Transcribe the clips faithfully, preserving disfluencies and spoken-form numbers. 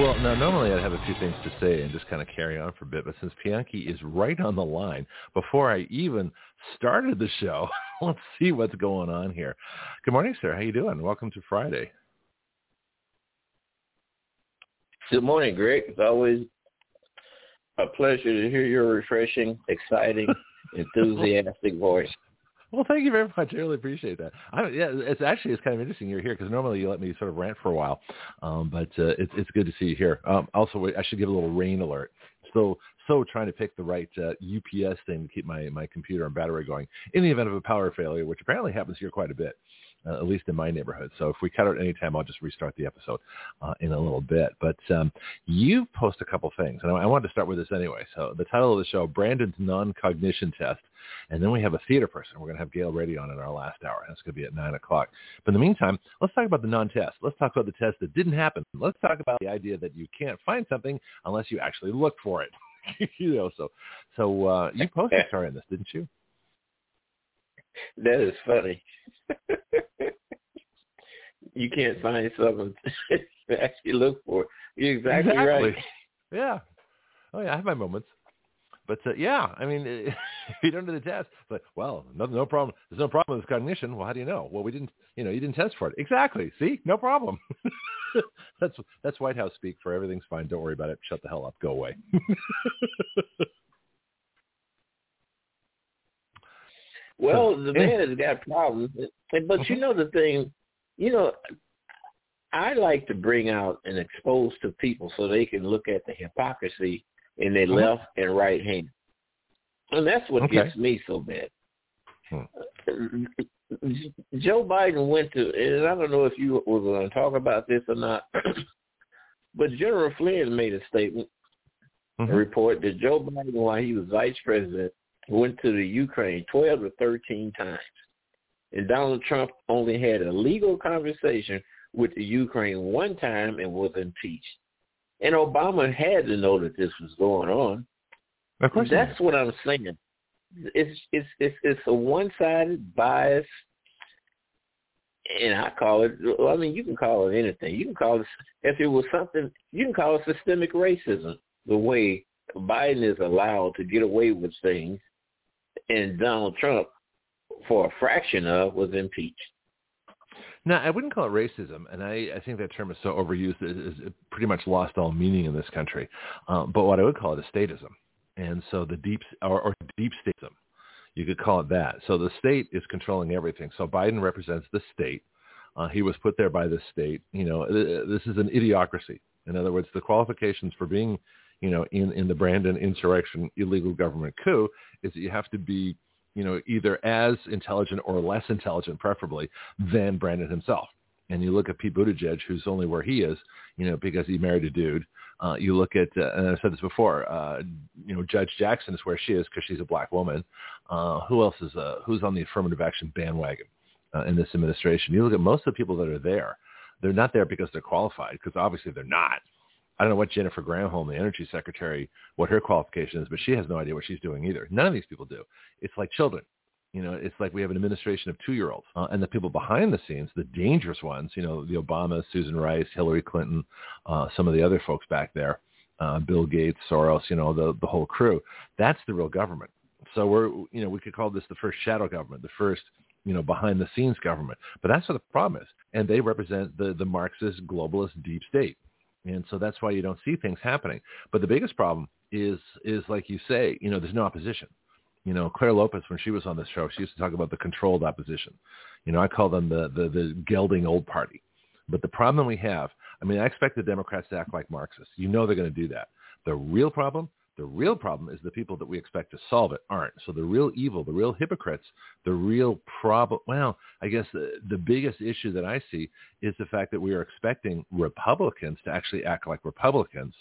Well, now normally I'd have a few things to say and just kind of carry on for a bit, but since Pianki is right on the line before I even started the show, let's see what's going on here. Good morning, sir. How you doing? Welcome to Friday. Good morning, Greg. It's always a pleasure to hear your refreshing, exciting, enthusiastic voice. Well, thank you very much. I really appreciate that. I, yeah, it's actually it's kind of interesting you're here because normally you let me sort of rant for a while, um, but uh, it's it's good to see you here. Um, also, I should give a little rain alert. So so trying to pick the right uh, U P S thing to keep my, my computer and battery going in the event of a power failure, which apparently happens here quite a bit. Uh, at least in my neighborhood. So if we cut out any time, I'll just restart the episode uh, in a little bit. But um, you've posted a couple things, and I, I wanted to start with this anyway. So the title of the show, Brandon's Non-Cognition Test, and then we have a theater person. We're going to have Gail Ready on in our last hour. That's going to be at nine o'clock. But in the meantime, let's talk about the non-test. Let's talk about the test that didn't happen. Let's talk about the idea that you can't find something unless you actually look for it. you know, So, so uh, you posted a story on this, didn't you? That is funny. You can't find something to actually look for. You're exactly, exactly right. Yeah. Oh, yeah, I have my moments. But, uh, yeah, I mean, if you don't do the test, it's like, well, no, no problem. There's no problem with cognition. Well, how do you know? Well, we didn't, you know, you didn't test for it. Exactly. See? No problem. that's that's White House speak for everything's fine. Don't worry about it. Shut the hell up. Go away. Well, the man has got problems. But you know the thing, you know, I like to bring out and expose to people so they can look at the hypocrisy in their left and right hand. And that's what okay. gets me so bad. Hmm. Joe Biden went to, and I don't know if you were going to talk about this or not, but General Flynn made a statement, mm-hmm. a report that Joe Biden, while he was vice president, went to the Ukraine twelve to thirteen times. And Donald Trump only had a legal conversation with the Ukraine one time and was impeached. And Obama had to know that this was going on. Of course. That's what I'm saying. It's it's it's, it's a one-sided bias, and I call it, I mean, you can call it anything. You can call it, if it was something, you can call it systemic racism, the way Biden is allowed to get away with things. And Donald Trump, for a fraction of, was impeached. Now, I wouldn't call it racism, and I, I think that term is so overused that it's pretty much lost all meaning in this country. Um, but what I would call it is statism, and so the deep or, or deep statism, you could call it that. So the state is controlling everything. So Biden represents the state. Uh, he was put there by the state. You know, this is an idiocracy. In other words, the qualifications for being you know, in, in the Brandon insurrection, illegal government coup, is that you have to be, you know, either as intelligent or less intelligent, preferably, than Brandon himself. And you look at Pete Buttigieg, who's only where he is, you know, because he married a dude. Uh, you look at, uh, and I've said this before, uh, you know, Judge Jackson is where she is because she's a black woman. Uh, who else is, uh, who's on the affirmative action bandwagon uh, in this administration? You look at most of the people that are there, they're not there because they're qualified, because obviously they're not. I don't know what Jennifer Granholm, the energy secretary, what her qualification is, but she has no idea what she's doing either. None of these people do. It's like children. You know, it's like we have an administration of two-year-olds. Uh, and the people behind the scenes, the dangerous ones, you know, the Obama, Susan Rice, Hillary Clinton, uh, some of the other folks back there, uh, Bill Gates, Soros, you know, the, the whole crew. That's the real government. So we're, you know, we could call this the first shadow government, the first, you know, behind-the-scenes government. But that's what the problem is. And they represent the, the Marxist, globalist, deep state. And so that's why you don't see things happening. But the biggest problem is, is like you say, you know, there's no opposition. You know, Claire Lopez, when she was on this show, she used to talk about the controlled opposition. You know, I call them the, the, the gelding old party. But the problem we have, I mean, I expect the Democrats to act like Marxists. You know they're going to do that. The real problem, the real problem is the people that we expect to solve it aren't. So the real evil, the real hypocrites, the real problem, well, I guess the, the biggest issue that I see is the fact that we are expecting Republicans to actually act like Republicans,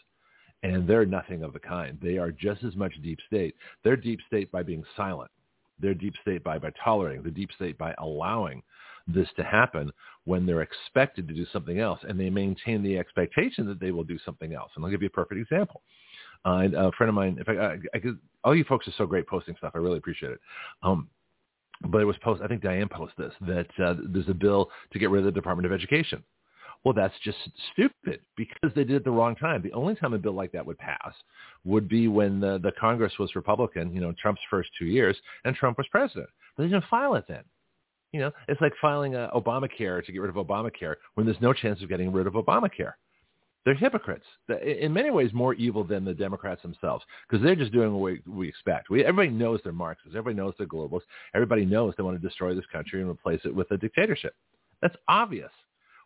And they're nothing of the kind. They are just as much deep state. They're deep state by being silent. They're deep state by, by tolerating. They're deep state by allowing this to happen when they're expected to do something else, and they maintain the expectation that they will do something else. And I'll give you a perfect example. Uh, and a friend of mine, in fact, I, I could, all you folks are so great posting stuff. I really appreciate it. Um, but it was post, I think Diane posted this, that uh, there's a bill to get rid of the Department of Education. Well, that's just stupid because they did it at the wrong time. The only time a bill like that would pass would be when the, the Congress was Republican, you know, Trump's first two years, and Trump was president. But they didn't file it then. You know, it's like filing a Obamacare to get rid of Obamacare when there's no chance of getting rid of Obamacare. They're hypocrites. In many ways, more evil than the Democrats themselves, because they're just doing what we expect. We, everybody knows they're Marxists. Everybody knows they're globalists. Everybody knows they want to destroy this country and replace it with a dictatorship. That's obvious.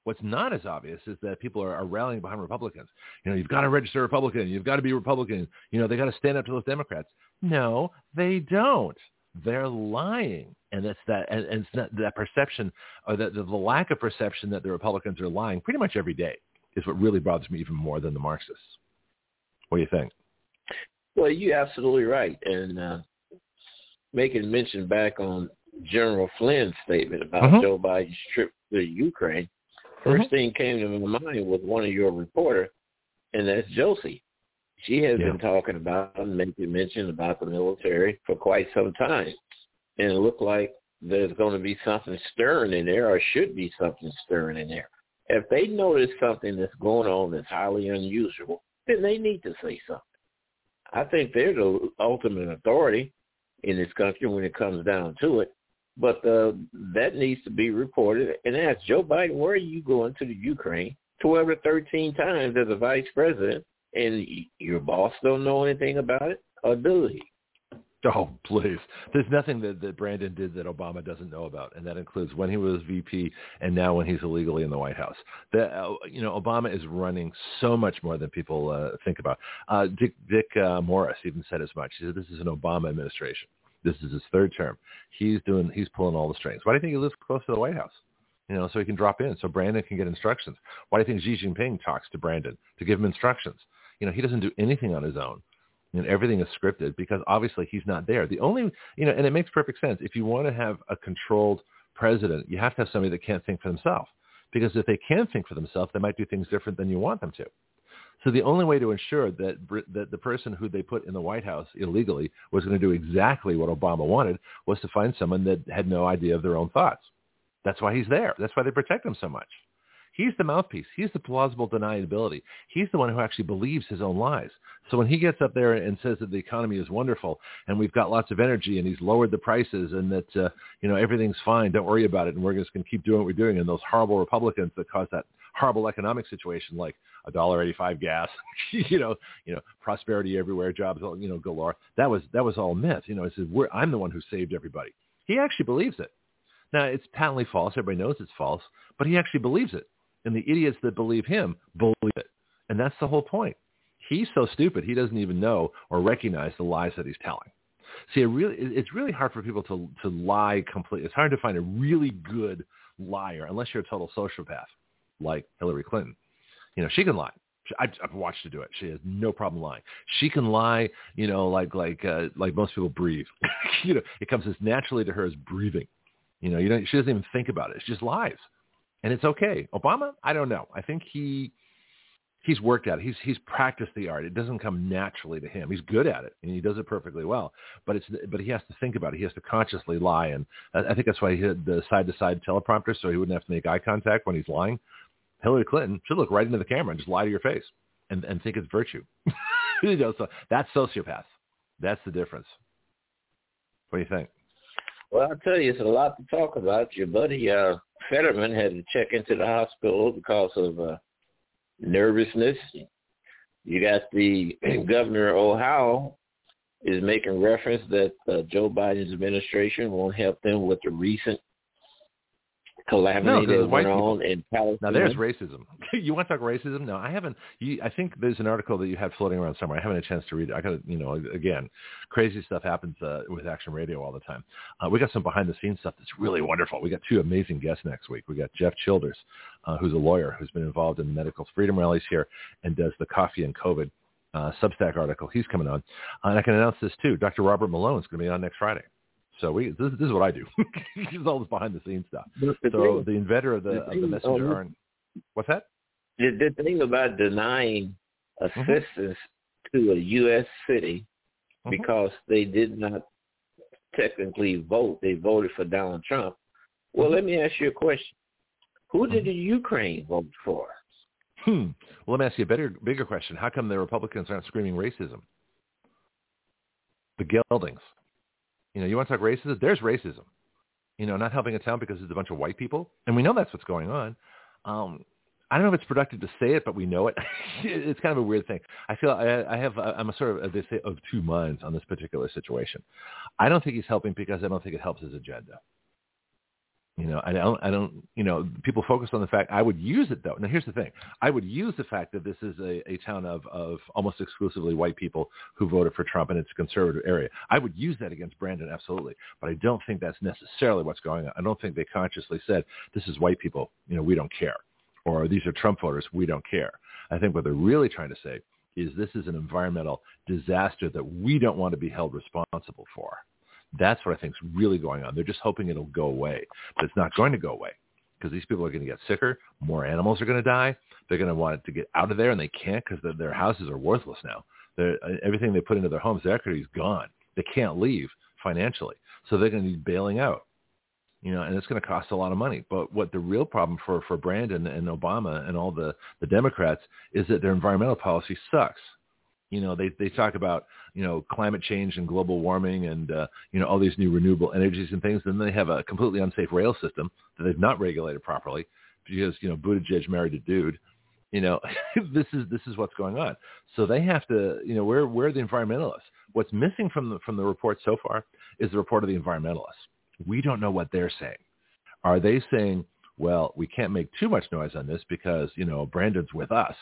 What's not as obvious is that people are, are rallying behind Republicans. You know, you've got to register Republican. You've got to be Republican. You know, they got to stand up to those Democrats. No, they don't. They're lying. And that's that, and, and it's not that perception, or that the, the lack of perception that the Republicans are lying pretty much every day is what really bothers me even more than the Marxists. What do you think? Well, you're absolutely right. And uh, making mention back on General Flynn's statement about mm-hmm. Joe Biden's trip to Ukraine, first mm-hmm. thing came to my mind was one of your reporters, and that's Josie. She has yeah. been talking about and making mention about the military for quite some time. And it looked like there's going to be something stirring in there, or should be something stirring in there. If they notice something that's going on that's highly unusual, then they need to say something. I think they're the ultimate authority in this country when it comes down to it. But uh, that needs to be reported and asked. Joe Biden, where are you going to the Ukraine twelve or thirteen times as a vice president, and your boss don't know anything about it, or do he? Oh, please. There's nothing that, that Brandon did that Obama doesn't know about, and that includes when he was V P and now when he's illegally in the White House. That, uh, you know, Obama is running so much more than people uh, think about. Uh, Dick, Dick uh, Morris even said as much. He said, this is an Obama administration. This is his third term. He's doing. He's pulling all the strings. Why do you think he lives close to the White House? You know, so he can drop in, so Brandon can get instructions. Why do you think Xi Jinping talks to Brandon to give him instructions? You know, he doesn't do anything on his own. And everything is scripted because obviously he's not there. The only, you know, and it makes perfect sense. If you want to have a controlled president, you have to have somebody that can't think for themselves. Because if they can think for themselves, they might do things different than you want them to. So the only way to ensure that that the person who they put in the White House illegally was going to do exactly what Obama wanted was to find someone that had no idea of their own thoughts. That's why he's there. That's why they protect him so much. He's the mouthpiece. He's the plausible deniability. He's the one who actually believes his own lies. So when he gets up there and says that the economy is wonderful and we've got lots of energy and he's lowered the prices and that uh, you know everything's fine, don't worry about it, and we're just going to keep doing what we're doing, and those horrible Republicans that caused that horrible economic situation, like one dollar and eighty-five cents gas, you know, you know, prosperity everywhere, jobs, you know, galore. That was that was all myth. You know, it says we're, I'm the one who saved everybody. He actually believes it. Now it's patently false. Everybody knows it's false, but he actually believes it. And the idiots that believe him believe it. And that's the whole point. He's so stupid, he doesn't even know or recognize the lies that he's telling. See, it really, it's really hard for people to, to lie completely. It's hard to find a really good liar unless you're a total sociopath like Hillary Clinton. You know, she can lie. I, I've watched her do it. She has no problem lying. She can lie, you know, like like uh, like most people breathe. You know, it comes as naturally to her as breathing. You know, you don't, she doesn't even think about it. She just lies. And it's okay. Obama, I don't know. I think he he's worked at it. He's he's practiced the art. It doesn't come naturally to him. He's good at it, and he does it perfectly well. But it's but he has to think about it. He has to consciously lie, and I, I think that's why he had the side-to-side teleprompter, so he wouldn't have to make eye contact when he's lying. Hillary Clinton should look right into the camera and just lie to your face and, and think it's virtue. You know, so that's sociopath. That's the difference. What do you think? Well, I'll tell you, it's a lot to talk about. Your buddy uh, Fetterman had to check into the hospital because of uh, nervousness. You got the governor of Ohio is making reference that uh, Joe Biden's administration won't help them with the recent calamity no, that went on people. In Palestine. Now, there's racism. You want to talk racism? No, I haven't. You, I think there's an article that you had floating around somewhere. I haven't had a chance to read it. I got to, you know, again, crazy stuff happens uh, with Action Radio all the time. Uh, we got some behind-the-scenes stuff that's really wonderful. We got two amazing guests next week. We got Jeff Childers, uh, who's a lawyer who's been involved in medical freedom rallies here and does the Coffee and COVID uh, Substack article. He's coming on. Uh, and I can announce this too. Doctor Robert Malone is going to be on next Friday. So we this, this is what I do. This is all this behind-the-scenes stuff. The so thing, the inventor of the, the, of the messenger. Um, what's that? The, the thing about denying assistance mm-hmm. to a U S city mm-hmm. because they did not technically vote. They voted for Donald Trump. Well, mm-hmm. let me ask you a question. Who did the Ukraine vote for? Hmm. Well, let me ask you a better, bigger question. How come the Republicans aren't screaming racism? The geldings. You know, you want to talk racism? There's racism. You know, not helping a town because it's a bunch of white people. And we know that's what's going on. Um, I don't know if it's productive to say it, but we know it. It's kind of a weird thing. I feel I, I have, I'm a sort of, they say, of two minds on this particular situation. I don't think he's helping because I don't think it helps his agenda. You know, I don't, I don't, you know, people focus on the fact I would use it though. Now, here's the thing. I would use the fact that this is a, a town of, of almost exclusively white people who voted for Trump and it's a conservative area. I would use that against Brandon. Absolutely. But I don't think that's necessarily what's going on. I don't think they consciously said, this is white people. You know, we don't care. Or these are Trump voters. We don't care. I think what they're really trying to say is this is an environmental disaster that we don't want to be held responsible for. That's what I think is really going on. They're just hoping it'll go away. But it's not going to go away because these people are going to get sicker. More animals are going to die. They're going to want it to get out of there, and they can't because their, their houses are worthless now. They're, everything they put into their homes, their equity is gone. They can't leave financially. So they're going to need bailing out. You know, and it's going to cost a lot of money. But what the real problem for, for Brandon and Obama and all the, the Democrats is that their environmental policy sucks. You know, they, they talk about, you know, climate change and global warming and, uh, you know, all these new renewable energies and things. Then they have a completely unsafe rail system that they've not regulated properly because, you know, Buttigieg married a dude. You know, this is this is what's going on. So they have to, you know, we're, we're the environmentalists. What's missing from the, from the report so far is the report of the environmentalists. We don't know what they're saying. Are they saying, well, we can't make too much noise on this because, you know, Brandon's with us?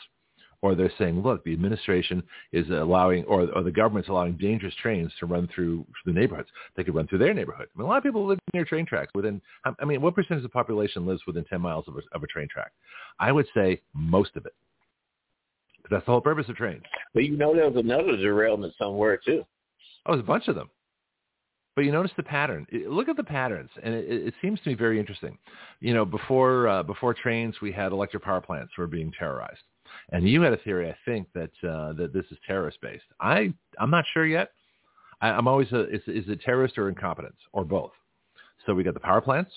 Or they're saying, look, the administration is allowing, or, or the government's allowing dangerous trains to run through the neighborhoods. They could run through their neighborhood. I mean, a lot of people live near train tracks. Within, I mean, what percentage of the population lives within ten miles of a, of a train track? I would say most of it. That's the whole purpose of trains. But you know, there was another derailment somewhere too. Oh, there's a bunch of them. But you notice the pattern. Look at the patterns, and it, it seems to me very interesting. You know, before uh, before trains, we had electric power plants who were being terrorized. And you had a theory, I think, that uh, that this is terrorist-based. I, I'm not sure yet. I, I'm always, a, is, is it terrorist or incompetence, or both? So we got the power plants.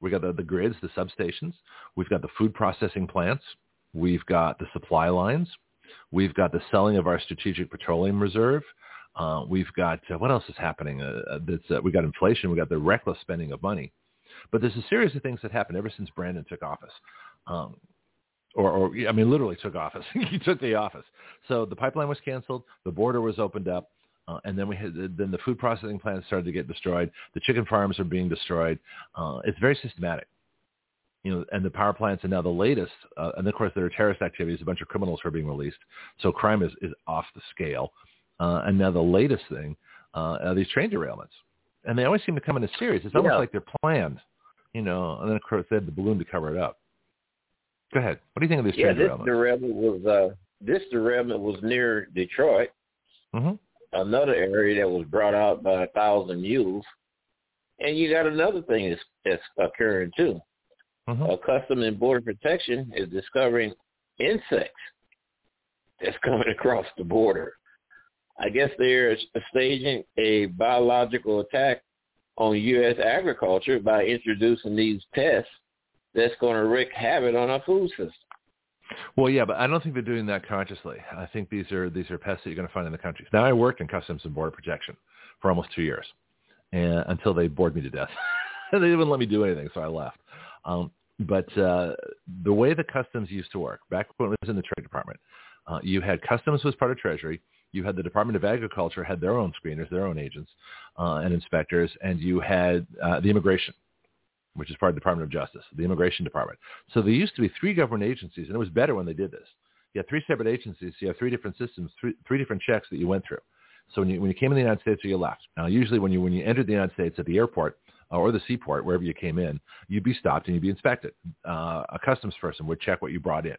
We got the, the grids, the substations. We've got the food processing plants. We've got the supply lines. We've got the selling of our strategic petroleum reserve. Uh, we've got, uh, what else is happening? Uh, that's, uh, we got inflation. We got the reckless spending of money. But there's a series of things that happened ever since Brandon took office. Um, Or, or, I mean, literally took office. He took the office. So the pipeline was canceled. The border was opened up. Uh, and then we had, then the food processing plants started to get destroyed. The chicken farms are being destroyed. Uh, it's very systematic. You know, and the power plants, and now the latest, uh, and of course there are terrorist activities, a bunch of criminals are being released. So crime is, is off the scale. Uh, and now the latest thing uh, are these train derailments. And they always seem to come in a series. It's almost yeah. like they're planned, you know, and then of course they had the balloon to cover it up. Go ahead. What do you think of this yeah, derailment? This derailment was uh, this derailment was near Detroit, mm-hmm. another area that was brought out by a thousand mules, and you got another thing that's, that's occurring too. Mm-hmm. Uh, Customs and Border Protection is discovering insects that's coming across the border. I guess they're staging a biological attack on U S agriculture by introducing these pests that's going to wreak havoc on our food system. Well, yeah, but I don't think they're doing that consciously. I think these are these are pests that you're going to find in the country. Now, I worked in Customs and Border Protection for almost two years and, until they bored me to death. They didn't let me do anything, so I left. Um, but uh, the way the Customs used to work, back when it was in the Trade Department, uh, you had Customs was part of Treasury. You had the Department of Agriculture had their own screeners, their own agents uh, and inspectors, and you had uh, the Immigration, which is part of the Department of Justice, the Immigration Department. So there used to be three government agencies, and it was better when they did this. You had three separate agencies, you had three different systems, three, three different checks that you went through. So when you, when you came in the United States or you left, now usually when you when you entered the United States at the airport or the seaport, wherever you came in, you'd be stopped and you'd be inspected. Uh, a customs person would check what you brought in.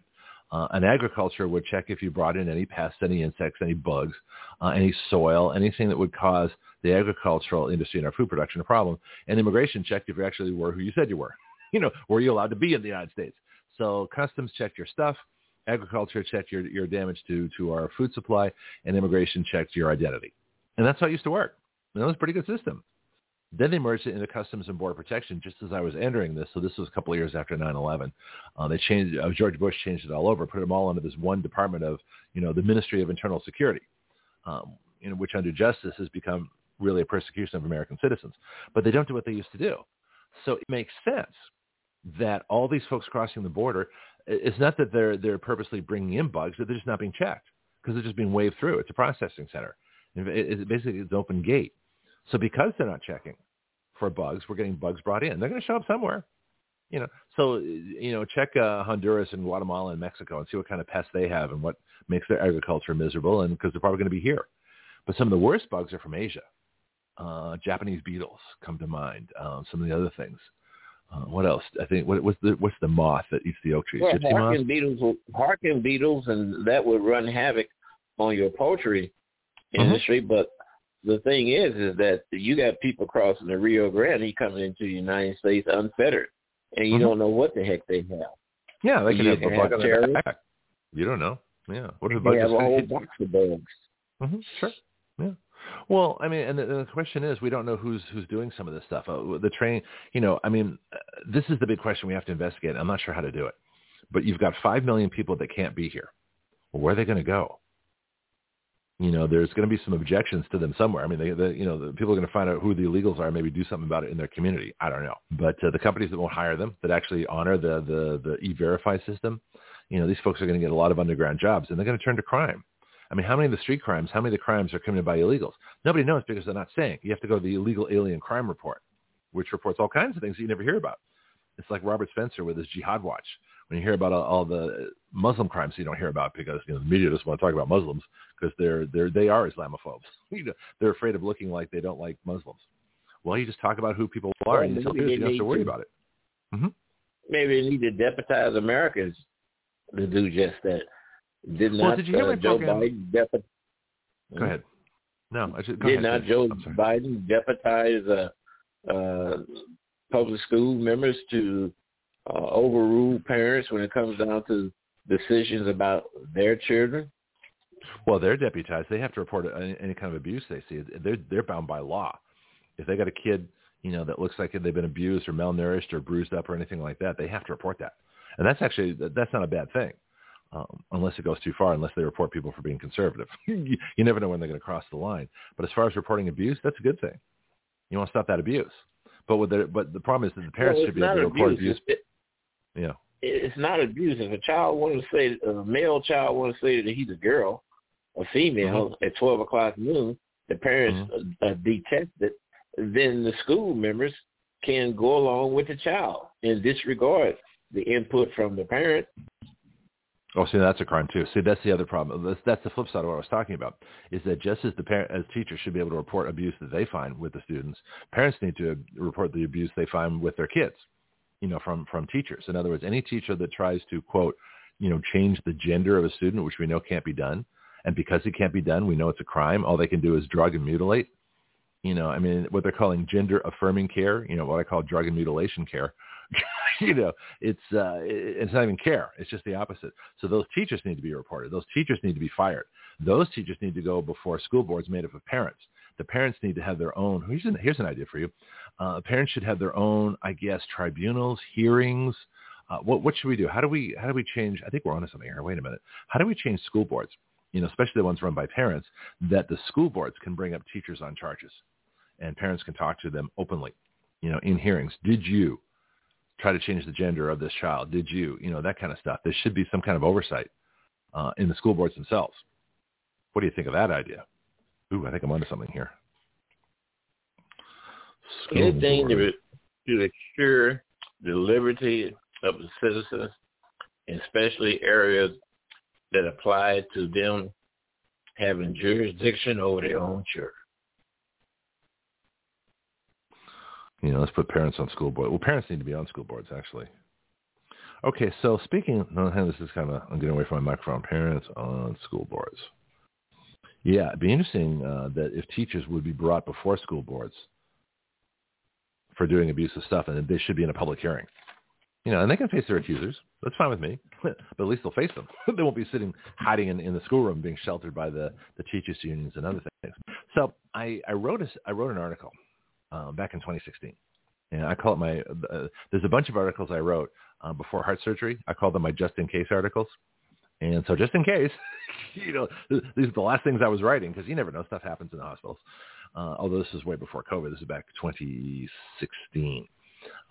Uh, and agriculture would check if you brought in any pests, any insects, any bugs, uh, any soil, anything that would cause the agricultural industry and our food production a problem. And immigration checked if you actually were who you said you were. You know, were you allowed to be in the United States? So customs checked your stuff, agriculture checked your, your damage to, to our food supply, and immigration checked your identity. And that's how it used to work. And that was a pretty good system. Then they merged it into Customs and Border Protection just as I was entering this. So this was a couple of years after nine eleven. Uh, they changed, uh, George Bush changed it all over, put them all under this one department of, you know, the Ministry of Internal Security, um, you know, which under justice has become really a persecution of American citizens. But they don't do what they used to do. So it makes sense that all these folks crossing the border, it's not that they're, they're purposely bringing in bugs, but they're just not being checked because they're just being waved through. It's a processing center. It, it, basically, it's an open gate. So because they're not checking for bugs, we're getting bugs brought in. They're going to show up somewhere, you know. So, you know, check uh, Honduras and Guatemala and Mexico and see what kind of pests they have and what makes their agriculture miserable, and because they're probably going to be here. But some of the worst bugs are from Asia. Uh, Japanese beetles come to mind. Um, some of the other things. Uh, what else? I think what, what's the what's the moth that eats the oak trees? Well, harken beetles, harken beetles, and that would run havoc on your poultry industry, mm-hmm. but. The thing is, is that you got people crossing the Rio Grande. He comes into the United States unfettered, and you mm-hmm. don't know what the heck they have. Yeah, they can you have, have a bug on their back. You don't know. Yeah, what are the bugs? They have a whole box of bugs. Mm-hmm. Sure. Yeah. Well, I mean, and the, the question is, we don't know who's who's doing some of this stuff. Uh, the train, you know, I mean, uh, this is the big question we have to investigate. I'm not sure how to do it, but you've got five million people that can't be here. Well, where are they going to go? You know, there's going to be some objections to them somewhere. I mean, they, they, you know, the people are going to find out who the illegals are and maybe do something about it in their community. I don't know. But uh, the companies that won't hire them, that actually honor the, the, the e-verify system, you know, these folks are going to get a lot of underground jobs, and they're going to turn to crime. I mean, how many of the street crimes, how many of the crimes are committed by illegals? Nobody knows because they're not saying. You have to go to the Illegal Alien Crime Report, which reports all kinds of things that you never hear about. It's like Robert Spencer with his Jihad Watch. When you hear about all, all the Muslim crimes, you don't hear about because, you know, the media doesn't want to talk about Muslims because they're they're they are Islamophobes. You know, they're afraid of looking like they don't like Muslims. Well, you just talk about who people are, well, and you tell people you don't have to worry to, about it. Mm-hmm. Maybe they need to deputize Americans to do just that. Did well, not did you hear uh, Joe Biden deputize? Go ahead. No, I should, go did ahead, not please. Joe Biden deputize uh, uh, public school members to? Uh, overrule parents when it comes down to decisions about their children? Well, they're deputized. They have to report any, any kind of abuse they see. They're, they're bound by law. If they got a kid, you know, that looks like they've been abused or malnourished or bruised up or anything like that, they have to report that. And that's actually, that's not a bad thing, um, unless it goes too far, unless they report people for being conservative. you, you never know when they're going to cross the line. But as far as reporting abuse, that's a good thing. You want to stop that abuse. But, with the, but the problem is that the parents well, should be able to report abuse. abuse. Yeah, it's not abuse. If a child wants to say, a male child wants to say that he's a girl, a female, mm-hmm. at twelve o'clock noon, the parents mm-hmm. uh, detect it. Then the school members can go along with the child and disregard the input from the parent. Oh, see, that's a crime too. See, that's the other problem. That's, that's the flip side of what I was talking about. Is that just as the parent, as teachers should be able to report abuse that they find with the students, parents need to report the abuse they find with their kids. You know, from, from teachers. In other words, any teacher that tries to, quote, you know, change the gender of a student, which we know can't be done. And because it can't be done, we know it's a crime. All they can do is drug and mutilate. You know, I mean, what they're calling gender affirming care, you know, what I call drug and mutilation care, you know, it's, uh, it's not even care. It's just the opposite. So those teachers need to be reported. Those teachers need to be fired. Those teachers need to go before school boards made up of parents. The parents need to have their own, here's an, here's an idea for you. Uh, parents should have their own, I guess, tribunals, hearings. Uh, what, what should we do? How do we, how do we change? I think we're onto something here. Wait a minute. How do we change school boards? You know, especially the ones run by parents, that the school boards can bring up teachers on charges and parents can talk to them openly, you know, in hearings. Did you try to change the gender of this child? Did you, you know, that kind of stuff. There should be some kind of oversight uh, in the school boards themselves. What do you think of that idea? Ooh, I think I'm onto something here. School Anything to, to assure the liberty of the citizens, especially areas that apply to them having jurisdiction over their own children. You know, let's put parents on school boards. Well, parents need to be on school boards, actually. Okay, so speaking, this is kind of, I'm getting away from my microphone, parents on school boards. Yeah, it'd be interesting uh, that if teachers would be brought before school boards for doing abusive stuff, and they should be in a public hearing. You know, and they can face their accusers. That's fine with me. But at least they'll face them. They won't be sitting, hiding in, in the schoolroom, being sheltered by the, the teachers' unions and other things. So I, I, wrote, a, I wrote an article uh, back in twenty sixteen. And I call it my uh, – there's a bunch of articles I wrote uh, before heart surgery. I call them my just-in-case articles. And so just in case, you know, these are the last things I was writing because you never know. Stuff happens in the hospitals. Uh, although this is way before COVID. This is back twenty sixteen.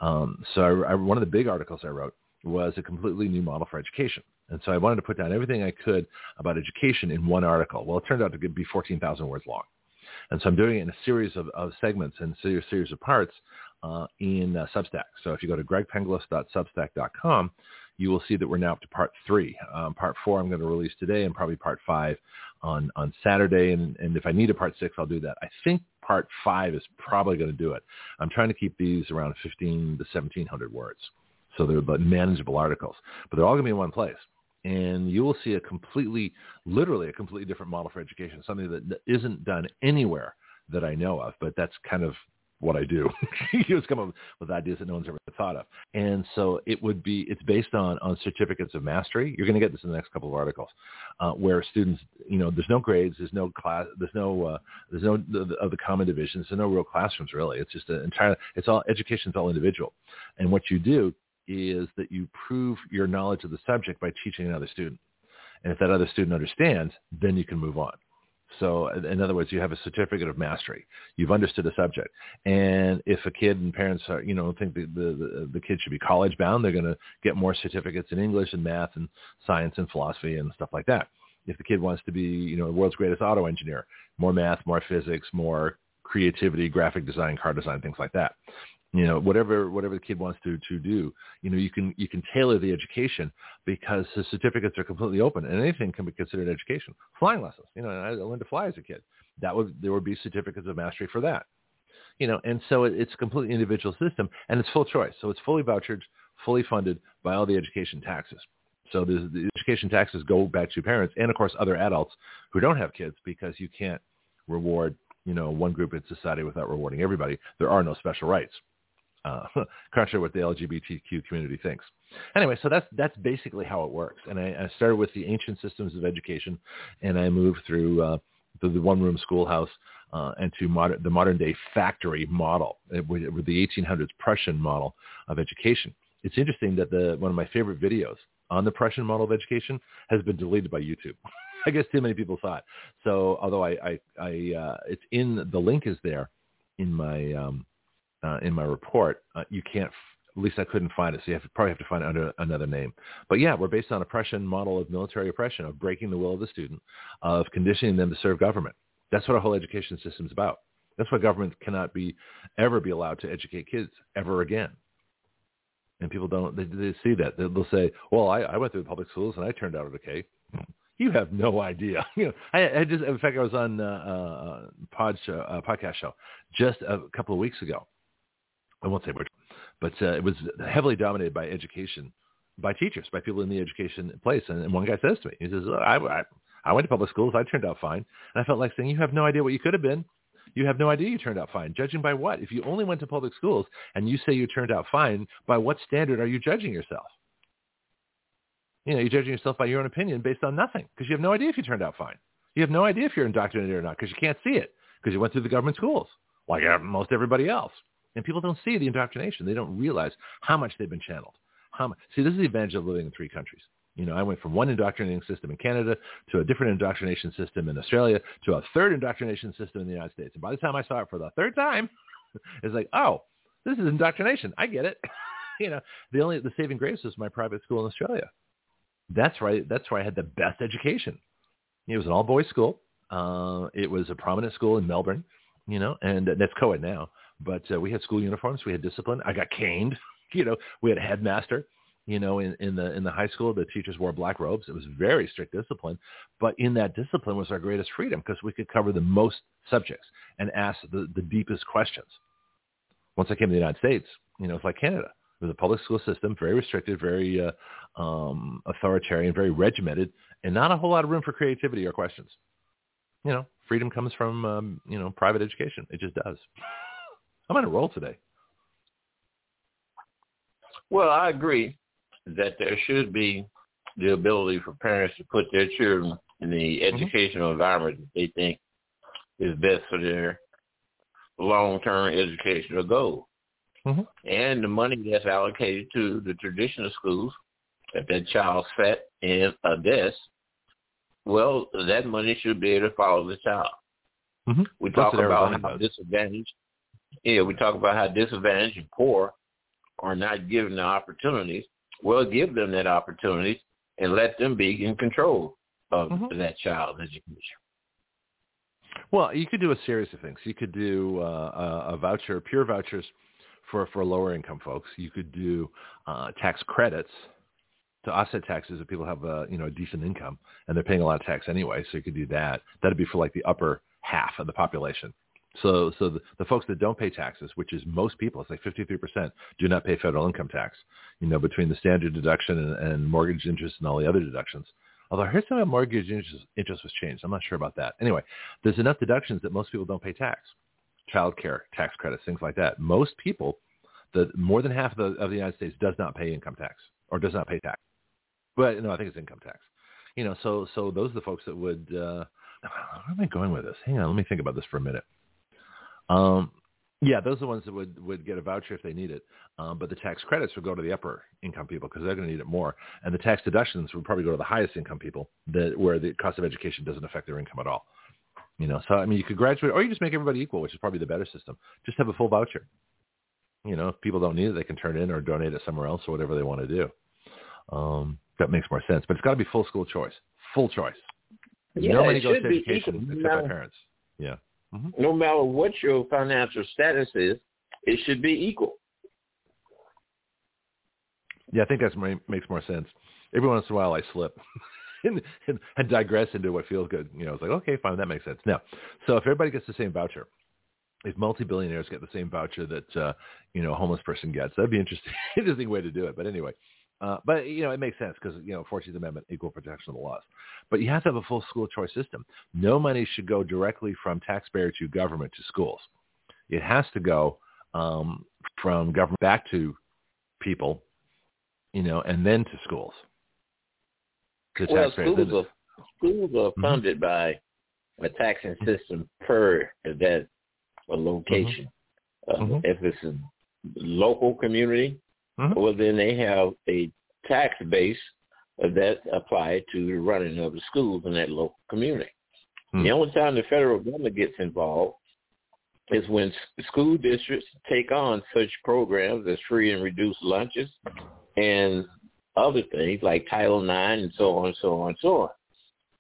Um, so I, I, one of the big articles I wrote was a completely new model for education. And so I wanted to put down everything I could about education in one article. Well, it turned out to be fourteen thousand words long. And so I'm doing it in a series of, of segments and a series of parts uh, in uh, Substack. So if you go to greg penglis dot substack dot com, you will see that we're now up to part three. Um, part four I'm going to release today and probably part five on, on Saturday. And, and if I need a part six, I'll do that. I think part five is probably going to do it. I'm trying to keep these around fifteen to seventeen hundred words. So they're manageable articles, but they're all going to be in one place. And you will see a completely, literally a completely different model for education, something that, that isn't done anywhere that I know of, but that's kind of what I do. You just come up with ideas that no one's ever thought of. And so it would be, it's based on, on certificates of mastery. You're going to get this in the next couple of articles uh, where students, you know, there's no grades, there's no class, there's no, uh, there's no the, the, of the common divisions. There's no real classrooms really. It's just an entire, it's all, education's all individual. And what you do is that you prove your knowledge of the subject by teaching another student. And if that other student understands, then you can move on. So in other words, you have a certificate of mastery. You've understood a subject. And if a kid and parents are, you know, think the, the, the kid should be college bound, they're going to get more certificates in English and math and science and philosophy and stuff like that. If the kid wants to be, you know, the world's greatest auto engineer, more math, more physics, more creativity, graphic design, car design, things like that. You know, whatever whatever the kid wants to, to do, you know, you can you can tailor the education because the certificates are completely open and anything can be considered education. Flying lessons, you know, and I learned to fly as a kid. That would there would be certificates of mastery for that, you know, and so it, it's a completely individual system and it's full choice. So it's fully vouchered, fully funded by all the education taxes. So the education taxes go back to parents and of course other adults who don't have kids because you can't reward, you know, one group in society without rewarding everybody. There are no special rights. Uh, contrary to what the L G B T Q community thinks. Anyway, so that's that's basically how it works. And I, I started with the ancient systems of education, and I moved through uh, through the one-room schoolhouse uh, and to moder- the modern-day factory model, it, with the eighteen hundreds Prussian model of education. It's interesting that the one of my favorite videos on the Prussian model of education has been deleted by YouTube. I guess too many people saw it. So although I, I, I uh, it's in the link is there in my. Um, Uh, in my report, uh, you can't, f- at least I couldn't find it. So you have to, probably have to find it under another name. But yeah, we're based on a Prussian model of military oppression, of breaking the will of the student, of conditioning them to serve government. That's what our whole education system is about. That's why government cannot be, ever be allowed to educate kids ever again. And people don't, they, they see that. They'll say, well, I, I went through the public schools and I turned out okay. You have no idea. You know, I, I just, in fact, I was on a uh, pod show, uh, podcast show just a couple of weeks ago. I won't say which, but uh, it was heavily dominated by education, by teachers, by people in the education place. And, and one guy says to me, he says, I, I, I went to public schools. I turned out fine. And I felt like saying, you have no idea what you could have been. You have no idea you turned out fine. Judging by what? If you only went to public schools and you say you turned out fine, by what standard are you judging yourself? You know, you're judging yourself by your own opinion based on nothing because you have no idea if you turned out fine. You have no idea if you're indoctrinated or not because you can't see it because you went through the government schools like most everybody else. And people don't see the indoctrination. They don't realize how much they've been channeled. How much? See, this is the advantage of living in three countries. You know, I went from one indoctrinating system in Canada to a different indoctrination system in Australia to a third indoctrination system in the United States. And by the time I saw it for the third time, it's like, oh, this is indoctrination. I get it. You know, the only the saving grace was my private school in Australia. That's right. That's where I had the best education. It was an all-boys school. Uh, it was a prominent school in Melbourne. You know, and that's co-ed now. But uh, we had school uniforms. We had discipline. I got caned. You know, we had a headmaster, you know, in, in the in the high school. The teachers wore black robes. It was very strict discipline. But in that discipline was our greatest freedom because we could cover the most subjects and ask the, the deepest questions. Once I came to the United States, you know, it's like Canada. It was a public school system, very restricted, very uh, um, authoritarian, very regimented, and not a whole lot of room for creativity or questions. You know, freedom comes from, um, you know, private education. It just does. I'm on a roll today. Well, I agree that there should be the ability for parents to put their children in the educational mm-hmm. environment that they think is best for their long-term educational goal. Mm-hmm. And the money that's allocated to the traditional schools, if that child sat in a desk, well, that money should be able to follow the child. Mm-hmm. We talk about how disadvantaged, yeah, we talk about how disadvantaged and poor are not given the opportunities. Well, give them that opportunity and let them be in control of mm-hmm. that child's education. Well, you could do a series of things. You could do uh, a voucher, pure vouchers for, for lower-income folks. You could do uh, tax credits to offset taxes if people have a, you know, a decent income, and they're paying a lot of tax anyway, so you could do that. That would be for, like, the upper half of the population. So so the, the folks that don't pay taxes, which is most people, it's like fifty-three percent, do not pay federal income tax, you know, between the standard deduction and, and mortgage interest and all the other deductions. Although I heard some of mortgage interest, interest was changed. I'm not sure about that. Anyway, there's enough deductions that most people don't pay tax, child care, tax credits, things like that. Most people, the more than half of the, of the United States does not pay income tax or does not pay tax. But, no, I think it's income tax. You know, so so those are the folks that would uh, – where am I going with this? Hang on. Let me think about this for a minute. Um, yeah, those are the ones that would, would get a voucher if they need it, um, but the tax credits would go to the upper income people because they're going to need it more, and the tax deductions would probably go to the highest income people that where the cost of education doesn't affect their income at all. You know, so I mean, you could graduate, or you just make everybody equal, which is probably the better system. Just have a full voucher. You know, if people don't need it, they can turn it in or donate it somewhere else or whatever they want to do. Um, that makes more sense, but it's got to be full school choice, full choice. Yeah, nobody goes to education except no. by parents. Yeah. Mm-hmm. No matter what your financial status is, it should be equal. Yeah, I think that makes more sense. Every once in a while I slip and, and, and digress into what feels good. You know, it's like, okay, fine, that makes sense. Now, so if everybody gets the same voucher, if multi-billionaires get the same voucher that, uh, you know, a homeless person gets, that'd be interesting, interesting way to do it. But anyway, uh, but, you know, it makes sense because, you know, fourteenth Amendment, equal protection of the laws. But you have to have a full school choice system. No money should go directly from taxpayer to government to schools. It has to go um, from government back to people, you know, and then to schools. To well, schools are, schools are funded mm-hmm. by a taxing system per that location. Mm-hmm. Uh, mm-hmm. If it's a local community, mm-hmm. well, then they have a tax base that applies to the running of the schools in that local community. Mm-hmm. The only time the federal government gets involved is when school districts take on such programs as free and reduced lunches and other things like Title nine and so on and so on and so on.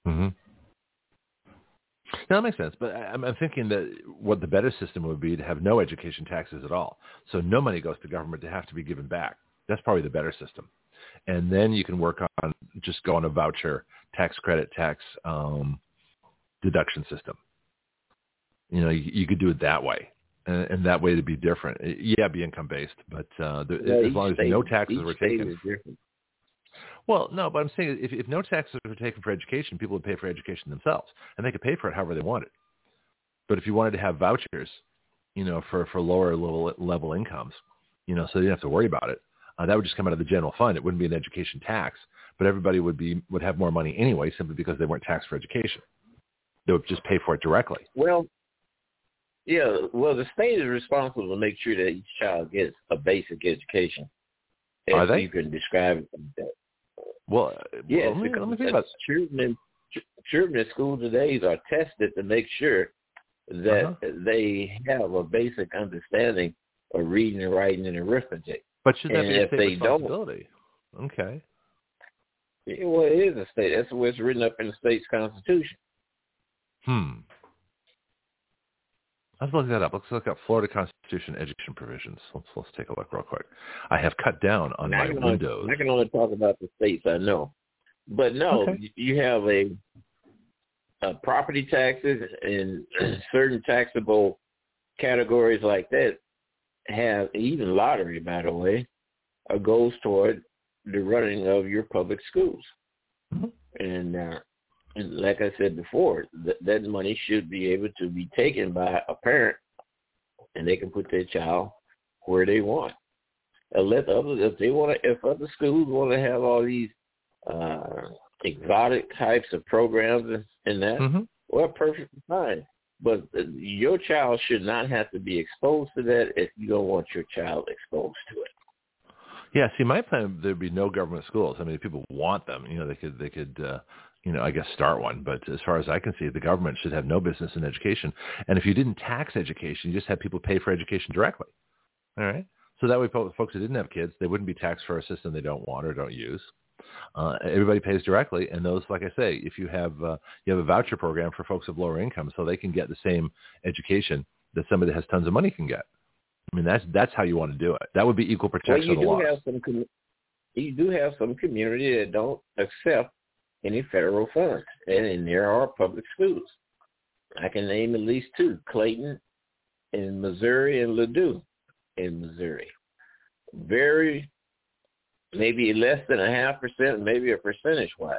Mm-hmm. Now, that makes sense, but I'm, I'm thinking that what the better system would be to have no education taxes at all. So no money goes to government to have to be given back. That's probably the better system. And then you can work on just go on a voucher, tax credit, tax um, deduction system. You know, you, you could do it that way, and, and that way to be different. Yeah, be income-based, but uh, there, yeah, as long as state, no taxes were taken. Well, no, but I'm saying if, if no taxes were taken for education, people would pay for education themselves, and they could pay for it however they wanted. But if you wanted to have vouchers, you know, for, for lower level, level incomes, you know, so you didn't have to worry about it, uh, that would just come out of the general fund. It wouldn't be an education tax, but everybody would be would have more money anyway simply because they weren't taxed for education. They would just pay for it directly. Well, yeah, well, the state is responsible to make sure that each child gets a basic education. Are they? You can describe it like that. Well, yes, well, let me, let me think about children, children in school today are tested to make sure that uh-huh. they have a basic understanding of reading and writing and arithmetic. But shouldn't and that be a state responsibility? Okay. Yeah, well, it is a state. That's the way it's written up in the state's constitution. Hmm. Let's look that up. Let's look up Florida Constitution education provisions. Let's let's take a look real quick. I have cut down on my windows. I can only talk about the states I know, but no, okay. you have a, a property taxes and certain taxable categories like that have even lottery, by the way, goes toward the running of your public schools. Mm-hmm. And, uh, and like I said before, th- that money should be able to be taken by a parent, and they can put their child where they want. And let the others, if they want to, if other schools want to have all these uh, exotic types of programs and, and that, mm-hmm. well, perfectly fine. But your child should not have to be exposed to that if you don't want your child exposed to it. Yeah, see, my plan, there'd be no government schools. I mean, if people want them, you know, they could, they could, uh, you know, I guess start one. But as far as I can see, the government should have no business in education. And if you didn't tax education, you just had people pay for education directly. All right. So that way, folks who didn't have kids, they wouldn't be taxed for a system they don't want or don't use. Uh, everybody pays directly, and those, like I say, if you have uh, you have a voucher program for folks of lower income, so they can get the same education that somebody that has tons of money can get. I mean, that's that's how you want to do it. That would be equal protection well, you of the do law. Have some com- you do have some community that don't accept any federal funds, and, and there are public schools. I can name at least two: Clayton in Missouri and Ladue in Missouri. Very. Maybe less than a half percent, maybe a percentage-wise.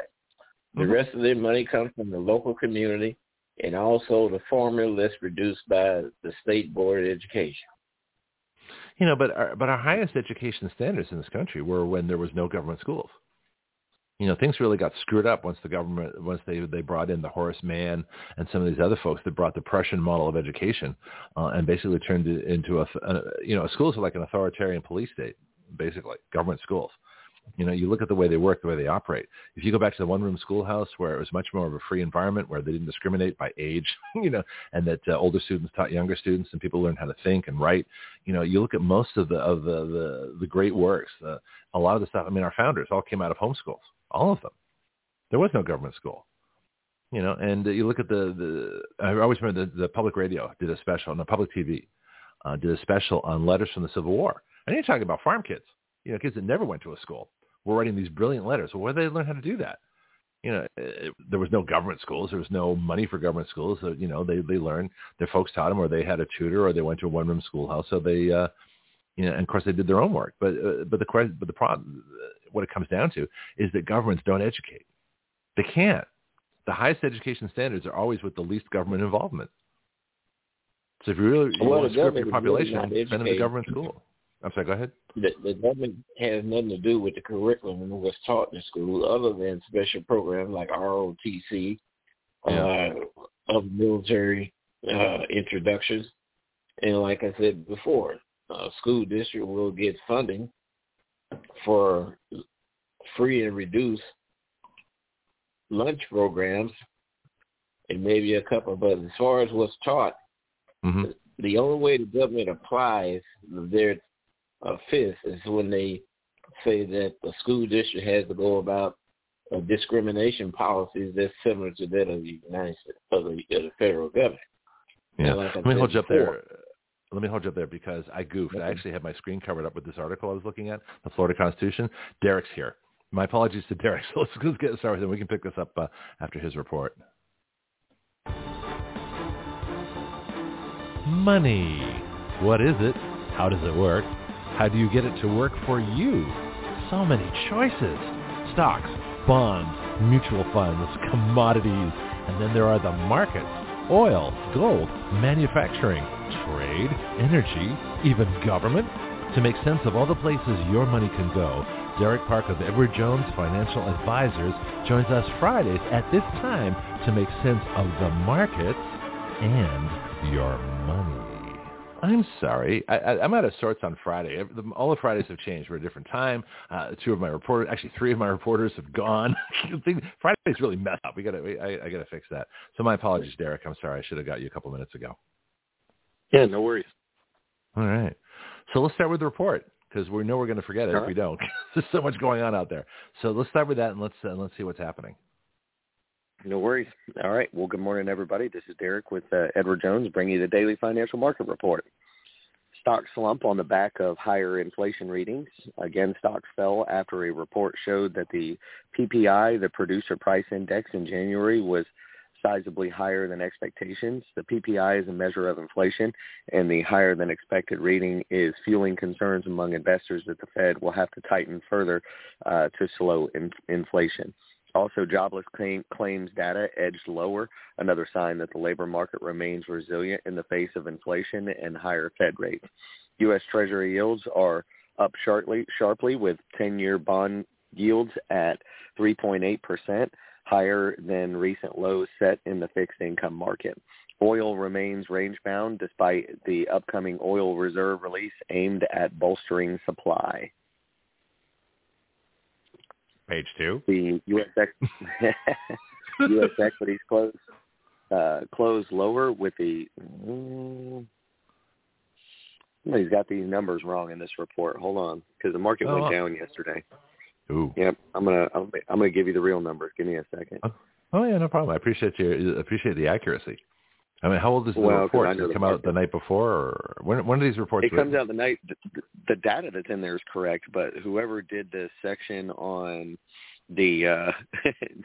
The mm-hmm. rest of their money comes from the local community and also the formula that's produced by the State Board of Education. You know, but our, but our highest education standards in this country were when there was no government schools. You know, things really got screwed up once the government, once they they brought in the Horace Mann and some of these other folks that brought the Prussian model of education uh, and basically turned it into a, a you know, schools are like an authoritarian police state. Basically, government schools. You know, you look at the way they work, the way they operate. If you go back to the one-room schoolhouse where it was much more of a free environment, where they didn't discriminate by age, you know, and that uh, older students taught younger students and people learned how to think and write. You know, you look at most of the of the the, the great works, uh, a lot of the stuff. I mean, our founders all came out of homeschools, all of them. There was no government school. You know, and uh, you look at the, the I always remember the, the public radio did a special, no, public T V uh, did a special on letters from the Civil War. And you're talking about farm kids, you know, kids that never went to a school were writing these brilliant letters. Well, where did they learn how to do that? You know, it, there was no government schools. There was no money for government schools. So, you know, they, they learned, their folks taught them, or they had a tutor, or they went to a one-room schoolhouse. So they, uh, you know, and of course they did their own work. But uh, but the but the problem, what it comes down to is that governments don't educate. They can't. The highest education standards are always with the least government involvement. So if you really you well, want to screw up your population, really send them to government school. I'm sorry, go ahead. The, the government has nothing to do with the curriculum and what's taught in school other than special programs like R O T C, yeah. uh, of military uh, introductions. And like I said before, uh, school district will get funding for free and reduced lunch programs and maybe a couple. But as far as what's taught, mm-hmm. the only way the government applies their A fifth is when they say that the school district has to go about uh, discrimination policies that's similar to that of the United States, of the, of the federal government. Yeah, like let me hold you up there. Let me hold you up there because I goofed. Okay. I actually had my screen covered up with this article I was looking at, the Florida Constitution. Derek's here. My apologies to Derek. So let's, let's get started, then we can pick this up uh, after his report. Money. What is it? How does it work? How do you get it to work for you? So many choices. Stocks, bonds, mutual funds, commodities, and then there are the markets, oil, gold, manufacturing, trade, energy, even government. To make sense of all the places your money can go, Derek Park of Edward Jones Financial Advisors joins us Fridays at this time to make sense of the markets and your money. I'm sorry. I, I, I'm out of sorts on Friday. All the Fridays have changed. We're a different time. Uh, two of my reporters, actually three of my reporters have gone. Friday's really messed up. We got to, I, I got to fix that. So my apologies, Derek. I'm sorry. I should have got you a couple minutes ago. Yeah, no worries. All right. So let's start with the report because we know we're going to forget it all if right. we don't. There's so much going on out there. So let's start with that and let's, uh, let's see what's happening. No worries. All right. Well, good morning, everybody. This is Derek with uh, Edward Jones bringing you the Daily Financial Market Report. Stock slump on the back of higher inflation readings. Again, stocks fell after a report showed that the P P I, the Producer Price Index in January, was sizably higher than expectations. The P P I is a measure of inflation, and the higher than expected reading is fueling concerns among investors that the Fed will have to tighten further uh, to slow in- inflation. Also, jobless claim, claims data edged lower, another sign that the labor market remains resilient in the face of inflation and higher Fed rates. U S. Treasury yields are up sharply, sharply with ten-year bond yields at three point eight percent, higher than recent lows set in the fixed income market. Oil remains range-bound despite the upcoming oil reserve release aimed at bolstering supply. Page two. The U S, ex- U S equities closed uh, close lower with the um, – somebody's got these numbers wrong in this report. Hold on, because the market oh. went down yesterday. Ooh. Yep, I'm gonna I'm, I'm gonna give you the real numbers. Give me a second. Uh, oh yeah, no problem. I appreciate your appreciate the accuracy. I mean, how old is the well, report? Does it come market. out the night before, or when, when are these reports? It written? comes out the night. The, the data that's in there is correct, but whoever did this section on the, uh,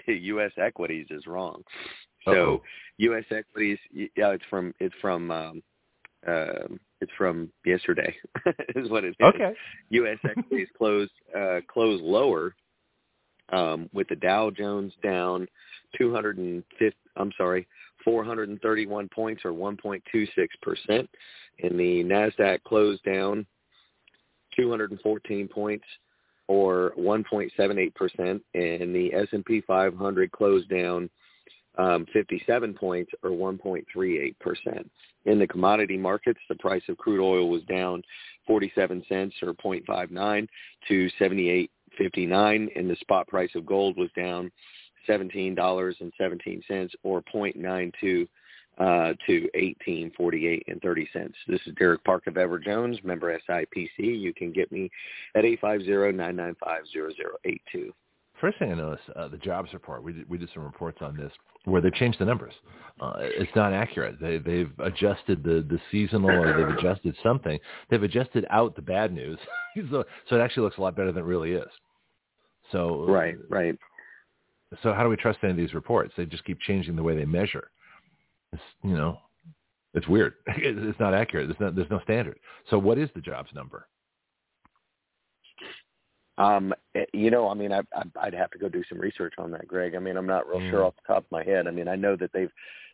the U S equities is wrong. So Uh-oh. U S equities, yeah, it's from it's from um, uh, it's from yesterday is what it is. Okay. U S equities closed uh, closed lower. Um, with the Dow Jones down two hundred fifty, I'm sorry, four hundred thirty-one points or one point two six percent, and the NASDAQ closed down two hundred fourteen points or one point seven eight percent, and the S and P five hundred closed down um, fifty-seven points or one point three eight percent. In the commodity markets, the price of crude oil was down forty-seven cents or zero point five nine to seventy-eight fifty-nine, and the spot price of gold was down seventeen dollars and seventeen cents or zero point nine two uh, to eighteen forty-eight and thirty cents. This is Derek Park of Edward Jones, member S I P C. You can get me at eight five zero, nine nine five, zero zero eight two. First thing I noticed, uh, the jobs report. We did, we did some reports on this where they've changed the numbers. Uh, it's not accurate. They, they've adjusted the, the seasonal, or they've adjusted something. They've adjusted out the bad news. so, so it actually looks a lot better than it really is. So Right, right. So how do we trust any of these reports? They just keep changing the way they measure. It's, you know, it's weird. It's not accurate. There's no, there's no standard. So what is the jobs number? Um, you know, I mean, I, I'd have to go do some research on that, Greg. I mean, I'm not real mm. sure off the top of my head. I mean, I know that they've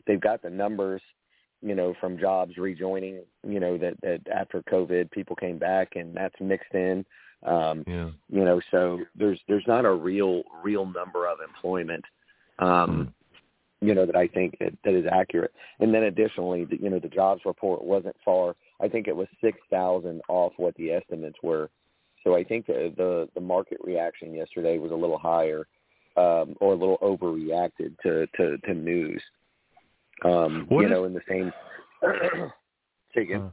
they've got the numbers, you know, from jobs rejoining, you know, that, that after COVID people came back, and that's mixed in. Um, yeah. You know, so there's there's not a real real number of employment, um, mm. you know, that I think that, that is accurate. And then additionally, the, you know, the jobs report wasn't far. I think it was six thousand off what the estimates were. So I think the, the the market reaction yesterday was a little higher, um, or a little overreacted to to, to news. Um, you is, know, in the same. Take it. Uh,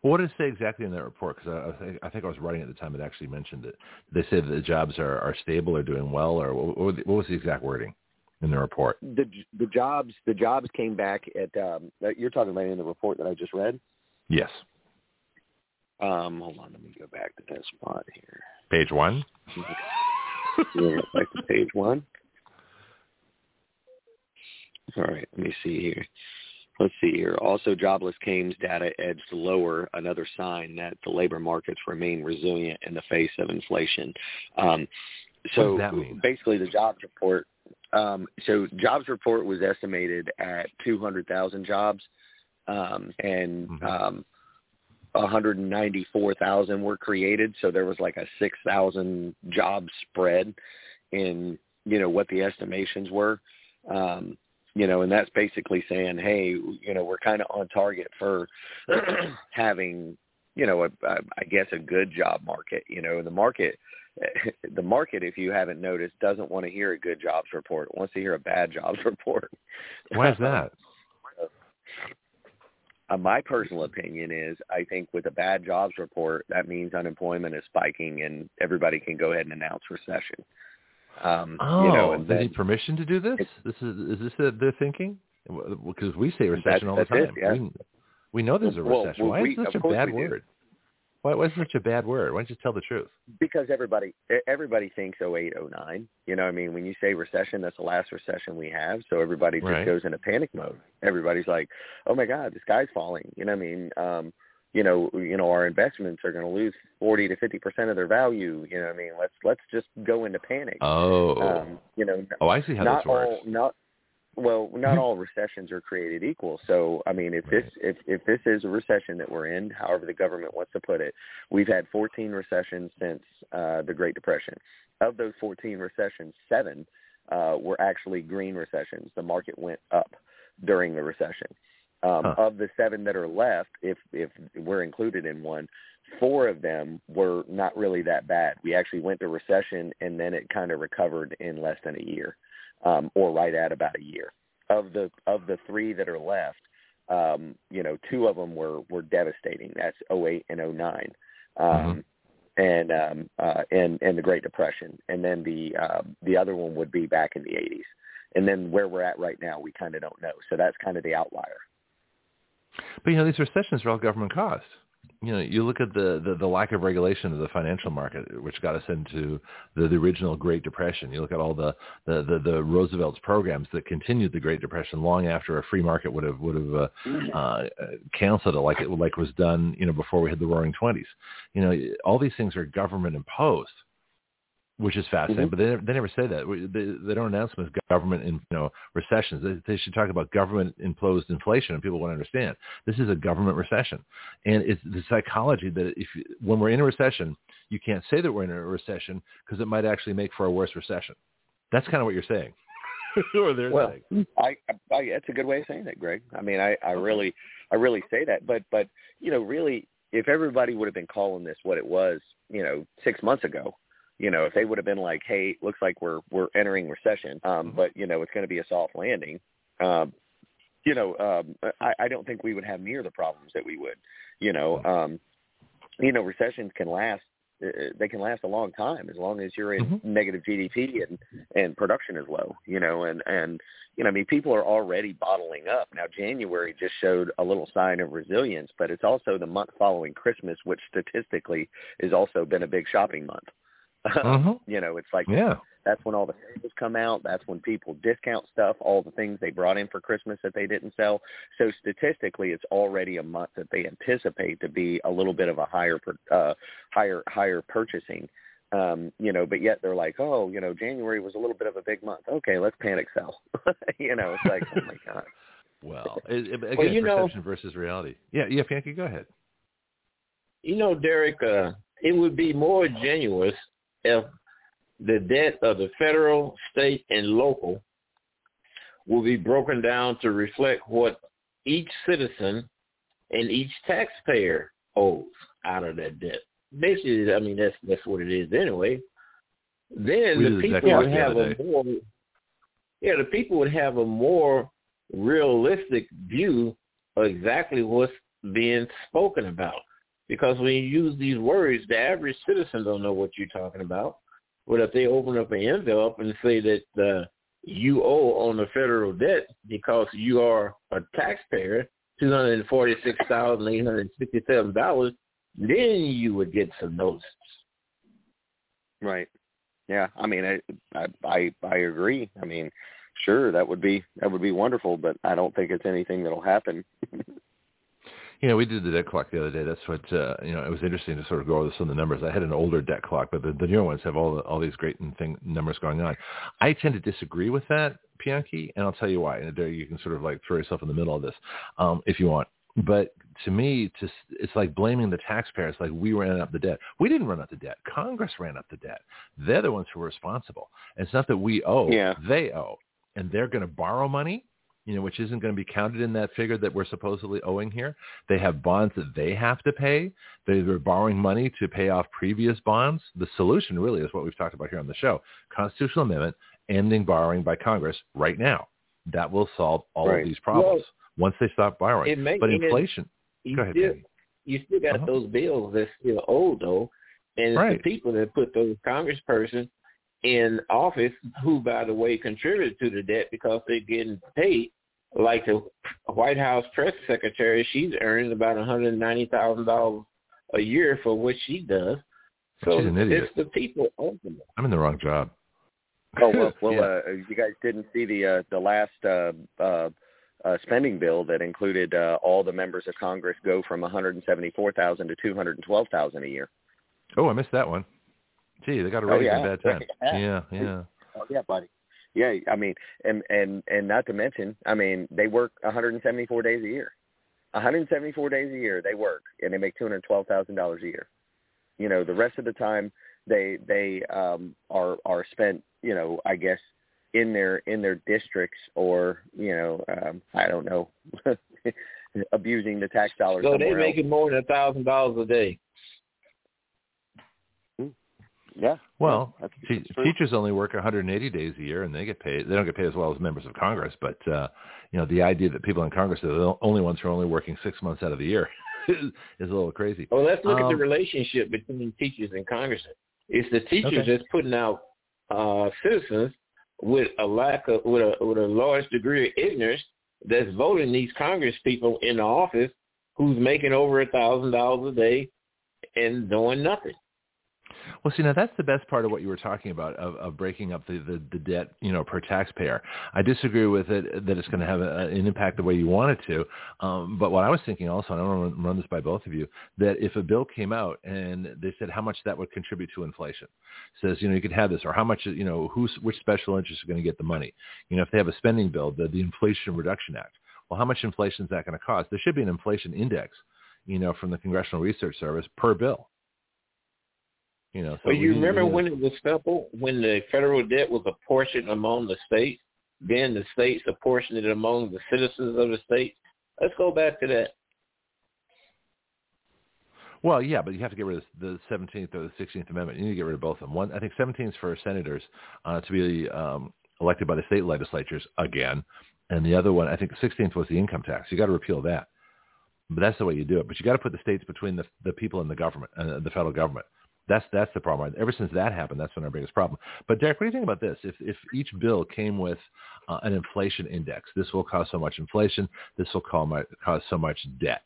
what does it say exactly in that report? Because I, I, think, I think I was writing at the time it actually mentioned it. They said that the jobs are, are stable or doing well, or what, what was the exact wording in the report? The the jobs the jobs came back at. Um, you're talking about in the report that I just read. Yes. Um, hold on, let me go back to that spot here. Page one. yeah, back to page one. All right, let me see here. Let's see here. Also, jobless claims data edged lower, another sign that the labor markets remain resilient in the face of inflation. Um, so basically the jobs report, um, so jobs report was estimated at two hundred thousand jobs, um, and mm-hmm. um, one hundred ninety-four thousand were created, so there was like a six thousand job spread in, you know, what the estimations were, um, you know, and that's basically saying, hey, you know, we're kind of on target for having, you know, a, a, I guess a good job market, you know, the market, the market, if you haven't noticed, doesn't want to hear a good jobs report. It wants to hear a bad jobs report. Why is that? Uh, my personal opinion is I think with a bad jobs report, that means unemployment is spiking and everybody can go ahead and announce recession. Um, oh, you know, and they need permission to do this? This is, is this the, their thinking? Because we say recession that's, all the time. It, yeah. we, we know there's a recession. Well, well, Why we, is such a bad word? Why was such a bad word? Why don't you tell the truth? Because everybody everybody thinks oh eight, oh nine. You know what I mean? When you say recession, that's the last recession we have. So everybody just right. goes into panic mode. Everybody's like, oh, my God, the sky's falling. You know what I mean? Um, you know, you know, our investments are going to lose forty to fifty percent of their value. You know what I mean? Let's let's just go into panic. Oh. Um, you know, oh, I see how this works. All, not, well, not all recessions are created equal. So, I mean, if right. this if, if this is a recession that we're in, however the government wants to put it, we've had fourteen recessions since uh, the Great Depression. Of those fourteen recessions, seven uh, were actually green recessions. The market went up during the recession. Um, huh. Of the seven that are left, if, if we're included in one, four of them were not really that bad. We actually went to recession, and then it kind of recovered in less than a year. Um, or right at about a year. Of the of the three that are left, um, you know, two of them were, were devastating. That's oh eight and oh nine, um, mm-hmm. and um, uh, and and the Great Depression. And then the uh, the other one would be back in the eighties. And then where we're at right now, we kind of don't know. So that's kind of the outlier. But you know, these recessions are all government caused. You know, you look at the, the, the lack of regulation of the financial market, which got us into the, the original Great Depression. You look at all the, the, the, the Roosevelt's programs that continued the Great Depression long after a free market would have would have uh, uh, canceled it, like it like was done, you know, before we had the Roaring Twenties. You know, all these things are government imposed, which is fascinating, mm-hmm. but they, they never say that. They, they don't announce them as government in, you know, recessions. They, they should talk about government imposed inflation, and people won't understand. This is a government recession. And it's the psychology that if you, when we're in a recession, you can't say that we're in a recession because it might actually make for a worse recession. That's kind of what you're saying. or they're well, saying. I, I, that's a good way of saying it, Greg. I mean, I, I really I really say that. But, but, you know, really, if everybody would have been calling this what it was, you know, six months ago, you know, if they would have been like, hey, looks like we're we're entering recession, um, but, you know, it's going to be a soft landing, um, you know, um, I, I don't think we would have near the problems that we would, you know. Um, you know, recessions can last, uh, they can last a long time as long as you're in mm-hmm. negative G D P and, and production is low, you know, and, and, you know, I mean, people are already bottling up. Now, January just showed a little sign of resilience, but it's also the month following Christmas, which statistically has also been a big shopping month. Uh-huh. You know, it's like yeah. that's when all the sales come out. That's when people discount stuff, all the things they brought in for Christmas that they didn't sell. So statistically, it's already a month that they anticipate to be a little bit of a higher, uh, higher, higher purchasing. Um, you know, but yet they're like, oh, you know, January was a little bit of a big month. Okay, let's panic sell. you know, it's like, oh my God. Well, it, it, again, well, you perception know, versus reality. Yeah, yeah, Pianki, go ahead. You know, Derek, uh, it would be more genuine if the debt of the federal, state, and local will be broken down to reflect what each citizen and each taxpayer owes out of that debt. Basically, I mean, that's that's what it is anyway. Then we the people would have a more yeah, the people would have a more realistic view of exactly what's being spoken about. Because when you use these words, the average citizen don't know what you're talking about. But if they open up an envelope and say that uh, you owe on the federal debt because you are a taxpayer two hundred forty-six thousand eight hundred sixty-seven dollars, then you would get some notice. Right. Yeah. I mean, I I I, I agree. I mean, sure, that would be that would be wonderful, but I don't think it's anything that'll happen. You know, we did the debt clock the other day. That's what, uh, you know, it was interesting to sort of go over some of the numbers. I had an older debt clock, but the, the newer ones have all the, all these great thing, numbers going on. I tend to disagree with that, Pianki, and I'll tell you why. And there you can sort of like throw yourself in the middle of this um, if you want. But to me, to, it's like blaming the taxpayers, like we ran up the debt. We didn't run up the debt. Congress ran up the debt. They're the ones who are responsible. And it's not that we owe. Yeah. They owe. And they're going to borrow money, you know, which isn't going to be counted in that figure that we're supposedly owing here. They have bonds that they have to pay. They were borrowing money to pay off previous bonds. The solution really is what we've talked about here on the show. Constitutional amendment, ending borrowing by Congress right now. That will solve all right. of these problems well, once they stop borrowing. It may, but inflation. It, you, go ahead, still, you still got uh-huh. those bills that's still old, though. And it's right. the people that put those congresspersons in office, who, by the way, contributed to the debt because they're getting paid. Like the White House press secretary, she's earned about one hundred ninety thousand dollars a year for what she does. So she's an idiot. It's the people ultimately. I'm in the wrong job. Oh, well, well yeah. uh, you guys didn't see the uh, the last uh, uh, uh, spending bill that included uh, all the members of Congress go from one hundred seventy-four thousand to two hundred twelve thousand a year. Oh, I missed that one. Gee, they got a raise in bad time. Yeah, yeah. Oh, yeah, buddy. Yeah, I mean, and, and, and not to mention, I mean, they work one hundred seventy-four days a year. one hundred seventy-four days a year they work, and they make two hundred twelve thousand dollars a year. You know, the rest of the time they they um, are are spent, you know, I guess in their in their districts or, you know, um, I don't know, abusing the tax dollars. So they're making more than one thousand dollars a day. Yeah. Well, yeah, that's, that's teachers only work one hundred eighty days a year, and they get paid. They don't get paid as well as members of Congress. But uh, you know, the idea that people in Congress are the only ones who are only working six months out of the year is, is a little crazy. Well, let's look um, at the relationship between teachers and Congress. It's the teachers okay. that's putting out uh, citizens with a lack of with a with a large degree of ignorance that's voting these Congress people in the office who's making over a thousand dollars a day and doing nothing. Well, see, now that's the best part of what you were talking about, of, of breaking up the, the, the debt, you know, per taxpayer. I disagree with it that it's going to have a, an impact the way you want it to. Um, but what I was thinking also, and I want to run this by both of you, that if a bill came out and they said how much that would contribute to inflation, says, you know, you could have this, or how much, you know, who's, which special interest is going to get the money. You know, if they have a spending bill, the, the Inflation Reduction Act, well, how much inflation is that going to cost? There should be an inflation index, you know, from the Congressional Research Service per bill. You know, so well, you remember when it was simple, when the federal debt was apportioned among the states, then the states apportioned it among the citizens of the states. Let's go back to that. Well, yeah, but you have to get rid of the seventeenth or the sixteenth Amendment. You need to get rid of both of them. One, I think seventeen is for senators uh, to be um, elected by the state legislatures again, and the other one, I think sixteenth was the income tax. You got to repeal that. But that's the way you do it. But you got to put the states between the the people and the government and uh, the federal government. That's that's the problem. Ever since that happened, that's been our biggest problem. But Derek, what do you think about this? If if each bill came with uh, an inflation index, this will cause so much inflation. This will call my, cause so much debt.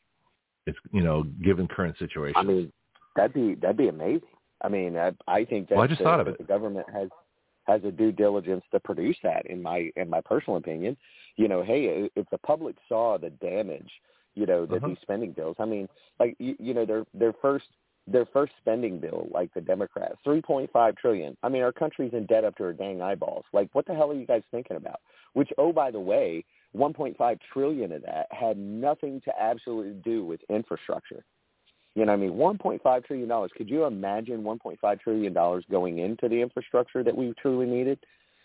It's, you know, given current situation. I mean, that'd be that'd be amazing. I mean, I, I think that, well, I just the, thought of that it. The government has has a due diligence to produce that. In my in my personal opinion, you know, hey, if the public saw the damage, you know, that uh-huh. these spending bills. I mean, like you, you know, their their first. Their first spending bill, like the Democrats, three point five trillion dollars. I mean, our country's in debt up to our dang eyeballs. Like, what the hell are you guys thinking about? Which, oh, by the way, one point five trillion dollars of that had nothing to absolutely do with infrastructure. You know what I mean? one point five trillion dollars. Could you imagine one point five trillion dollars going into the infrastructure that we truly needed?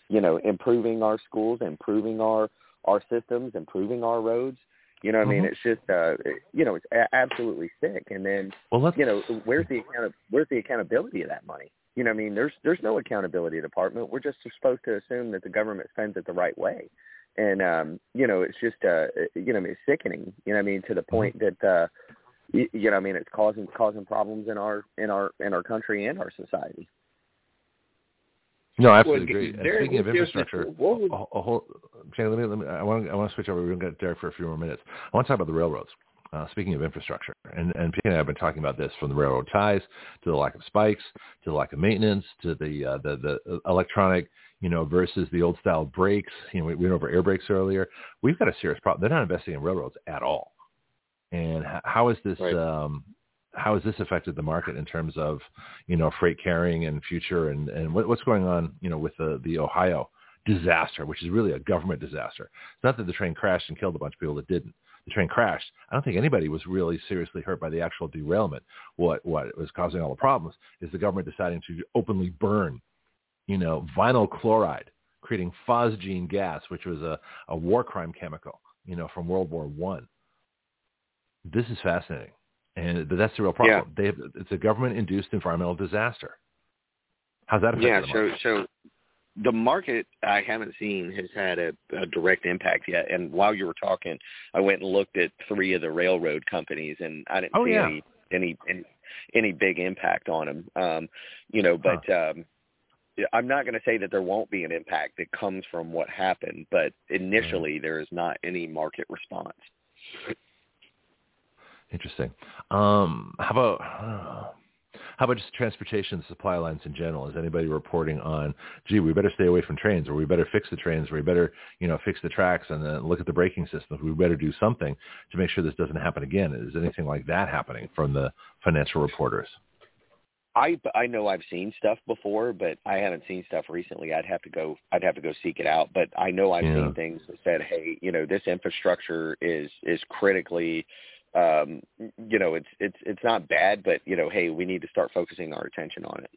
You know, improving our schools, improving our, our systems, improving our roads. You know what mm-hmm. I mean? It's just, uh, you know, it's a- absolutely sick. And then, well, you know, where's the account- where's the accountability of that money? You know what I mean? There's there's no accountability department. We're just supposed to assume that the government spends it the right way. And, um, you know, it's just, uh, you know, I mean, it's sickening, you know what I mean, to the point that, uh, you, you know, I mean, it's causing causing problems in our in our, in our country and our society. No, I absolutely agree. And speaking of infrastructure, a, a whole, okay, let me, let me, I want to, I want to switch over. We're going to get Derek for a few more minutes. I want to talk about the railroads. Uh, speaking of infrastructure, and and Pete and I have been talking about this, from the railroad ties to the lack of spikes to the lack of maintenance to the uh, the the electronic, you know, versus the old style brakes. You know, we went over air brakes earlier. We've got a serious problem. They're not investing in railroads at all. And how is this? Right. Um, How has this affected the market in terms of, you know, freight carrying and future and, and what, what's going on, you know, with the, the Ohio disaster, which is really a government disaster. It's not that the train crashed and killed a bunch of people that didn't. The train crashed. I don't think anybody was really seriously hurt by the actual derailment. What what was causing all the problems is the government deciding to openly burn, you know, vinyl chloride, creating phosgene gas, which was a, a war crime chemical, you know, from World War One. This is fascinating. And that's the real problem. Yeah. They have, it's a government-induced environmental disaster. How's that affect yeah, the market? Yeah, so, so the market I haven't seen has had a, a direct impact yet. And while you were talking, I went and looked at three of the railroad companies, and I didn't oh, see yeah. any, any any any big impact on them. Um, you know, but huh. um, I'm not going to say that there won't be an impact that comes from what happened, but initially mm-hmm. there is not any market response. Interesting. Um, how about uh, how about just transportation supply lines in general? Is anybody reporting on, gee, we better stay away from trains, or we better fix the trains, or we better, you know, fix the tracks and then look at the braking systems. We better do something to make sure this doesn't happen again. Is anything like that happening from the financial reporters? I, I know I've seen stuff before, but I haven't seen stuff recently. I'd have to go. I'd have to go seek it out. But I know I've yeah. seen things that said, "Hey, you know, this infrastructure is is critically, um, you know, it's it's it's not bad, but you know, hey, we need to start focusing our attention on it."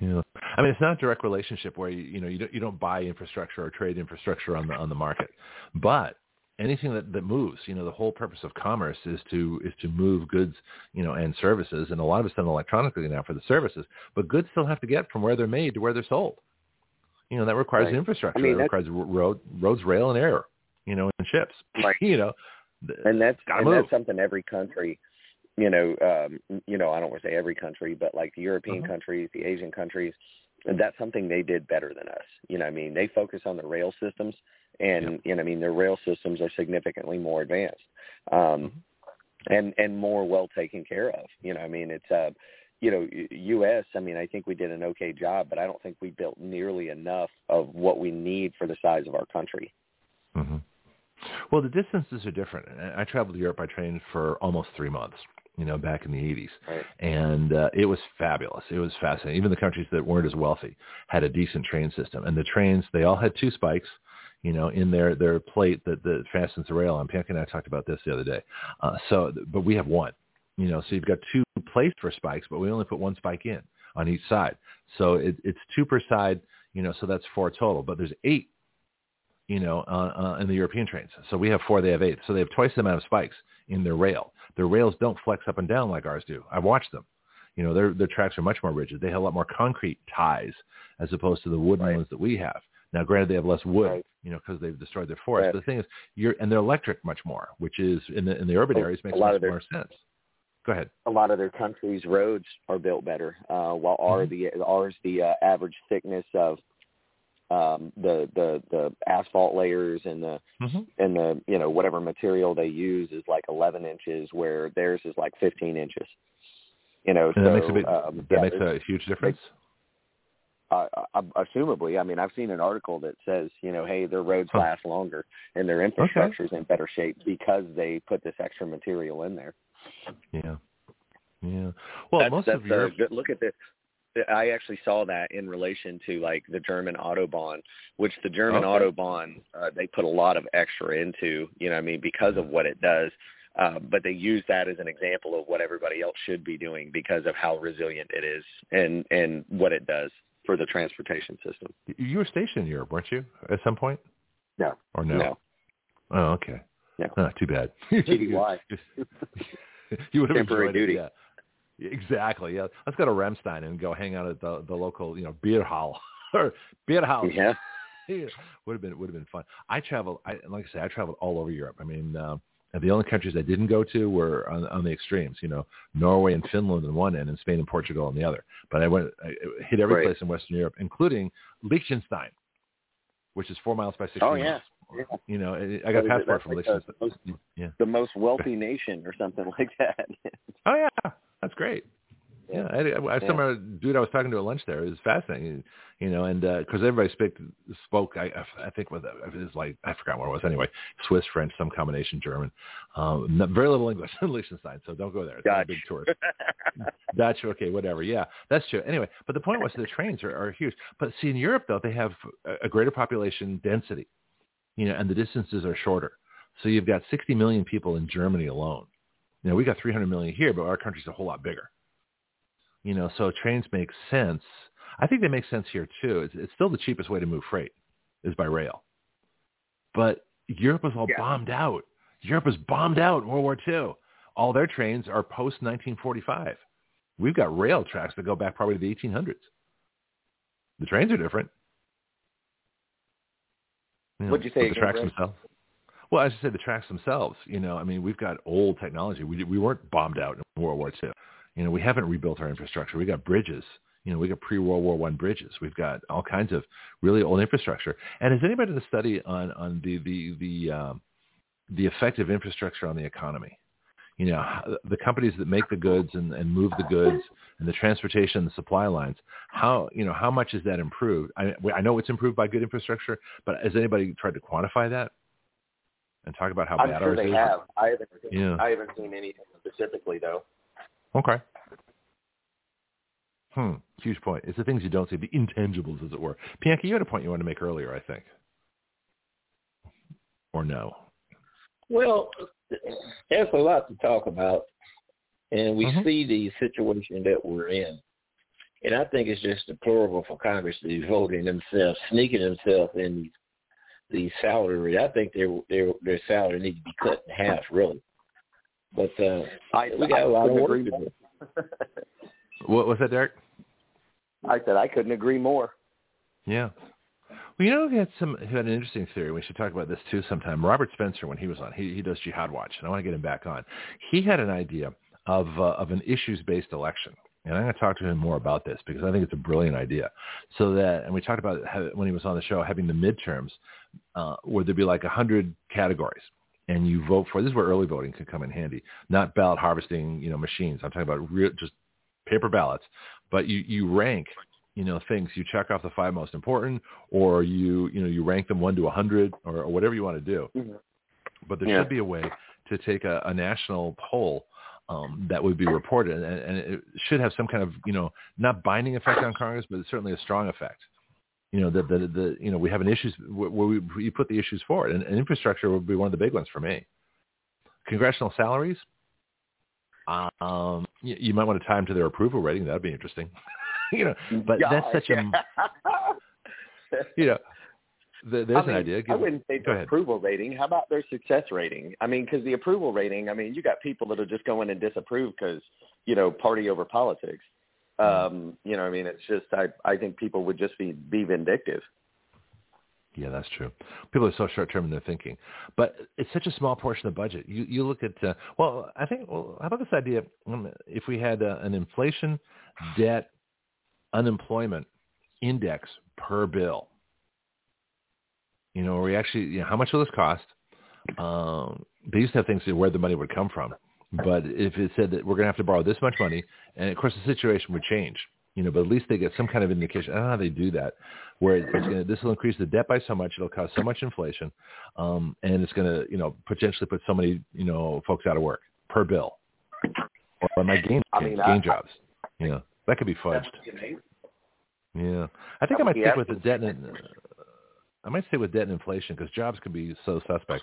Yeah, I mean, it's not a direct relationship where you you know you don't you don't buy infrastructure or trade infrastructure on the on the market, but anything that, that moves, you know, the whole purpose of commerce is to is to move goods, you know, and services, and a lot of it's done electronically now for the services. But goods still have to get from where they're made to where they're sold. You know, that requires right. infrastructure. I mean, that requires road, roads, rail, and air. You know, and ships. Right. You know, and that's and move. that's something every country. You know, um, you know, I don't want to say every country, but like the European uh-huh. countries, the Asian countries, that's something they did better than us. You know, I mean, they focus on the rail systems. And, yep. you know, I mean, their rail systems are significantly more advanced um, mm-hmm. and, and more well taken care of. You know, I mean, it's, uh, you know, U S, I mean, I think we did an okay job, but I don't think we built nearly enough of what we need for the size of our country. Mm-hmm. Well, the distances are different. I traveled to Europe by train for almost three months. You know, back in the eighties. Right. And uh, it was fabulous. It was fascinating. Even the countries that weren't as wealthy had a decent train system. And the trains, they all had two spikes, you know, in their, their plate that, that fastens the rail. And Pianki and I talked about this the other day. Uh, so, but we have one, you know, so you've got two plates for spikes, but we only put one spike in on each side. So it, it's two per side, you know, so that's four total, but there's eight, you know, uh, uh, in the European trains. So we have four, they have eight. So they have twice the amount of spikes in their rail. Their rails don't flex up and down like ours do. I've watched them. You know, their their tracks are much more rigid. They have a lot more concrete ties as opposed to the wooden right. ones that we have. Now, granted, they have less wood, right. you know, because they've destroyed their forest. Right. But the thing is, you're and they're electric much more, which is in the in the urban areas makes much their, more sense. Go ahead. A lot of their countries' roads are built better, uh, while our mm-hmm. the ours the uh, average thickness of Um, the, the the asphalt layers and the mm-hmm. and the you know whatever material they use is like eleven inches, where theirs is like fifteen inches. You know, and so that makes a, big, um, that yeah, makes a huge difference. Uh, assumably, I mean, I've seen an article that says you know, hey, their roads huh. last longer and their infrastructure's okay. in better shape because they put this extra material in there. Yeah, yeah. Well, that's, most that's of Europe uh, look at this. I actually saw that in relation to like the German Autobahn, which the German okay. Autobahn, uh, they put a lot of extra into, you know, I mean, because of what it does. Uh, but they use that as an example of what everybody else should be doing because of how resilient it is and, and what it does for the transportation system. You were stationed in Europe, weren't you, at some point? No. Or no? No. Oh, okay. No. Oh, too bad. T D Y. You would have temporary duty. Yeah. Exactly. Yeah, let's go to Ramstein and go hang out at the the local, you know, beer hall or beer house. Yeah, would have been would have been fun. I traveled, I, like I said, I traveled all over Europe. I mean, uh, the only countries I didn't go to were on, on the extremes. You know, Norway and Finland on one end, and Spain and Portugal on the other. But I went, I hit every right. place in Western Europe, including Liechtenstein, which is four miles by sixteen. Oh yeah. Miles. Yeah. You know, I got a passport from like Liechtenstein. The most, yeah. the most wealthy nation or something like that. Oh, yeah. That's great. Yeah. yeah. I, I, I, some yeah. dude I was talking to at lunch there, it was fascinating, you know, and because uh, everybody spoke, spoke I, I think, with it was like, I forgot what it was anyway, Swiss, French, some combination, German. Um, not, very little English in Liechtenstein, so don't go there. It's Dutch. Not a big tourist. Dutch, okay, whatever. Yeah, that's true. Anyway, but the point was the trains are, are huge. But see, in Europe, though, they have a greater population density. You know, and the distances are shorter. So you've got sixty million people in Germany alone. You know, we got three hundred million here, but our country's a whole lot bigger. You know, so trains make sense. I think they make sense here too. It's, it's still the cheapest way to move freight is by rail. But Europe was all yeah. bombed out. Europe was bombed out in World War Two. All their trains are post nineteen forty-five. We've got rail tracks that go back probably to the eighteen hundreds. The trains are different. You know, what'd you say? The tracks themselves. Well, as I said, the tracks themselves. You know, I mean, we've got old technology. We we weren't bombed out in World War Two. You know, we haven't rebuilt our infrastructure. We got bridges. You know, we got pre-World War One bridges. We've got all kinds of really old infrastructure. And has anybody done a study on on the the the um, the effect of infrastructure on the economy? you know, the companies that make the goods and, and move the goods and the transportation and the supply lines, how, you know, how much is that improved? I, I know it's improved by good infrastructure, but has anybody tried to quantify that and talk about how I'm bad sure ours they is? Have. I haven't, yeah. I haven't seen anything specifically, though. Okay. Hmm. Huge point. It's the things you don't see, the intangibles, as it were. Pianki, you had a point you wanted to make earlier, I think. Or no? Well, there's a lot to talk about, and we mm-hmm. see the situation that we're in. And I think it's just deplorable for Congress to be voting themselves, sneaking themselves in these the salary. I think their their their salary needs to be cut in half, really. But uh, I, we got I a lot of work to do. What was that, Derek? I said I couldn't agree more. Yeah. Well, you know, we had some who had an interesting theory. We should talk about this too sometime. Robert Spencer, when he was on, he, he does Jihad Watch, and I want to get him back on. He had an idea of uh, of an issues-based election, and I'm going to talk to him more about this because I think it's a brilliant idea. So that, and we talked about how, when he was on the show, having the midterms uh, where there'd be like a hundred categories. And you vote for, this is where early voting could come in handy, not ballot harvesting, you know, machines. I'm talking about real, just paper ballots, but you, you rank, you know, things. You check off the five most important, or you, you know, you rank them one to a hundred or, or whatever you want to do. Mm-hmm. But there yeah. should be a way to take a, a national poll um, that would be reported, and, and it should have some kind of, you know, not binding effect on Congress, but it's certainly a strong effect. You know, the, the, the, you know, we have an issues where we, we put the issues forward, and, and infrastructure would be one of the big ones for me. Congressional salaries. Um, you, you might want to tie them to their approval rating. That'd be interesting. You know, but God, that's such yeah. a, you know, the, there's I mean, an idea. Give, I wouldn't say their approval rating. How about their success rating? I mean, because the approval rating, I mean, you got people that are just going and disapprove because, you know, party over politics. Um, you know, I mean, it's just, I, I think people would just be, be vindictive. Yeah, that's true. People are so short-term in their thinking, but it's such a small portion of the budget. You, you look at, uh, well, I think, well, how about this idea? If we had uh, an inflation, debt, unemployment index per bill, you know, we actually, you know, how much will this cost? Um, they used to have things where the money would come from. But if it said that we're going to have to borrow this much money, and of course the situation would change, you know, but at least they get some kind of indication. I don't know how they do that, where it's going to, this will increase the debt by so much, it'll cause so much inflation, um, and it's going to, you know, potentially put so many, you know, folks out of work per bill. Or my game, I mean, game I, jobs, you know, that could be fudged. Yeah, I think I might stick with the debt and. Uh, I might stay with debt and inflation because jobs can be so suspect.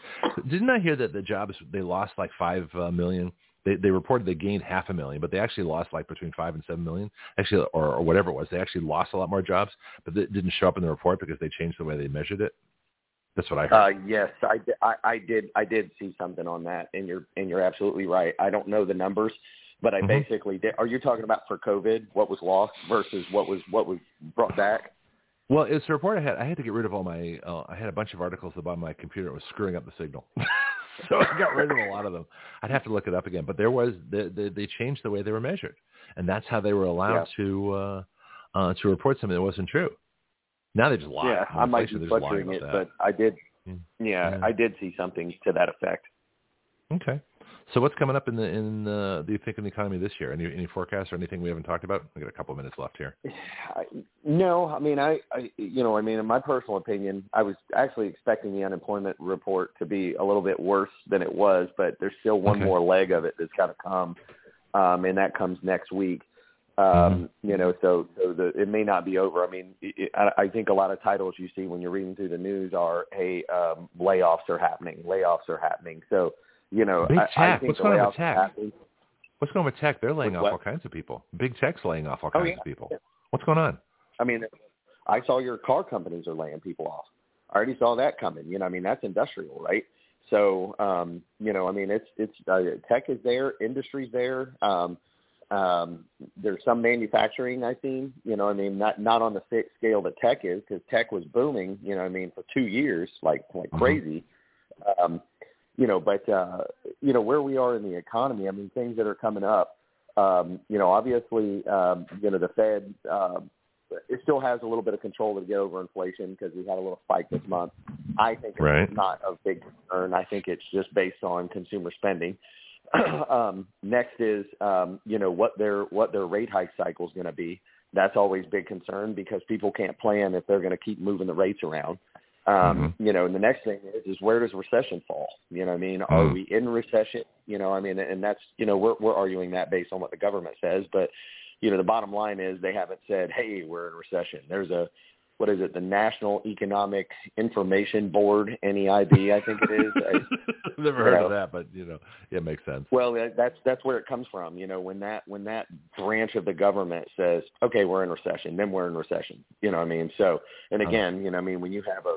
Didn't I hear that the jobs, they lost like five million? They, they reported they gained half a million, but they actually lost like between five and seven million, actually, or, or whatever it was. They actually lost a lot more jobs, but it didn't show up in the report because they changed the way they measured it. That's what I heard. Uh, yes, I, I, I did. I did see something on that, and you're, and you're absolutely right. I don't know the numbers, but I mm-hmm. basically did. Are you talking about for COVID, what was lost versus what was, what was brought back? Well, it's a report I had. I had to get rid of all my uh, – I had a bunch of articles about my computer. It was screwing up the signal. So I got rid of a lot of them. I'd have to look it up again. But there was they, – they, they changed the way they were measured, and that's how they were allowed yeah. to uh, uh, to report something that wasn't true. Now they just lie. Yeah, I might be butchering it, that. but I did yeah. yeah, I did see something to that effect. Okay. So what's coming up in the in the, do you think in the economy this year? Any any forecasts or anything we haven't talked about? We got a couple of minutes left here. I, no, I mean I, I you know I mean in my personal opinion, I was actually expecting the unemployment report to be a little bit worse than it was, but there's still one okay. more leg of it that's got to come, um, and that comes next week. Um, mm-hmm. You know, so so the, it may not be over. I mean, it, I, I think a lot of titles you see when you're reading through the news are, hey, um, layoffs are happening, layoffs are happening. So. You know, big tech. I, I think What's going on with tech? Happens. What's going on with tech? They're laying with off what? all kinds of people. Big tech's laying off all kinds oh, yeah. of people. What's going on? I mean, I saw your car companies are laying people off. I already saw that coming. You know, I mean, that's industrial, right? So, um, you know, I mean, it's it's uh, tech is there, industry's there. Um, um, there's some manufacturing I've seen. You know, I mean, not not on the scale that tech is, because tech was booming. You know, I mean, for two years, like like mm-hmm. crazy. Um, You know, but, uh, you know, where we are in the economy, I mean, things that are coming up, um, you know, obviously, um, you know, the Fed, um, it still has a little bit of control to get over inflation because we had a little spike this month. I think right. it's not a big concern. I think it's just based on consumer spending. um, next is, um, you know, what their what their rate hike cycle is going to be. That's always a big concern because people can't plan if they're going to keep moving the rates around. Um, mm-hmm. You know, and the next thing is, is where does recession fall? You know what I mean? Mm-hmm. Are we in recession? You know, I mean, and that's, you know, we're we're arguing that based on what the government says. But, you know, the bottom line is they haven't said, hey, we're in recession. There's a, what is it, the National Economic Information Board, N E I B, I think it is. I, Never heard know. of that, but, you know, it makes sense. Well, that's that's where it comes from. You know, when that when that branch of the government says, okay, we're in recession, then we're in recession. You know what I mean? So, and again, you know, I mean, when you have a,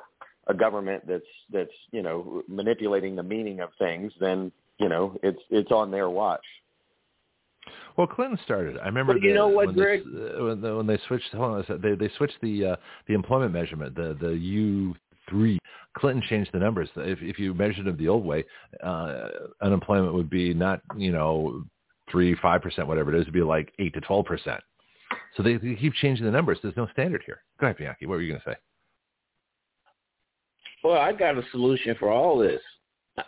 a government that's, that's, you know, manipulating the meaning of things, then, you know, it's it's on their watch. Well, Clinton started. I remember but you the, know what, when, Greg? They, when, they, when they switched, hold on a second, they, they switched the uh, the employment measurement, the the U three. Clinton changed the numbers. If if you measured them the old way, uh, unemployment would be not, you know, three five percent, whatever it is, would be like eight to twelve percent. So they, they keep changing the numbers. There's no standard here. Go ahead, Bianchi. What were you going to say? Well, I got a solution for all this.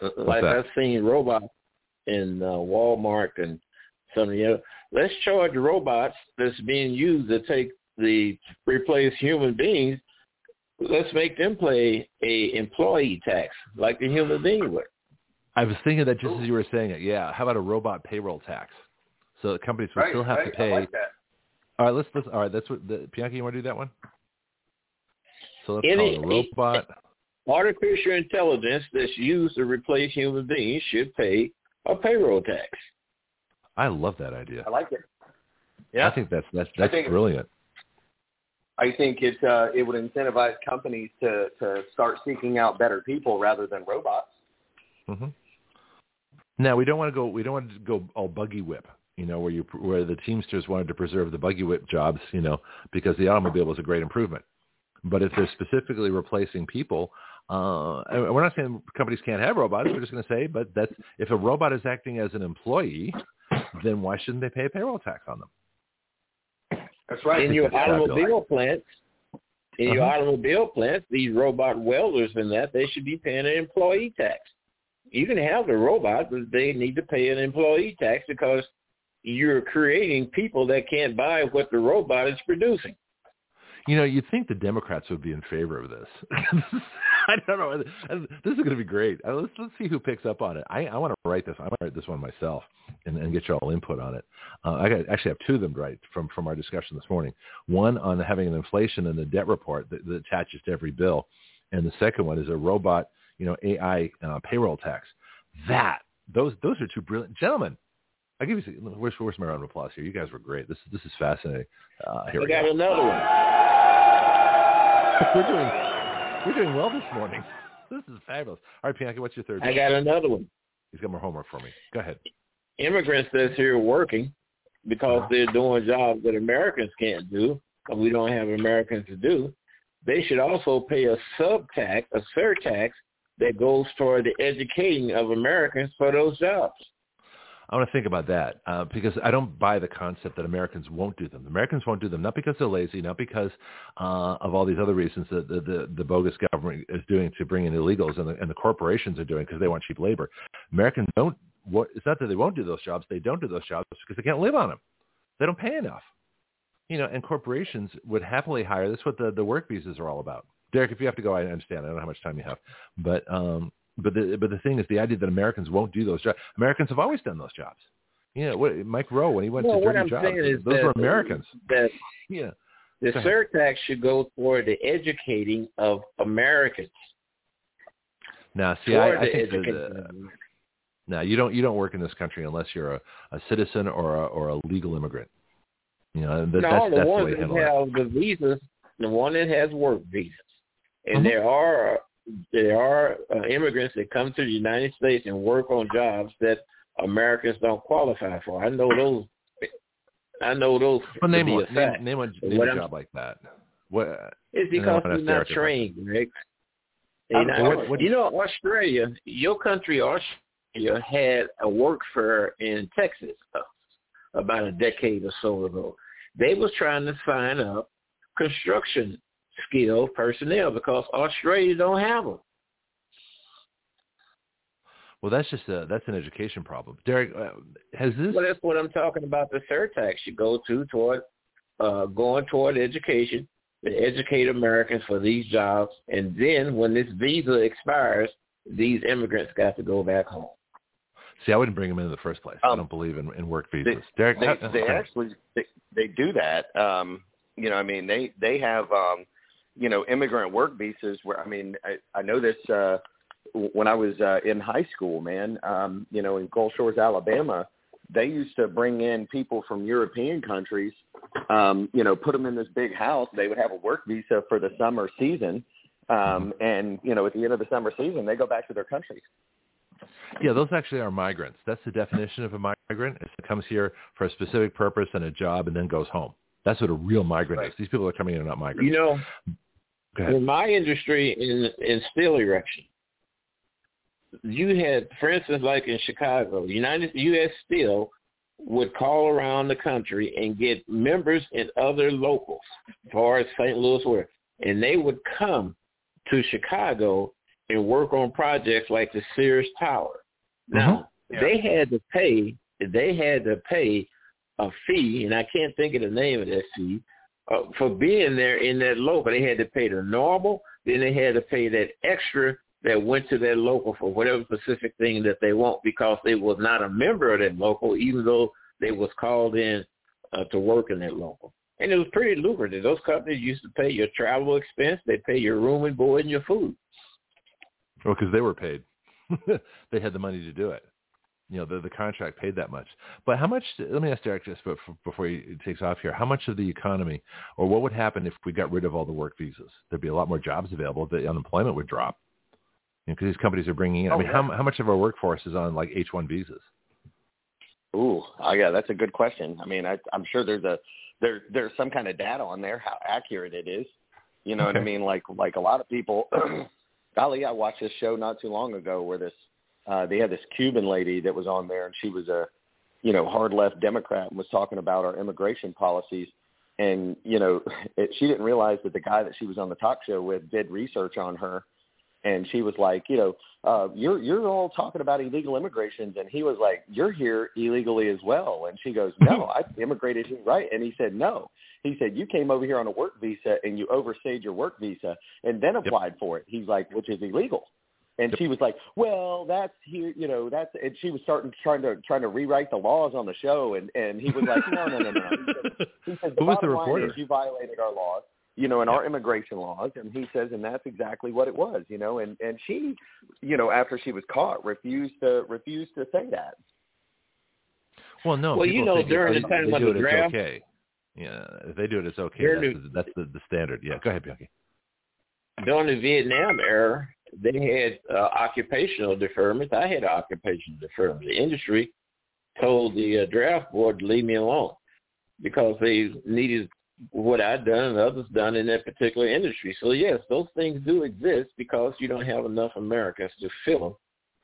What's like that? I've seen robots in uh, Walmart and. Something, you know, let's charge robots that's being used to take the replace human beings. Let's make them pay a employee tax like the human being would. I was thinking that just Ooh. as you were saying it. Yeah. How about a robot payroll tax? So the companies will right, still have right. to pay. I like that. All right. Let's, let's. All right. That's what the Pianki. You want to do that one? So let's Any, call it a robot. Artificial intelligence that's used to replace human beings should pay a payroll tax. I love that idea. I like it. Yeah, I think that's that's, that's I think brilliant. I think it uh, it would incentivize companies to, to start seeking out better people rather than robots. Mm-hmm. Now we don't want to go we don't want to go all buggy whip, you know, where you where the Teamsters wanted to preserve the buggy whip jobs, you know, because the automobile was a great improvement. But if they're specifically replacing people. Uh, we're not saying companies can't have robots. We're just going to say, but that's if a robot is acting as an employee, then why shouldn't they pay a payroll tax on them? That's right. In your automobile plants, in uh-huh. your automobile plants, these robot welders and that, they should be paying an employee tax. You can have the robot, but they need to pay an employee tax because you're creating people that can't buy what the robot is producing. You know, you'd think the Democrats would be in favor of this. I don't know. This is going to be great. Let's, let's see who picks up on it. I, I want to write this. I want to write this one myself and, and get your all input on it. Uh, I got, actually have two of them to write from, from our discussion this morning. One on having an inflation and a debt report that, that attaches to every bill. And the second one is a robot, you know, A I uh, payroll tax. That, those those are two brilliant gentlemen. I'll give you some, where's, where's my round of applause here? You guys were great. This, this is fascinating. Uh, here I we got go. another one. We're doing we're doing well this morning. This is fabulous. All right, Pianki, what's your third? I one? got another one. He's got more homework for me. Go ahead. Immigrants that's here working because they're doing jobs that Americans can't do, because we don't have Americans to do. They should also pay a sub-tax, a surtax that goes toward the educating of Americans for those jobs. I want to think about that uh, because I don't buy the concept that Americans won't do them. Americans won't do them, not because they're lazy, not because uh, of all these other reasons that the, the, the bogus government is doing to bring in illegals and the, and the corporations are doing because they want cheap labor. Americans don't – it's not that they won't do those jobs. They don't do those jobs because they can't live on them. They don't pay enough. You know, and corporations would happily hire – that's what the, the work visas are all about. Derek, if you have to go, I understand. I don't know how much time you have. But um, – But the but the thing is the idea that Americans won't do those jobs. Americans have always done those jobs. You know, what, Mike Rowe when he went well, to dirty jobs, those that, were Americans. That yeah, the surtax should go toward the educating of Americans. Now, see, I, I think that, uh, now you don't you don't work in this country unless you're a, a citizen or a, or a legal immigrant. You know, that, no, that's, the that's ones the way that have it. the visas, the one that has work visas, and mm-hmm. there are. There are uh, immigrants that come to the United States and work on jobs that Americans don't qualify for. I know those. I know those. Well, name one. Name, name one. Name a job like that. What? It's because they're not trained, Rick. Right? You know, Australia, your country, Australia, had a work fair in Texas about a decade or so ago. They was trying to sign up construction skilled personnel because Australia don't have them. Well, that's just a, that's an education problem. Derek, uh, has this... Well, that's what I'm talking about. The surtax should go to toward uh, going toward education and educate Americans for these jobs. And then when this visa expires, these immigrants got to go back home. See, I wouldn't bring them in in the first place. Um, I don't believe in, in work visas. They, Derek, they, how, they actually they, they do that. Um, you know, I mean, they they have um, you know, immigrant work visas. Where I mean, I, I know this uh, when I was uh, in high school, man. Um, you know, in Gulf Shores, Alabama, they used to bring in people from European countries. Um, you know, put them in this big house. They would have a work visa for the summer season, um, and you know, at the end of the summer season, they go back to their countries. Yeah, those actually are migrants. That's the definition of a migrant. It's it comes here for a specific purpose and a job and then goes home. That's what a real migrant right. is. These people are coming in and not migrants. You know, in my industry, in, in steel erection, you had, for instance, like in Chicago, United U S Steel would call around the country and get members and other locals, as far as Saint Louis were, and they would come to Chicago and work on projects like the Sears Tower. Now, mm-hmm. yeah. they had to pay they had to pay a fee, and I can't think of the name of that fee, uh, for being there in that local. They had to pay the normal, then they had to pay that extra that went to that local for whatever specific thing that they want, because they was not a member of that local, even though they was called in uh, to work in that local. And it was pretty lucrative. Those companies used to pay your travel expense. They pay your room and board and your food. Well, because they were paid. They had the money to do it. You know, the, the contract paid that much. But how much, let me ask Derek just before he takes off here, how much of the economy, or what would happen if we got rid of all the work visas? There'd be a lot more jobs available. The unemployment would drop. Because you know, these companies are bringing in, I mean, how, how much of our workforce is on like H one visas? Ooh, oh, yeah, that's a good question. I mean, I, I'm sure there's a there there's some kind of data on there, how accurate it is. You know okay. what I mean? Like Like a lot of people... Golly, I watched this show not too long ago where this uh, they had this Cuban lady that was on there, and she was a, you know, hard left Democrat and was talking about our immigration policies. And, you know, it, she didn't realize that the guy that she was on the talk show with did research on her. And she was like, you know, uh, you're you're all talking about illegal immigrations. And he was like, you're here illegally as well. And she goes, no, I immigrated here, right? And he said, no. He said, you came over here on a work visa and you overstayed your work visa and then applied yep. for it. He's like, which is illegal. And yep. she was like, well, that's here, you know, that's, and she was starting trying to trying to rewrite the laws on the show. And, and he was like, no, no, no, no. He said, he said, the bottom line is you violated our laws. You know, in our immigration laws. And he says, and that's exactly what it was, you know, and, and she, you know, after she was caught, refused to refused to say that. Well, no, well, you know, during the time of the draft. Okay. Yeah. If they do it, it's okay. That's, the, that's the, the standard. Yeah. Go ahead, Bianchi. During the Vietnam era, they had uh, occupational deferments. I had occupational deferment. The industry told the uh, draft board to leave me alone because they needed what I've done and others done in that particular industry. So, yes, those things do exist because you don't have enough Americans to fill them.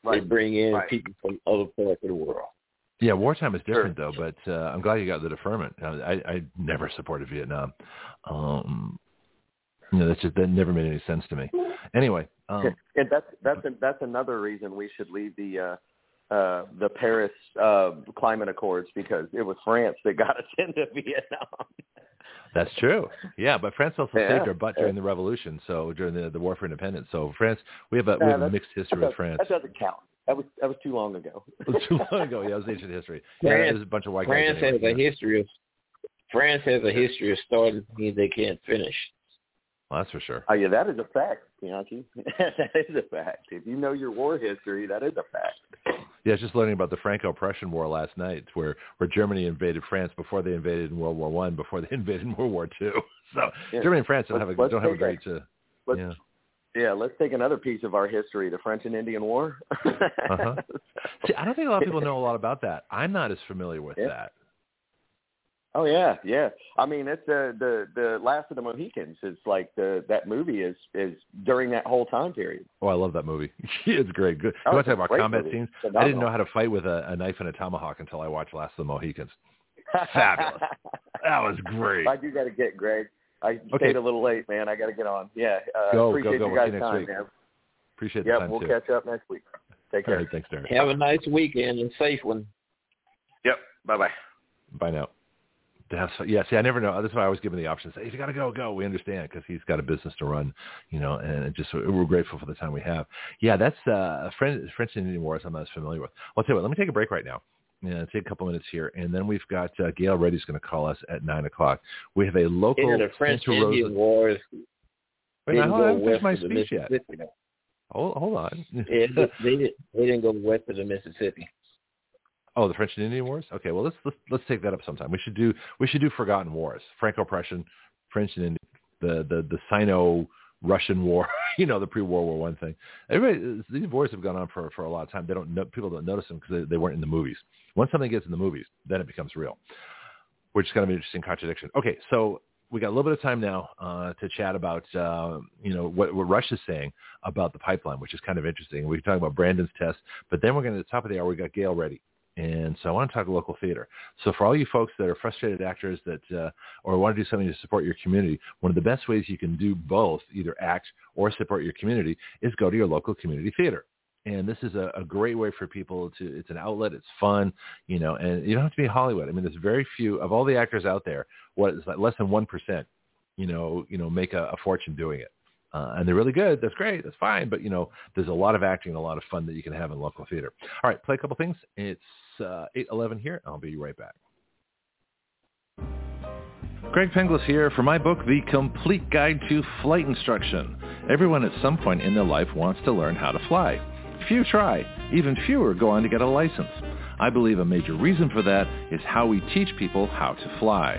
Right. They bring in right. people from other parts of the world. Yeah, wartime is different, sure. though, but uh, I'm glad you got the deferment. I, I never supported Vietnam. Um, you know, that's just, that never made any sense to me. Anyway. Um, and that's that's a, that's another reason we should leave the uh, – Uh, the Paris uh, Climate Accords, because it was France that got us into Vietnam. That's true. Yeah, but France also yeah. saved our butt during the revolution, so during the, the War for Independence. So France, we have a, we have a mixed history with France. That doesn't count. That was that was too long ago. It was too long ago. Yeah, it was ancient history. France, yeah, it was a bunch of white France guys has anyway. a history of France has a history of starting things they can't finish. Well, that's for sure. Oh yeah, that is a fact, Pianki. That is a fact. If you know your war history, that is a fact. Yeah, I was just learning about the Franco-Prussian War last night, where, where Germany invaded France before they invaded in World War One, before they invaded in World War Two. So yeah. Germany and France don't let's, have a don't have a great. To, let's, yeah. yeah, let's take another piece of our history: the French and Indian War. uh-huh. See, I don't think a lot of people know a lot about that. I'm not as familiar with yeah. that. Oh yeah, yeah. I mean, it's the the the Last of the Mohicans. It's like the that movie is is during that whole time period. Oh, I love that movie. It's great. Good. You oh, want to talk about combat movie. Scenes? I didn't know how to fight with a, a knife and a tomahawk until I watched Last of the Mohicans. Fabulous. That was great. I do got to get Greg. I okay. stayed a little late, man. I got to get on. Yeah. Uh, go, appreciate go, go. you guys' we'll time, man. Appreciate the yep, time we'll too. We'll catch up next week. Take care. All right, thanks, Derek. Have a nice weekend and safe one. Yep. Bye-bye. Bye now. Yeah, see, I never know. That's why I was given the option to say, if you got to go, go. We understand because he's got a business to run, you know, and it just we're grateful for the time we have. Yeah, that's uh, French Indian Wars I'm not as familiar with. I'll tell you what, let me take a break right now. Yeah, take a couple minutes here, and then we've got uh, Gail Ready's going to call us at nine o'clock. We have a local Santa Rosa. The French Indian Wars. Wait, I haven't finished my speech yet. Hold, hold on. it, they, didn't, they didn't go west of the Mississippi. Oh, the French and Indian Wars? Okay, well let's let's let's take that up sometime. We should do we should do Forgotten Wars, Franco-Prussian, French and Indian, the the the Sino-Russian War, you know, the pre-World War One thing. Everybody, these wars have gone on for, for a lot of time. They don't people don't notice them because they, they weren't in the movies. Once something gets in the movies, then it becomes real. Which is kind of an interesting contradiction. Okay, so we got a little bit of time now uh, to chat about, uh, you know, what, what Russia's saying about the pipeline, which is kind of interesting. We can talk about Brandon's test, but then we're going to the top of the hour. We got Gail Ready. And so I want to talk local theater. So for all you folks that are frustrated actors that uh, or want to do something to support your community, one of the best ways you can do both, either act or support your community, is go to your local community theater. And this is a, a great way for people to, it's an outlet, it's fun, you know, and you don't have to be Hollywood. I mean, there's very few, of all the actors out there, what is like less than one percent, you know, you know, make a, a fortune doing it. Uh, and they're really good. That's great. That's fine. But, you know, there's a lot of acting and a lot of fun that you can have in local theater. All right, play a couple things. It's Uh, eight eleven here. I'll be right back. Greg Penglis here for my book, The Complete Guide to Flight Instruction. Everyone at some point in their life wants to learn how to fly. Few try. Even fewer go on to get a license. I believe a major reason for that is how we teach people how to fly.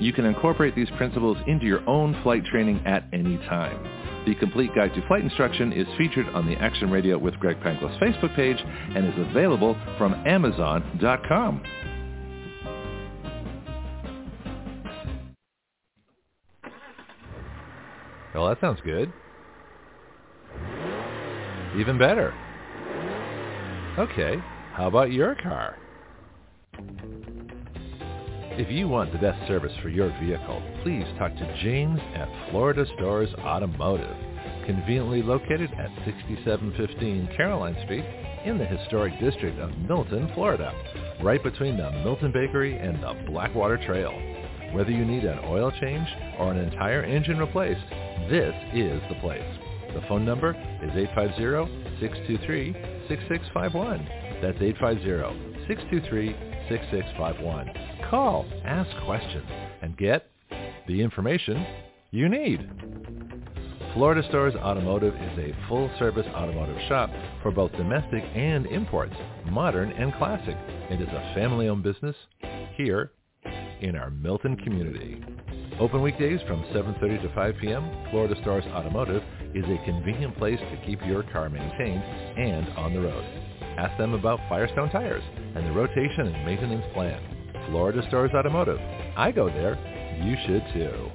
You can incorporate these principles into your own flight training at any time. The Complete Guide to Flight Instruction is featured on the Action Radio with Greg Penglis Facebook page and is available from Amazon dot com. Well, that sounds good. Even better. Okay, how about your car? If you want the best service for your vehicle, please talk to James at Florida Stores Automotive, conveniently located at sixty-seven fifteen Caroline Street in the historic district of Milton, Florida, right between the Milton Bakery and the Blackwater Trail. Whether you need an oil change or an entire engine replaced, this is the place. The phone number is eight five zero, six two three, six six five one. That's eight five zero, six two three, six six five one. Call, ask questions, and get the information you need. Florida Stores Automotive is a full-service automotive shop for both domestic and imports, modern and classic. It is a family-owned business here in our Milton community. Open weekdays from seven thirty to five p.m., Florida Stars Automotive is a convenient place to keep your car maintained and on the road. Ask them about Firestone Tires and the rotation and maintenance plan. Florida Stars Automotive. I go there. You should too.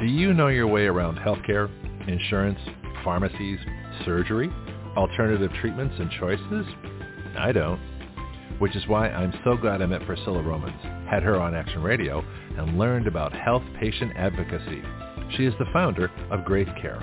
Do you know your way around healthcare, insurance, pharmacies, surgery, alternative treatments and choices? I don't. Which is why I'm so glad I met Priscilla Romans, had her on Action Radio, and learned about health patient advocacy. She is the founder of Great Care.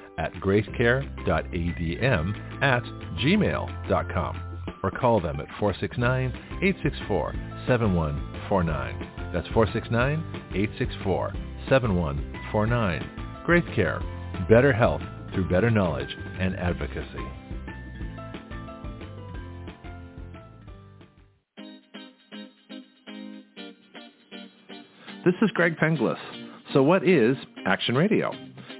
at grave care dot a d m at gmail dot com or call them at four six nine, eight six four, seven one four nine. That's four six nine, eight six four, seven one four nine. Great Care. Better health through better knowledge and advocacy. This is Greg Penglis. So what is Action Radio?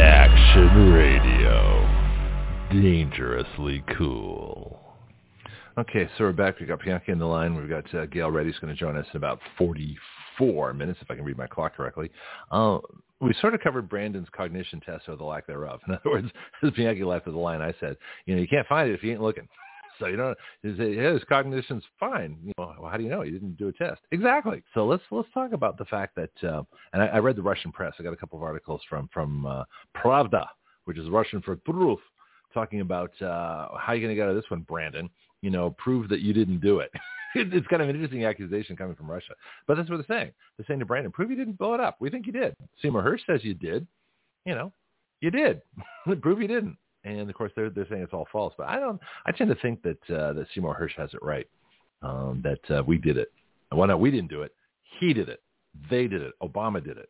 Action Radio. Dangerously cool. Okay, so we're back. We've got Pianki in the line. We've got uh, Gail Ready. He's going to join us in about forty-four minutes, if I can read my clock correctly. Uh, we sort of covered Brandon's cognition test or the lack thereof. In other words, as Pianki left of the line, I said, you know, you can't find it if you ain't looking. So you don't. You say, yeah, his cognition's fine. You know, well, how do you know? You didn't do a test. Exactly. So let's let's talk about the fact that, uh, and I, I read the Russian press. I got a couple of articles from from uh, Pravda, which is Russian for proof, talking about uh, how you're going to get out of this one, Brandon. You know, prove that you didn't do it. It's kind of an interesting accusation coming from Russia, but that's what they're saying. They're saying to Brandon, prove you didn't blow it up. We think you did. Seymour Hersh says you did. You know, you did. Prove you didn't. And of course, they're they're saying it's all false, but I don't. I tend to think that uh, that Seymour Hersh has it right. Um, that uh, we did it. Why not? We didn't do it. He did it. They did it. Obama did it.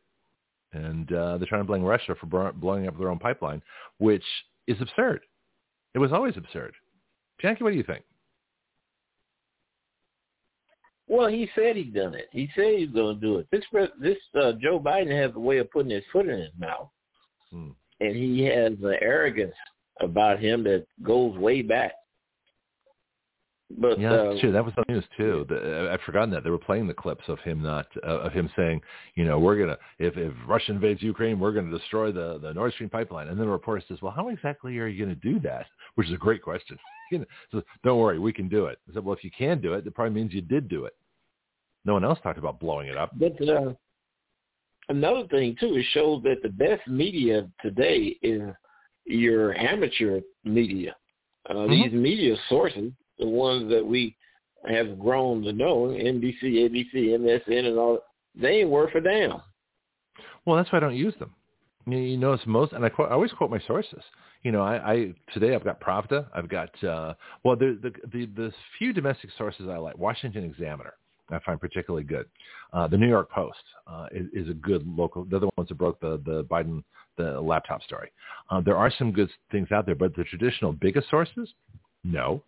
And uh, they're trying to blame Russia for blowing up their own pipeline, which is absurd. It was always absurd. Jackie, what do you think? Well, he said he'd done it. He said he was going to do it. This this uh, Joe Biden has a way of putting his foot in his mouth, hmm. and he has an arrogance about him that goes way back. But yeah, that's uh, true. That was on the news too. The, I've forgotten that they were playing the clips of him not uh, of him saying, you know, we're gonna if if Russia invades Ukraine, we're gonna destroy the, the Nord Stream pipeline. And then a reporter says, well, how exactly are you gonna do that? Which is a great question. You know, so don't worry, we can do it. I said, well, if you can do it, that probably means you did do it. No one else talked about blowing it up. But uh, another thing too, it shows that the best media today is your amateur media. Uh, mm-hmm. These media sources, the ones that we have grown to know, N B C, A B C, M S N, and all, they ain't worth a damn. Well, that's why I don't use them. You notice most, and I, quote, I always quote my sources. You know, I, I today I've got Pravda, I've got, uh, well, the, the the the few domestic sources I like, Washington Examiner, I find particularly good. Uh, the New York Post uh, is, is a good local, they're the ones that broke the, the Biden the laptop story. Uh, there are some good things out there, but the traditional biggest sources, no.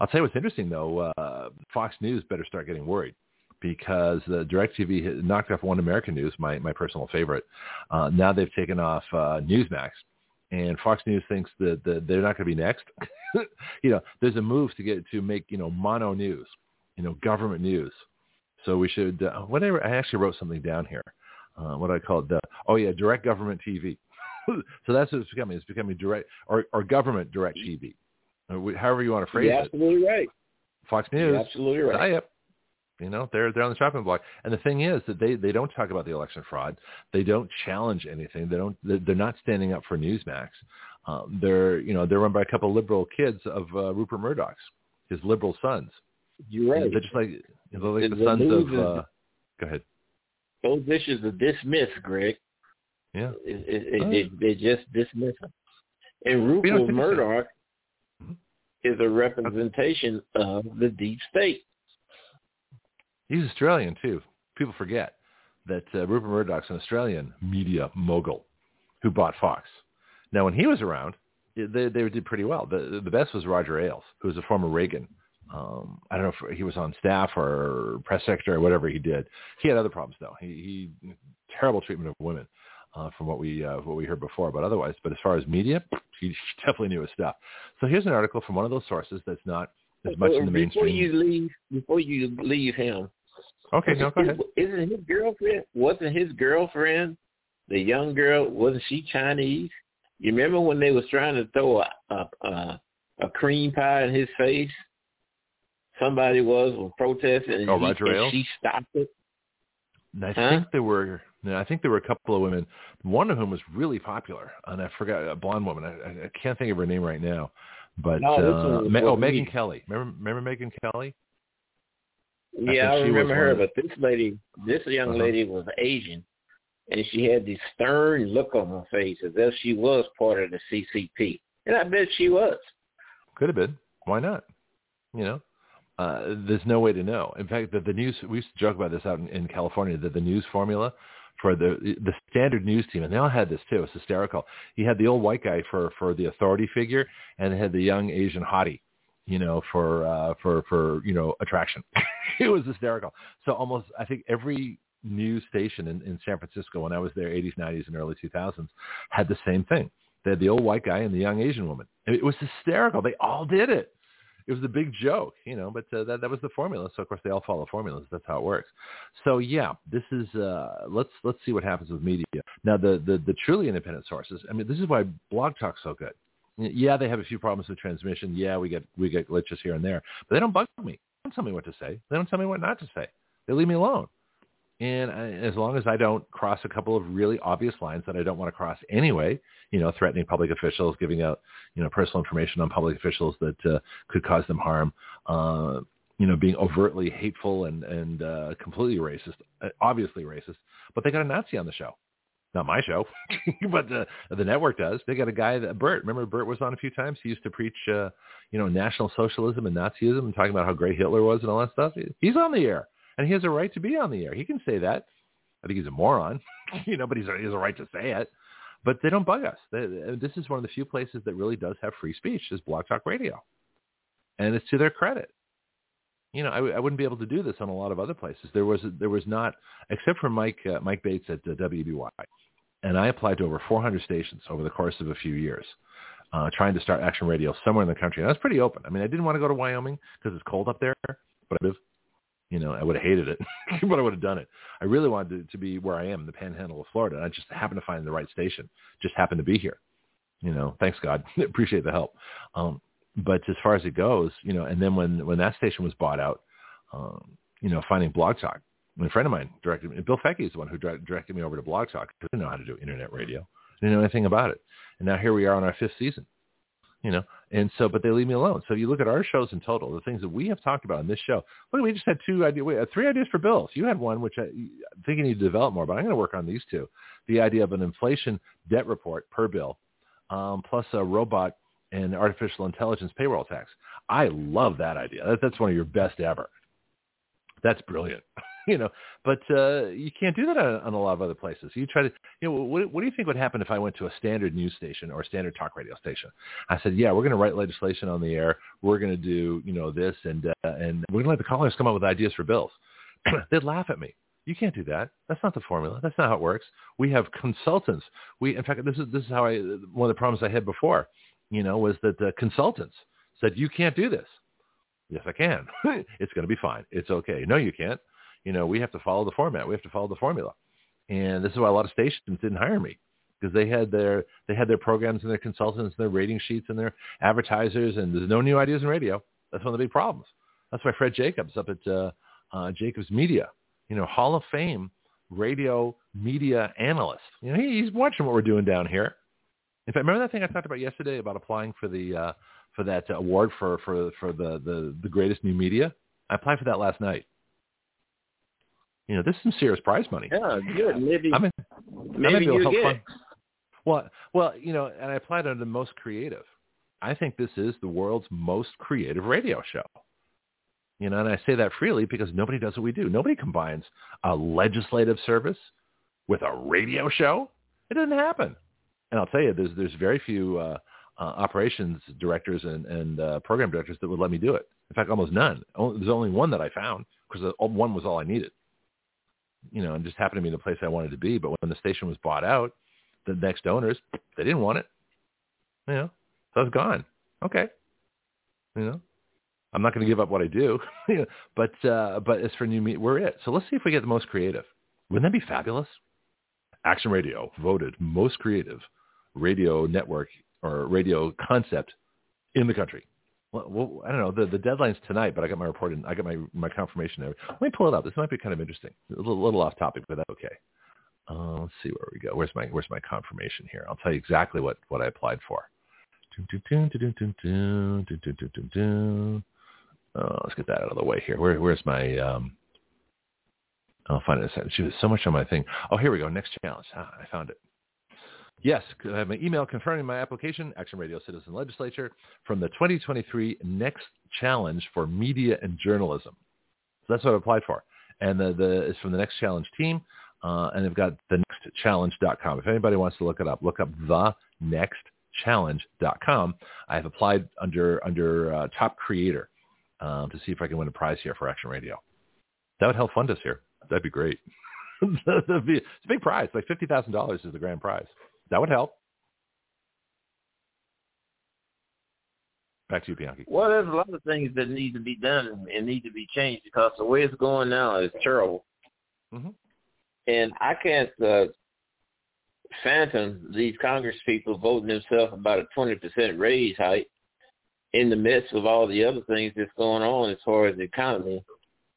I'll tell you what's interesting, though. Uh, Fox News better start getting worried because the DirecTV knocked off One American News, my, my personal favorite. Uh, now they've taken off uh, Newsmax, and Fox News thinks that, that they're not going to be next. You know, there's a move to get to make, you know, mono news, you know, government news. So we should uh, – whatever. I actually wrote something down here. Uh, what do I call it? The, oh, yeah, direct government T V. So that's what it's becoming. It's becoming direct or, – or government direct T V, however you want to phrase it. You're absolutely right. Fox News. You're absolutely right. I P, you know, they're they're on the chopping block. And the thing is that they, they don't talk about the election fraud. They don't challenge anything. They don't. They're not standing up for Newsmax. Um, they're you know they're run by a couple of liberal kids of uh, Rupert Murdoch's, his liberal sons. You're right. They're just like, they're like the, the sons of. Uh, go ahead. Those issues are dismissed, Greg. Yeah. It, it, oh. it, they just dismiss them. And Rupert Murdoch so. is a representation of the deep state. He's Australian, too. People forget that uh, Rupert Murdoch's an Australian media mogul who bought Fox. Now, when he was around, they, they did pretty well. The, the best was Roger Ailes, who was a former Reagan. Um, I don't know if he was on staff or press secretary or whatever he did. He had other problems, though. He, he terrible treatment of women. uh, from what we uh, what we heard before. But otherwise, but as far as media, she definitely knew his stuff. So here's an article from one of those sources that's not as much in the mainstream. Before you leave, before you leave him. Okay, no, go ahead. Isn't his girlfriend? Wasn't his girlfriend the young girl? Wasn't she Chinese? You remember when they was trying to throw a a, a, a cream pie in his face? Somebody was, was protesting, and, oh, he, and she stopped it. And I huh? think there were. I think there were a couple of women. One of whom was really popular, and I forgot a blonde woman. I, I can't think of her name right now. But no, uh, Ma- oh, Megyn me. Kelly. Remember, remember Megyn Kelly? I yeah, I remember her, but this lady, this young uh-huh. lady was Asian, and she had this stern look on her face as if she was part of the C C P. And I bet she was. Could have been. Why not? You know, uh, there's no way to know. In fact, that the news, we used to joke about this out in, in California, that the news formula for the the standard news team, and they all had this too, it's hysterical. He had the old white guy for, for the authority figure, and had the young Asian hottie, you know, for, uh, for, for, you know, attraction. It was hysterical. So almost, I think every news station in, in San Francisco, when I was there, eighties, nineties, and early two thousands, had the same thing. They had the old white guy and the young Asian woman. It was hysterical. They all did it. It was a big joke, you know, but uh, that, that was the formula. So of course they all follow formulas. That's how it works. So yeah, this is, uh, let's, let's see what happens with media. Now the, the, the truly independent sources, I mean, this is why Blog Talk's so good. Yeah, they have a few problems with transmission. Yeah, we get we get glitches here and there. But they don't bug me. They don't tell me what to say. They don't tell me what not to say. They leave me alone. And I, as long as I don't cross a couple of really obvious lines that I don't want to cross anyway, you know, threatening public officials, giving out, you know, personal information on public officials that uh, could cause them harm, uh, you know, being overtly hateful and, and uh, completely racist, obviously racist. But they got a Nazi on the show. Not my show, but the, the network does. They got a guy that Bert, remember Bert was on a few times. He used to preach, uh, you know, National Socialism and Nazism and talking about how great Hitler was and all that stuff. He's on the air, and he has a right to be on the air. He can say that. I think he's a moron, you know, but he's, he has a right to say it. But they don't bug us. They, this is one of the few places that really does have free speech, is Blog Talk Radio. And it's to their credit. You know, I, I wouldn't be able to do this on a lot of other places. There was there was not, except for Mike uh, Mike Bates at uh, W B Y, and I applied to over four hundred stations over the course of a few years, uh, trying to start Action Radio somewhere in the country. And I was pretty open. I mean, I didn't want to go to Wyoming because it's cold up there, but I would have, you know, I would have hated it, but I would have done it. I really wanted to, to be where I am, the Panhandle of Florida, and I just happened to find the right station. Just happened to be here. You know, thanks God. Appreciate the help. Um, But as far as it goes, you know, and then when, when that station was bought out, um, you know, finding Blog Talk, I mean, a friend of mine directed me, Bill Fecky is the one who direct, directed me over to Blog Talk. I didn't know how to do internet radio. I didn't know anything about it. And now here we are on our fifth season, you know, and so, but they leave me alone. So if you look at our shows in total, the things that we have talked about on this show, look, we just had two ideas, three ideas for bills. You had one, which I, I think you need to develop more, but I'm going to work on these two. The idea of an inflation debt report per bill, um, plus a robot and artificial intelligence payroll tax. I love that idea. That, that's one of your best ever. That's brilliant, you know. But uh, you can't do that on, on a lot of other places. You try to, you know, what, what do you think would happen if I went to a standard news station or a standard talk radio station? I said, yeah, we're going to write legislation on the air. We're going to do, you know, this, and uh, and we're going to let the callers come up with ideas for bills. They'd laugh at me. You can't do that. That's not the formula. That's not how it works. We have consultants. We, in fact, this is this is how I one of the problems I had before. You know, was that the consultants said, you can't do this. Yes, I can. It's going to be fine. It's okay. No, you can't. You know, we have to follow the format. We have to follow the formula. And this is why a lot of stations didn't hire me, because they had their they had their programs and their consultants and their rating sheets and their advertisers, and there's no new ideas in radio. That's one of the big problems. That's why Fred Jacobs up at uh, uh, Jacobs Media, you know, Hall of Fame radio media analyst. You know, he, he's watching what we're doing down here. In fact, remember that thing I talked about yesterday about applying for the uh, for that award for for for the, the, the greatest new media? I applied for that last night. You know, this is some serious prize money. Yeah, good. Maybe, I'm in, maybe I'm you get. Well, well, you know, and I applied under the most creative. I think this is the world's most creative radio show. You know, and I say that freely because nobody does what we do. Nobody combines a legislative service with a radio show. It doesn't happen. And I'll tell you, there's there's very few uh, uh, operations directors and, and uh, program directors that would let me do it. In fact, almost none. Only, there's only one that I found, because one was all I needed. you know, and just happened to be in the place I wanted to be. But when the station was bought out, the next owners, they didn't want it. You know, so I was gone. Okay. You know, I'm not going to give up what I do, but, uh, but as for new meat, we're it. So let's see if we get the most creative. Wouldn't that be fabulous? Action Radio voted most creative radio network or radio concept in the country. Well, well I don't know. The, the deadline's tonight, but I got my report in. I got my, my confirmation there. Let me pull it up. This might be kind of interesting. A little, little off topic, but that's okay. Uh, let's see where we go. Where's my where's my confirmation here? I'll tell you exactly what, what I applied for. Oh, let's get that out of the way here. Where, where's my? Um, I'll find it in a second. She was so much on my thing. Oh, here we go. Next challenge. Ah, I found it. Yes, I have my email confirming my application, Action Radio Citizen Legislature, from the twenty twenty-three Next Challenge for Media and Journalism. So that's what I applied for. And the, the it's from the Next Challenge team, uh, and they've got the next challenge dot com. If anybody wants to look it up, look up the next challenge dot com. I have applied under under uh, Top Creator um, to see if I can win a prize here for Action Radio. That would help fund us here. That'd be great. That'd be, it's a big prize. Like fifty thousand dollars is the grand prize. That would help. Back to you, Pianki. Well, there's a lot of things that need to be done and need to be changed because the way it's going now is terrible. Mm-hmm. And I can't uh, phantom these Congress people voting themselves about a twenty percent raise hike in the midst of all the other things that's going on as far as the economy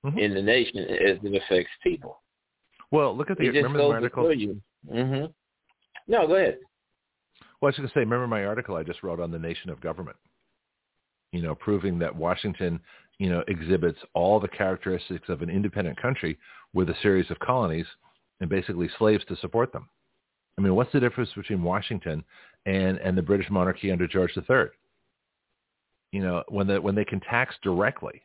mm-hmm. in the nation as it affects people. Well, look at the, remember the article. Mm-hmm. No, go ahead. Well, I was going to say, remember my article I just wrote on the nation of government, you know, proving that Washington, you know, exhibits all the characteristics of an independent country with a series of colonies and basically slaves to support them. I mean, what's the difference between Washington and, and the British monarchy under George the Third? You know, when the, when they can tax directly,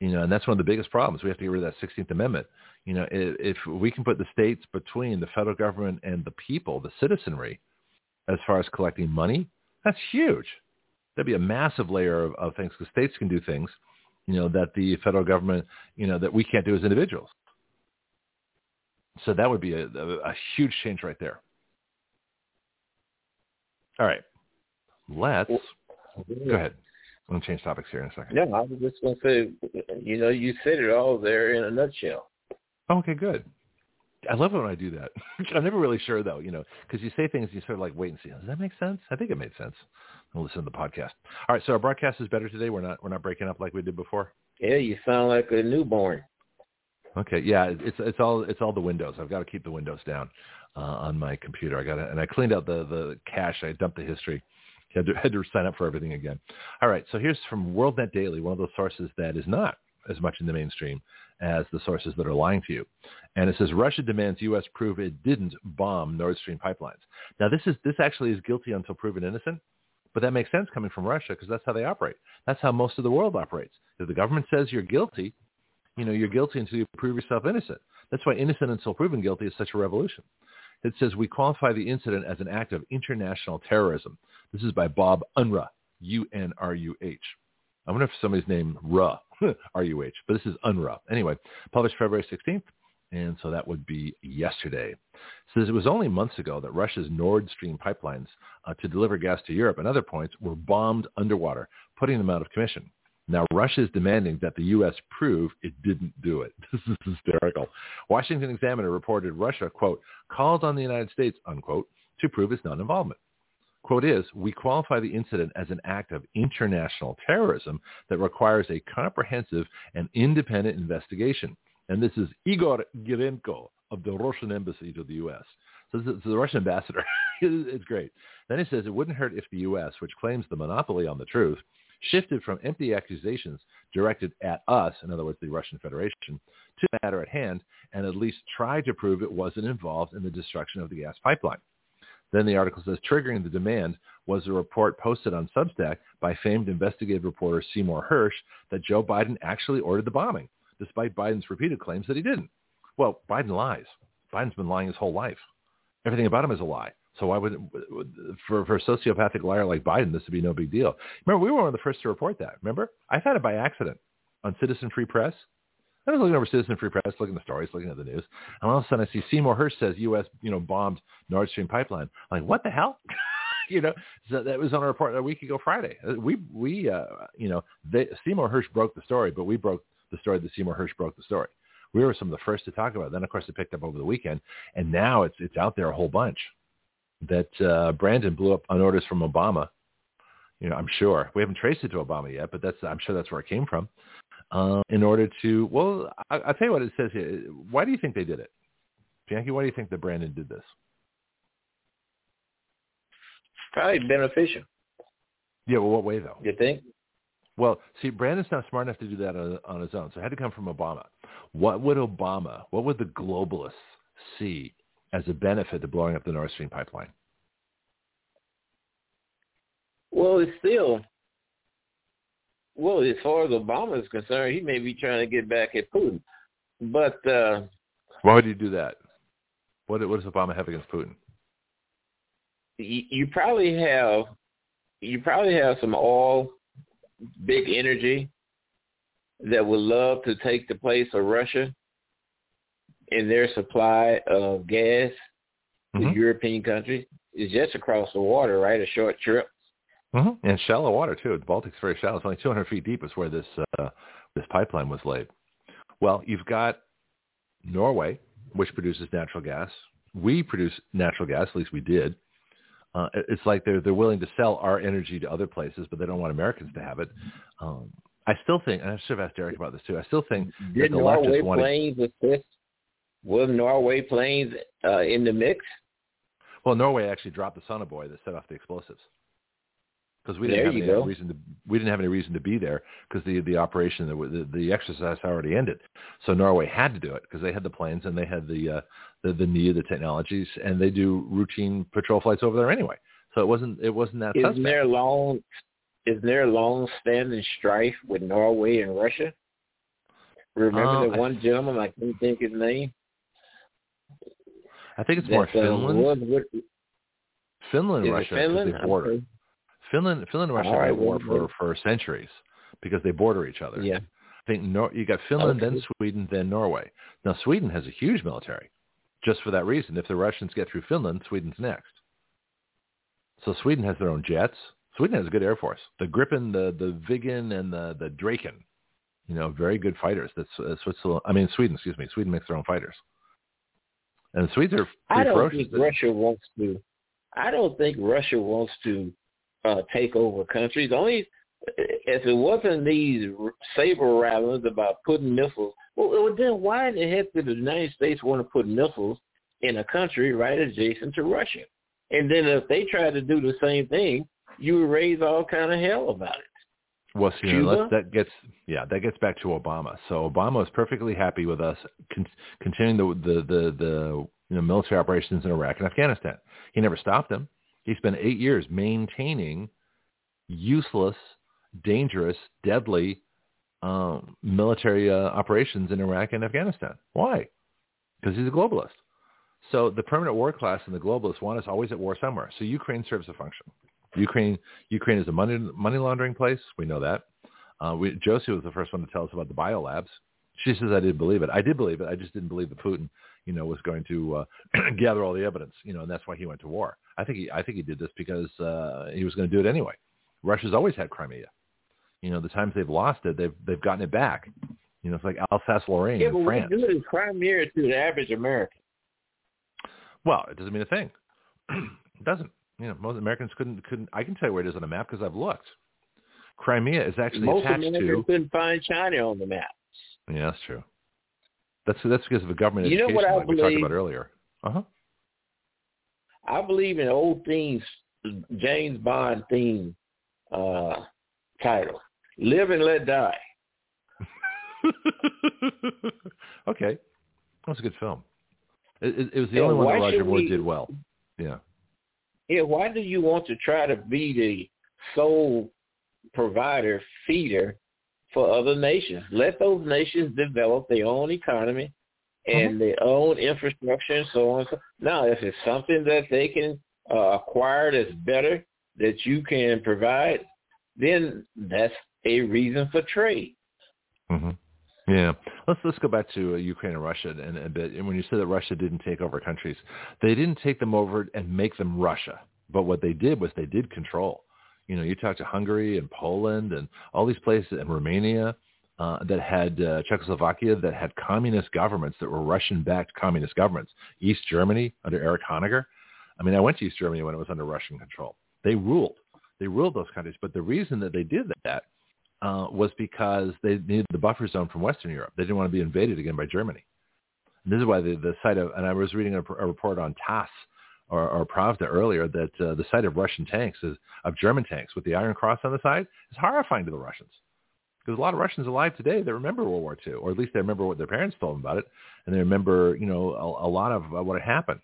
you know, and that's one of the biggest problems. We have to get rid of that sixteenth amendment. You know, if we can put the states between the federal government and the people, the citizenry, as far as collecting money, that's huge. There'd be a massive layer of, of things because states can do things, you know, that the federal government, you know, that we can't do as individuals. So that would be a, a, a huge change right there. All right. Let's go ahead. I'm going to change topics here in a second. No, I was just going to say, you know, you said it all there in a nutshell. Okay, good. I love when I do that. I'm never really sure, though, you know, because you say things, you sort of like wait and see. Does that make sense? I think it made sense. I'll listen to the podcast. All right, so our broadcast is better today. We're not we're not breaking up like we did before. Yeah, you sound like a newborn. Okay, yeah, it's it's all it's all the windows. I've got to keep the windows down uh, on my computer. I got to, and I cleaned out the the cache. I dumped the history. Had to, had to sign up for everything again. All right, so here's from WorldNet Daily, one of those sources that is not as much in the mainstream as the sources that are lying to you. And it says, Russia demands U S prove it didn't bomb Nord Stream pipelines. Now, this is this actually is guilty until proven innocent, but that makes sense coming from Russia because that's how they operate. That's how most of the world operates. If the government says you're guilty, you know, you're guilty until you prove yourself innocent. That's why innocent until proven guilty is such a revolution. It says, we qualify the incident as an act of international terrorism. This is by Bob Unruh, U N R U H. I wonder if somebody's named Ruh, R U H, but this is Unruh. Anyway, published February sixteenth, and so that would be yesterday. It says it was only months ago that Russia's Nord Stream pipelines uh, to deliver gas to Europe and other points were bombed underwater, putting them out of commission. Now, Russia is demanding that the U S prove it didn't do it. This is hysterical. Washington Examiner reported Russia, quote, called on the United States, unquote, to prove its non-involvement. Quote is, we qualify the incident as an act of international terrorism that requires a comprehensive and independent investigation. And this is Igor Girenko of the Russian embassy to the U S So this is the Russian ambassador. It's great. Then he says it wouldn't hurt if the U S, which claims the monopoly on the truth, shifted from empty accusations directed at us, in other words, the Russian Federation, to the matter at hand, and at least try to prove it wasn't involved in the destruction of the gas pipeline. Then the article says, triggering the demand was a report posted on Substack by famed investigative reporter Seymour Hersh that Joe Biden actually ordered the bombing, despite Biden's repeated claims that he didn't. Well, Biden lies. Biden's been lying his whole life. Everything about him is a lie. So why would, for, for a sociopathic liar like Biden, this would be no big deal. Remember, we were one of the first to report that. Remember? I found it by accident on Citizen Free Press. I was looking over Citizen Free Press, looking at the stories, looking at the news, and all of a sudden I see Seymour Hersh says U S you know bombed Nord Stream pipeline. I'm like, what the hell? You know, so that was on a report a week ago Friday. We we uh, you know they, Seymour Hersh broke the story, but we broke the story that Seymour Hersh broke the story. We were some of the first to talk about it. Then, of course, it picked up over the weekend, and now it's it's out there a whole bunch that uh, Brandon blew up on orders from Obama. You know, I'm sure we haven't traced it to Obama yet, but that's I'm sure that's where it came from. Uh, in order to, well, I, I'll tell you what it says here. Why do you think they did it, Pianki? Why do you think that Brandon did this? Probably beneficial. Yeah, well, what way though? You think? Well, see, Brandon's not smart enough to do that on, on his own, so it had to come from Obama. What would Obama, what would the globalists see as a benefit to blowing up the Nord Stream pipeline? Well, it's still, well, as far as Obama is concerned, he may be trying to get back at Putin. But uh, why would he do that? What, what does Obama have against Putin? You, you probably have, you probably have some all. big energy that would love to take the place of Russia in their supply of gas to mm-hmm. European countries. It's just across the water, right? A short trip. Mm-hmm. And shallow water, too. The Baltic's very shallow. It's only two hundred feet deep is where this uh, this pipeline was laid. Well, you've got Norway, which produces natural gas. We produce natural gas, at least we did. Uh, it's like they're they're willing to sell our energy to other places, but they don't want Americans to have it. Um, I still think, and I should have asked Derek about this too. I still think that the left just wanted. Assist? Were Norway planes uh, in the mix? Well, Norway actually dropped the sonobuoy that set off the explosives because we didn't there have any go. reason to. We didn't have any reason to be there because the the operation the, the the exercise already ended. So Norway had to do it because they had the planes and they had the. Uh, The, the need of the technologies, and they do routine patrol flights over there anyway. So it wasn't it wasn't that. Is there long is there long-standing strife with Norway and Russia? Remember uh, that one I, gentleman I couldn't think his name. I think it's more Finland. Uh, what, what, Finland Russia Finland? border. Okay. Finland Finland and Russia had right, war for, for centuries because they border each other. Yeah, I think Nor- you got Finland, okay. then Sweden, then Norway. Now Sweden has a huge military. Just for that reason, if the Russians get through Finland, Sweden's next. So Sweden has their own jets. Sweden has a good air force. The Gripen, the the Viggen, and the the Draken, you know, very good fighters. That's uh, Switzerland. I mean, Sweden. Excuse me. Sweden makes their own fighters, and the Swedes are pretty ferocious. I don't ferocious. think Russia wants to. I don't think Russia wants to uh, take over countries. Only if it wasn't these saber rattlers about putting missiles. Well, then why in the heck did the United States want to put missiles in a country right adjacent to Russia? And then if they tried to do the same thing, you would raise all kind of hell about it. Well, see, you know, that gets yeah, that gets back to Obama. So Obama is perfectly happy with us con- continuing the the the, the you know, military operations in Iraq and Afghanistan. He never stopped them. He spent eight years maintaining useless, dangerous, deadly. Um, military uh, operations in Iraq and Afghanistan. Why? Because he's a globalist. So the permanent war class and the globalists want us always at war somewhere. So Ukraine serves a function. Ukraine Ukraine is a money money laundering place. We know that. Uh, we, Josie was the first one to tell us about the biolabs. She says, I did believe it. I did believe it. I just didn't believe that Putin, you know, was going to uh, gather all the evidence, you know, and that's why he went to war. I think he, I think he did this because uh, he was going to do it anyway. Russia's always had Crimea. You know, the times they've lost it, they've they've gotten it back. You know, it's like Alsace-Lorraine yeah, in France. Yeah, but we do it Crimea to the average American. Well, it doesn't mean a thing. It doesn't. You know, most Americans couldn't couldn't. I can tell you where it is on a map because I've looked. Crimea is actually most attached Americans to. Most Americans couldn't find China on the map. Yeah, that's true. That's that's because of a government you education know what I like believe? we talked about earlier. Uh huh. I believe in old themes, James Bond theme uh, title. Live and let die. Okay. That was a good film. It, it, it was the and only one that Roger Moore we, did well. Yeah. Yeah, why do you want to try to be the sole provider, feeder for other nations? Let those nations develop their own economy and mm-hmm. their own infrastructure and so on. And so. Now, if it's something that they can uh, acquire that's better, that you can provide, then that's a reason for trade. Mm-hmm. Yeah. Let's let's go back to uh, Ukraine and Russia in a bit. And when you said that Russia didn't take over countries, they didn't take them over and make them Russia. But what they did was they did control. You know, you talk to Hungary and Poland and all these places, and Romania uh, that had uh, Czechoslovakia that had communist governments that were Russian-backed communist governments. East Germany under Erich Honecker. I mean, I went to East Germany when it was under Russian control. They ruled. They ruled those countries. But the reason that they did that Uh, was because they needed the buffer zone from Western Europe. They didn't want to be invaded again by Germany. And this is why the, the site of, and I was reading a, a report on TASS or, or Pravda earlier, that uh, the sight of Russian tanks, is, of German tanks with the Iron Cross on the side, is horrifying to the Russians. Because a lot of Russians alive today, they remember World War Two, or at least they remember what their parents told them about it. And they remember, you know, a, a lot of uh, what had happened.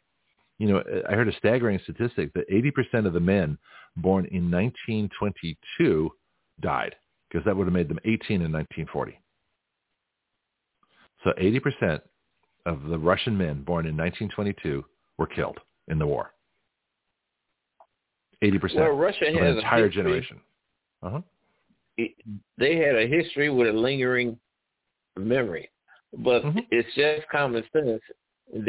You know, I heard a staggering statistic that eighty percent of the men born in nineteen twenty-two died. Because that would have made them eighteen in nineteen forty. So eighty percent of the Russian men born in nineteen twenty-two were killed in the war. eighty percent Well, Russia has an entire generation. Uh-huh. It, they had a history with a lingering memory. But mm-hmm. it's just common sense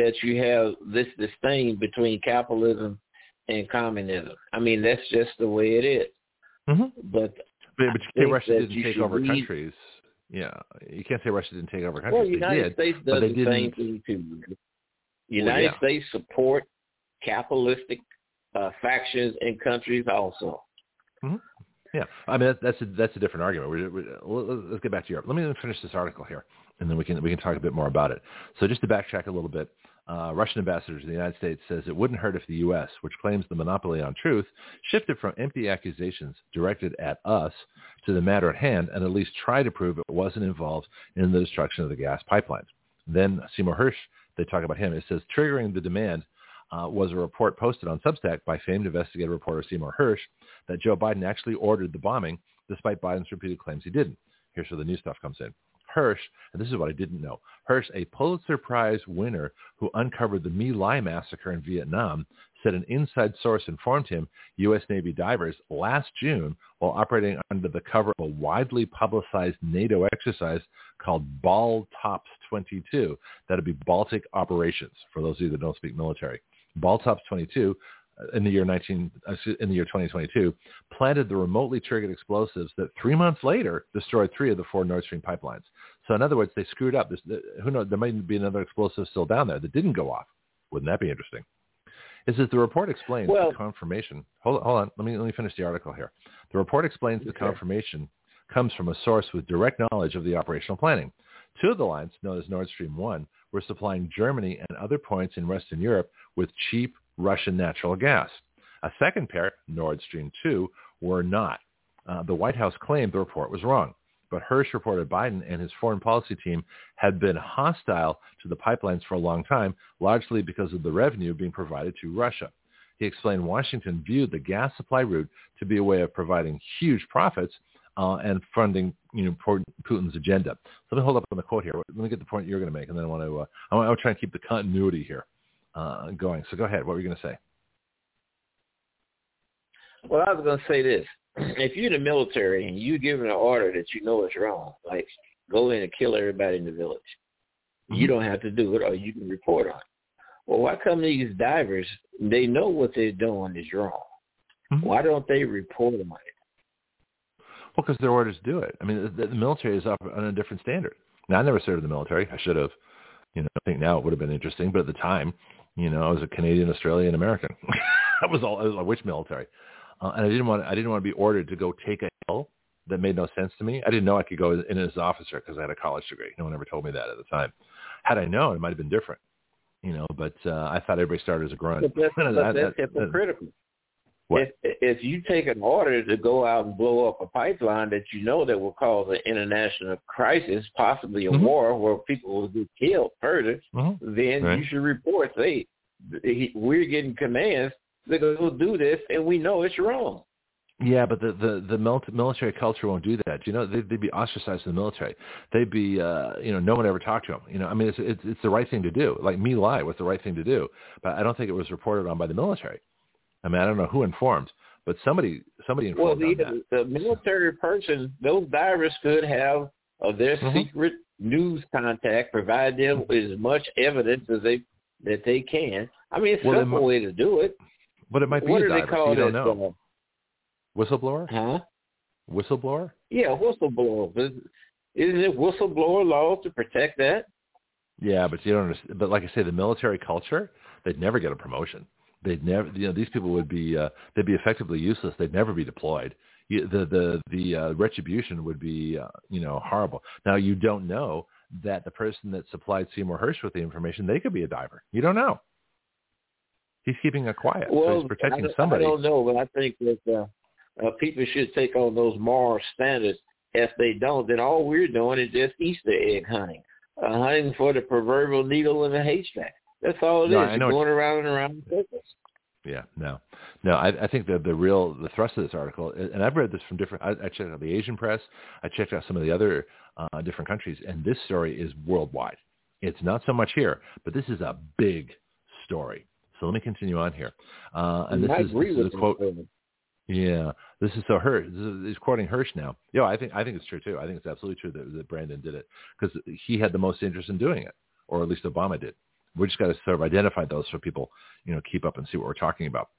that you have this disdain between capitalism and communism. I mean, that's just the way it is. Mm-hmm. But... But you can't Russia didn't take over read. countries. Yeah, you can't say Russia didn't take over countries. Well, the United did, States does the same thing too. The United well, yeah. States support capitalistic uh, factions in countries also. Mm-hmm. Yeah, I mean that, that's a, that's a different argument. We're, we're, let's get back to Europe. Let me finish this article here, and then we can we can talk a bit more about it. So just to backtrack a little bit. Uh, Russian ambassador to the United States says it wouldn't hurt if the U S, which claims the monopoly on truth, shifted from empty accusations directed at us to the matter at hand and at least try to prove it wasn't involved in the destruction of the gas pipelines. Then Seymour Hersh, they talk about him. It says triggering the demand uh, was a report posted on Substack by famed investigative reporter Seymour Hersh that Joe Biden actually ordered the bombing despite Biden's repeated claims he didn't. Here's where the new stuff comes in. Hersh, and this is what I didn't know, Hersh, a Pulitzer Prize winner who uncovered the My Lai massacre in Vietnam, said an inside source informed him U S. Navy divers last June, while operating under the cover of a widely publicized NATO exercise called Baltops twenty-two, that would be Baltic operations, for those of you that don't speak military. Baltops twenty-two, in the year nineteen, in the year twenty twenty-two, planted the remotely triggered explosives that three months later destroyed three of the four Nord Stream pipelines. So in other words, they screwed up. There's, who knows? There might be another explosive still down there that didn't go off. Wouldn't that be interesting? It says the report explains well, the confirmation. Hold, hold on. Let me let me finish the article here. The report explains okay. the confirmation comes from a source with direct knowledge of the operational planning. Two of the lines, known as Nord Stream one, were supplying Germany and other points in Western Europe with cheap Russian natural gas. A second pair, Nord Stream two, were not. Uh, the White House claimed the report was wrong, but Hersh reported Biden and his foreign policy team had been hostile to the pipelines for a long time, largely because of the revenue being provided to Russia. He explained Washington viewed the gas supply route to be a way of providing huge profits uh, and funding, you know, Putin's agenda. So let me hold up on the quote here. Let me get the point you're going to make, and then I want to. Uh, I want to try and keep the continuity here. Uh, going. So go ahead. What were you going to say? Well, I was going to say this. If you're in the military and you're given an order that you know is wrong, like go in and kill everybody in the village, you don't have to do it or you can report on it. Well, why come these divers, they know what they're doing is wrong. Mm-hmm. Why don't they report on it? Well, because their orders do it. I mean, the, the military is up on a different standard. Now, I never served in the military. I should have. You know, I think now it would have been interesting, but at the time, you know, I was a Canadian, Australian, American. That was all. I was like, which military? Uh, and I didn't want. I didn't want to be ordered to go take a hill that made no sense to me. I didn't know I could go in as an officer because I had a college degree. No one ever told me that at the time. Had I known, it might have been different. You know, but uh, I thought everybody started as a grunt. But that's, but that, that's that, hypocritical. That, if, if you take an order to go out and blow up a pipeline that you know that will cause an international crisis, possibly a mm-hmm. war where people will get killed further, mm-hmm. then right. you should report, say, hey, we're getting commands to go do this, and we know it's wrong. Yeah, but the, the, the military culture won't do that. You know, they'd, they'd be ostracized in the military. They'd be, uh, you know, no one ever talked to them. You know, I mean, it's, it's, it's the right thing to do. Like, My Lai was the right thing to do, but I don't think it was reported on by the military. I mean, I don't know who informed, but somebody somebody informed well, the, on that. The military person, those divers could have or their mm-hmm. secret news contact provide them with as much evidence as they that they can. I mean, it's well, a simple might, way to do it. But it might be what a do diver. They call you don't know. Whistleblower? Huh? Whistleblower? Yeah, whistleblower. Isn't it whistleblower laws to protect that? Yeah, but you don't understand. But like I say, the military culture, they'd never get a promotion. They'd never, you know, these people would be, uh, they'd be effectively useless. They'd never be deployed. You, the the the uh, retribution would be, uh, you know, horrible. Now you don't know that the person that supplied Seymour Hersh with the information, they could be a diver. You don't know. He's keeping it quiet. Well, so he's protecting I somebody. I don't know, but I think that uh, uh, people should take on those moral standards. If they don't, then all we're doing is just Easter egg hunting, uh, hunting for the proverbial needle in the haystack. That's all it no, is. You're going around and around the business. Yeah, no. No, I, I think the, the real, the thrust of this article, and I've read this from different, I, I checked out the Asian press, I checked out some of the other uh, different countries, and this story is worldwide. It's not so much here, but this is a big story. So let me continue on here. Uh, and this I is, agree this with is a quote. Thing. Yeah, this is so Hersh. This is, he's quoting Hersh now. Yeah, you know, I think I think it's true, too. I think it's absolutely true that, that Brandon did it because he had the most interest in doing it, or at least Obama did. We just got to sort of identify those so people, you know, keep up and see what we're talking about.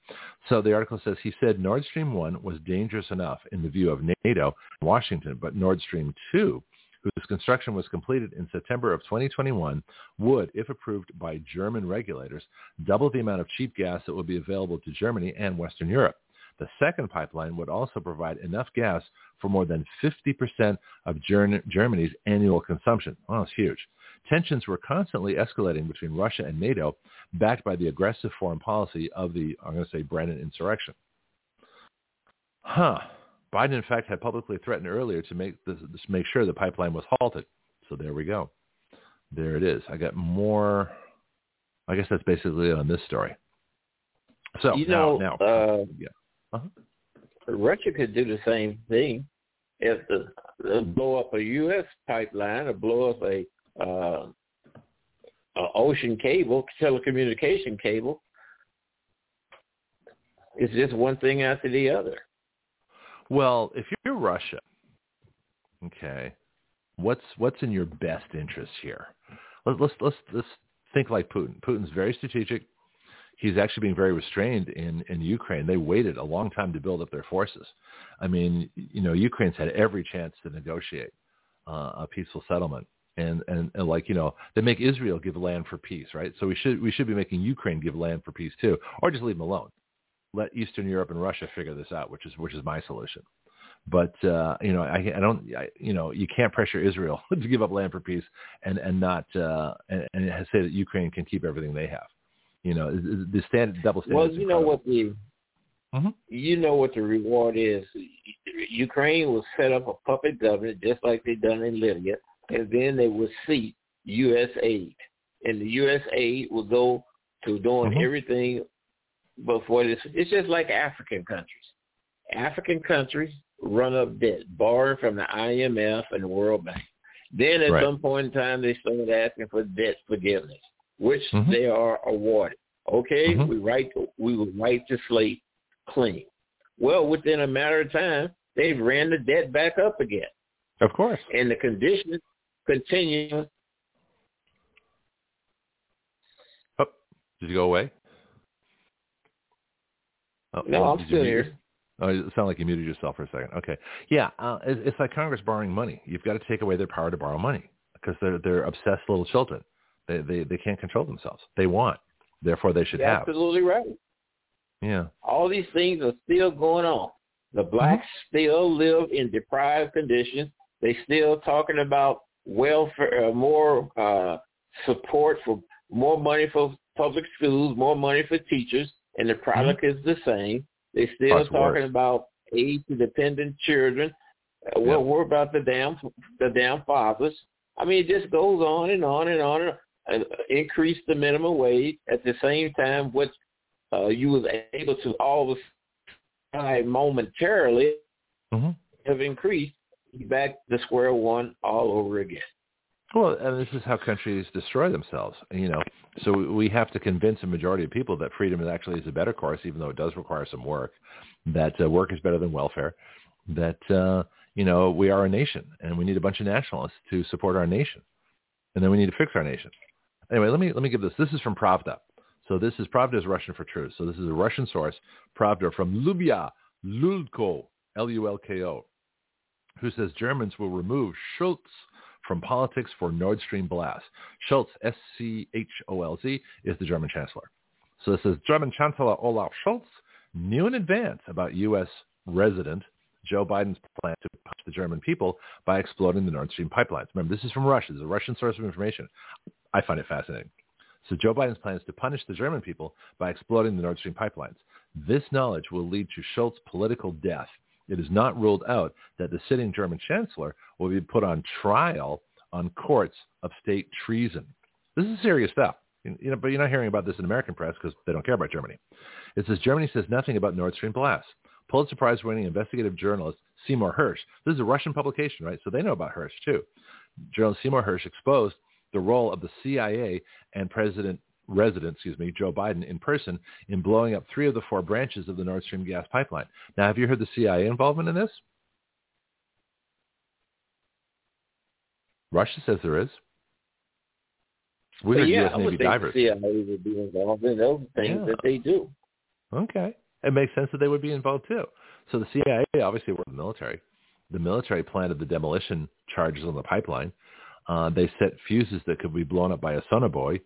So the article says, he said Nord Stream one was dangerous enough in the view of NATO and Washington, but Nord Stream two, whose construction was completed in September of twenty twenty-one, would, if approved by German regulators, double the amount of cheap gas that would be available to Germany and Western Europe. The second pipeline would also provide enough gas for more than fifty percent of Ger- Germany's annual consumption. Wow, that's huge. Tensions were constantly escalating between Russia and NATO, backed by the aggressive foreign policy of the, I'm going to say, Brennan insurrection. Huh. Biden, in fact, had publicly threatened earlier to make this, make sure the pipeline was halted. So there we go. There it is. I got more. I guess that's basically on this story. So you know, now, now. Uh, yeah. Uh-huh. Russia could do the same thing if the, the blow up a U S pipeline or blow up a Uh, uh, ocean cable, telecommunication cable. It's just one thing after the other. Well, if you're Russia, okay, what's what's in your best interest here? Let, let's let's let's think like Putin. Putin's very strategic. He's actually being very restrained in, in Ukraine. They waited a long time to build up their forces. I mean, you know, Ukraine's had every chance to negotiate uh, a peaceful settlement. And, and and like, you know, they make Israel give land for peace, right? So we should we should be making Ukraine give land for peace too, or just leave them alone. Let Eastern Europe and Russia figure this out, which is which is my solution. But uh, you know, I, I don't, I, you know, you can't pressure Israel to give up land for peace and and not uh, and, and say that Ukraine can keep everything they have. You know, the standard double standard. Well, you know what the mm-hmm. you know what the reward is. Ukraine will set up a puppet government just like they've done in Libya. And then they would seek U S aid. And the U S aid will go to doing mm-hmm. everything before this. It's just like African countries. African countries run up debt, borrowing from the I M F and the World Bank. Then at right. some point in time, they start asking for debt forgiveness, which mm-hmm. they are awarded. Okay, mm-hmm. we write, we will wipe the slate clean. Well, within a matter of time, they've ran the debt back up again. Of course. And the conditions continue. Oh, did you go away? Oh, no, I'm still here. Oh, it sounded like you muted yourself for a second. Okay. Yeah, uh, it's, it's like Congress borrowing money. You've got to take away their power to borrow money because they're they're obsessed little children. They they, they can't control themselves. They want. Therefore, they should You're have. Absolutely right. Yeah. All these things are still going on. The blacks mm-hmm. still live in deprived conditions. They still talking about welfare, uh, more uh, support for more money for public schools, more money for teachers, and the product mm-hmm. is the same. They still That's talking worse. About aid to dependent children. Uh, well, yeah. We're about the damn the damn fathers. I mean, it just goes on and on and on. And, uh, increase the minimum wage at the same time, what uh, you was able to all of a I momentarily mm-hmm. have increased back to square one all over again. Well, and this is how countries destroy themselves, you know. So we have to convince a majority of people that freedom is actually is a better course, even though it does require some work, that uh, work is better than welfare, that, uh, you know, we are a nation and we need a bunch of nationalists to support our nation. And then we need to fix our nation. Anyway, let me let me give this. This is from Pravda. So this is Pravda is Russian for truth. So this is a Russian source, Pravda, from Lubya Lulko, L U L K O, who says Germans will remove Scholz from politics for Nord Stream blast. Scholz, S C H O L Z, is the German chancellor. So this is German Chancellor Olaf Scholz knew in advance about U S resident Joe Biden's plan to punish the German people by exploding the Nord Stream pipelines. Remember, this is from Russia. This is a Russian source of information. I find it fascinating. So Joe Biden's plan is to punish the German people by exploding the Nord Stream pipelines. This knowledge will lead to Scholz's political death. It is not ruled out that the sitting German chancellor will be put on trial on courts of state treason. This is serious stuff. You know, but you're not hearing about this in American press because they don't care about Germany. It says Germany says nothing about Nord Stream blast. Pulitzer Prize-winning investigative journalist Seymour Hersh. This is a Russian publication, right? So they know about Hersh, too. Journalist Seymour Hersh exposed the role of the C I A and President Resident, excuse me, Joe Biden in person in blowing up three of the four branches of the Nord Stream gas pipeline. Now, have you heard the C I A involvement in this? Russia says there is. We heard yeah, U S Navy divers. The C I A would be involved in those things yeah. that they do. Okay. It makes sense that they would be involved, too. So the C I A obviously worked with the military. The military planted the demolition charges on the pipeline. Uh, they set fuses that could be blown up by a sonobuoy.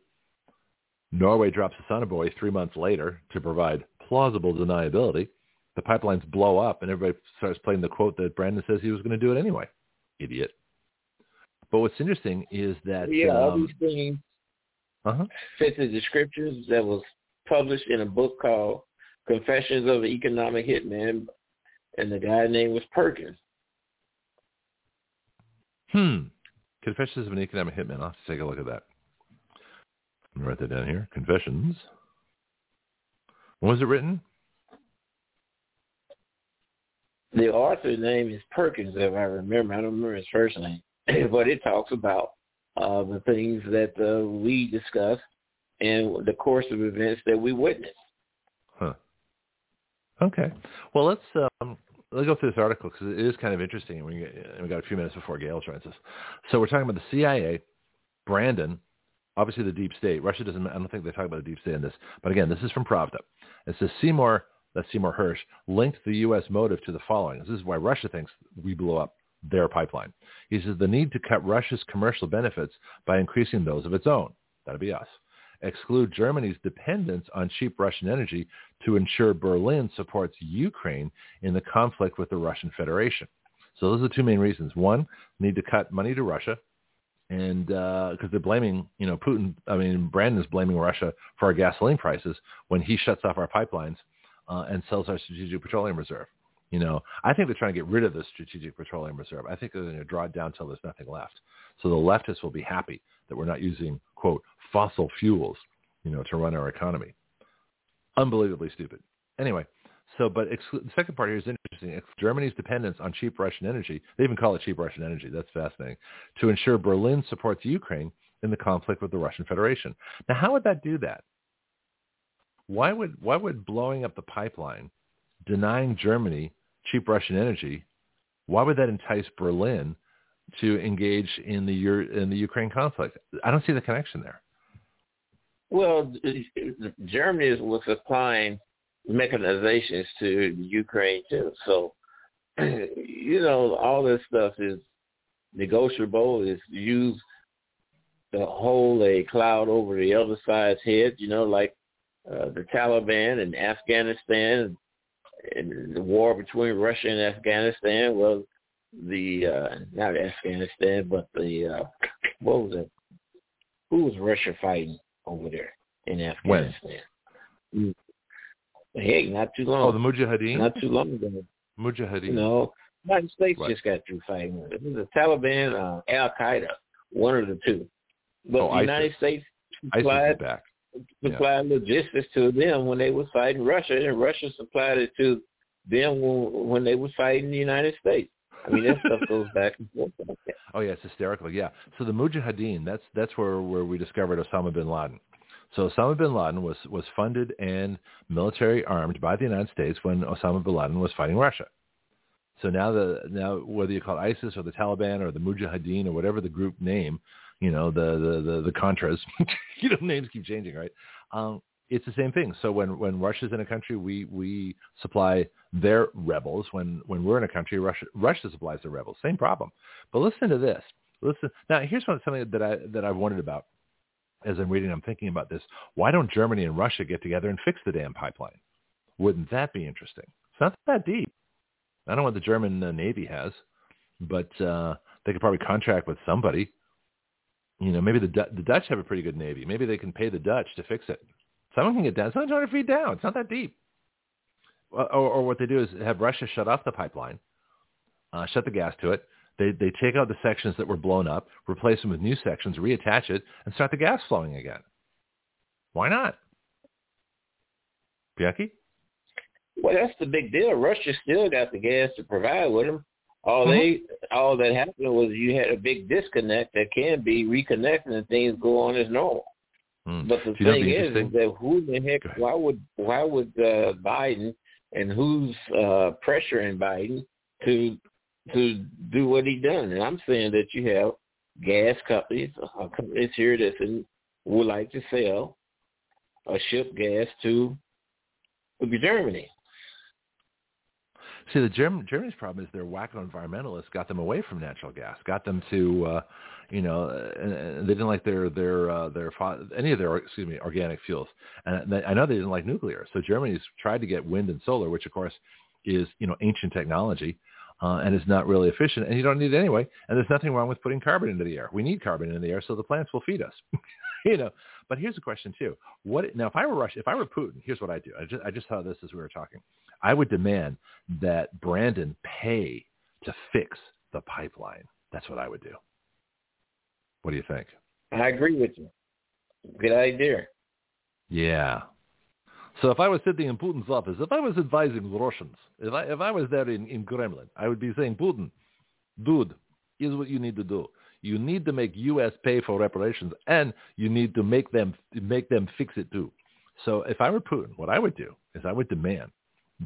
Norway drops a sonobuoy three months later to provide plausible deniability. The pipelines blow up, and everybody starts playing the quote that Brandon says he was going to do it anyway. Idiot. But what's interesting is that... Yeah, um, all these things uh-huh. fit the descriptions that was published in a book called Confessions of an Economic Hitman, and the guy's name was Perkins. Hmm. Confessions of an Economic Hitman. I'll have to take a look at that. Let me write that down here. Confessions. When was it written? The author's name is Perkins, if I remember. I don't remember his first name. But it talks about uh, the things that uh, we discussed and the course of events that we witnessed. Huh. Okay. Well, let's um, let's go through this article because it is kind of interesting. We we got a few minutes before Gail joins us. So we're talking about the C I A, Brandon, obviously the deep state. Russia doesn't. I don't think they talk about the deep state in this. But again, this is from Pravda. It says Seymour, that's Seymour Hersh, linked the U S motive to the following. This is why Russia thinks we blew up their pipeline. He says the need to cut Russia's commercial benefits by increasing those of its own. That'd be us. Exclude Germany's dependence on cheap Russian energy to ensure Berlin supports Ukraine in the conflict with the Russian Federation. So those are the two main reasons. One, need to cut money to Russia, and because uh, they're blaming, you know, Putin. I mean, Brandon is blaming Russia for our gasoline prices when he shuts off our pipelines uh, and sells our strategic petroleum reserve. You know, I think they're trying to get rid of the strategic petroleum reserve. I think they're going to draw it down until there's nothing left. So the leftists will be happy that we're not using, quote, fossil fuels, you know, to run our economy. Unbelievably stupid. Anyway, so, but exclu- the second part here is interesting. Ex- Germany's dependence on cheap Russian energy, they even call it cheap Russian energy, that's fascinating, to ensure Berlin supports Ukraine in the conflict with the Russian Federation. Now, how would that do that? Why would, why would blowing up the pipeline, denying Germany cheap Russian energy, why would that entice Berlin to engage in the in the Ukraine conflict? I don't see the connection there. Well, Germany was supplying mechanizations to Ukraine too. So, you know, all this stuff is negotiable. It's used to hold a cloud over the other side's head, you know, like uh, the Taliban and Afghanistan and the war between Russia and Afghanistan. Well, the uh, not Afghanistan, but the uh, what was it? Who was Russia fighting over there in Afghanistan? When? Hey, not too long. Oh, the Mujahideen. Not too long ago. Mujahideen. No, United States right. just got through fighting. It was the Taliban, uh, Al Qaeda, one of the two. But oh, the United ISIS. States supplied back. supplied yeah. logistics to them when they were fighting Russia, and Russia supplied it to them when they were fighting the United States. I mean, that stuff goes back and forth like that. Oh, yeah, it's hysterical, yeah. So the Mujahideen, that's that's where, where we discovered Osama bin Laden. So Osama bin Laden was, was funded and military armed by the United States when Osama bin Laden was fighting Russia. So now the now whether you call it ISIS or the Taliban or the Mujahideen or whatever the group name, you know, the the the, the Contras, you know, names keep changing, right? Um, it's the same thing. So when, when Russia's in a country, we, we supply their rebels. When, when we're in a country, Russia Russia supplies their rebels. Same problem. But listen to this. Listen now. Here's something that I that I've wondered about as I'm reading. I'm thinking about this. Why don't Germany and Russia get together and fix the damn pipeline? Wouldn't that be interesting? It's not that deep. I don't know what the German uh, Navy has, but uh, they could probably contract with somebody. You know, maybe the D- the Dutch have a pretty good Navy. Maybe they can pay the Dutch to fix it. Someone can get down. It's not two hundred feet down. It's not that deep. Or, or what they do is have Russia shut off the pipeline, uh, shut the gas to it. They they take out the sections that were blown up, replace them with new sections, reattach it, and start the gas flowing again. Why not? Pianki? Well, that's the big deal. Russia still got the gas to provide with them. All mm-hmm. they, all that happened was you had a big disconnect that can be reconnected and things go on as normal. Mm. But the See, thing is, is that who the heck, why would why would uh, Biden and who's uh, pressuring Biden to to do what he done? And I'm saying that you have gas companies, uh, companies here that would like to sell or ship gas to Germany. See, the German, Germany's problem is their wacko environmentalists got them away from natural gas, got them to, uh, you know, uh, they didn't like their their uh, their any of their excuse me organic fuels, and I know they didn't like nuclear. So Germany's tried to get wind and solar, which of course is you know ancient technology, uh, and is not really efficient, and you don't need it anyway. And there's nothing wrong with putting carbon into the air. We need carbon in the air, so the plants will feed us. You know, but here's the question too. What now? If I were Russia, if I were Putin, here's what I do. I just I just saw this as we were talking. I would demand that Brandon pay to fix the pipeline. That's what I would do. What do you think? I agree with you. Good idea. Yeah. So if I was sitting in Putin's office, if I was advising the Russians, if I if I was there in, in Kremlin, I would be saying, Putin, dude, here's what you need to do. You need to make U S pay for reparations, and you need to make them make them fix it too. So if I were Putin, what I would do is I would demand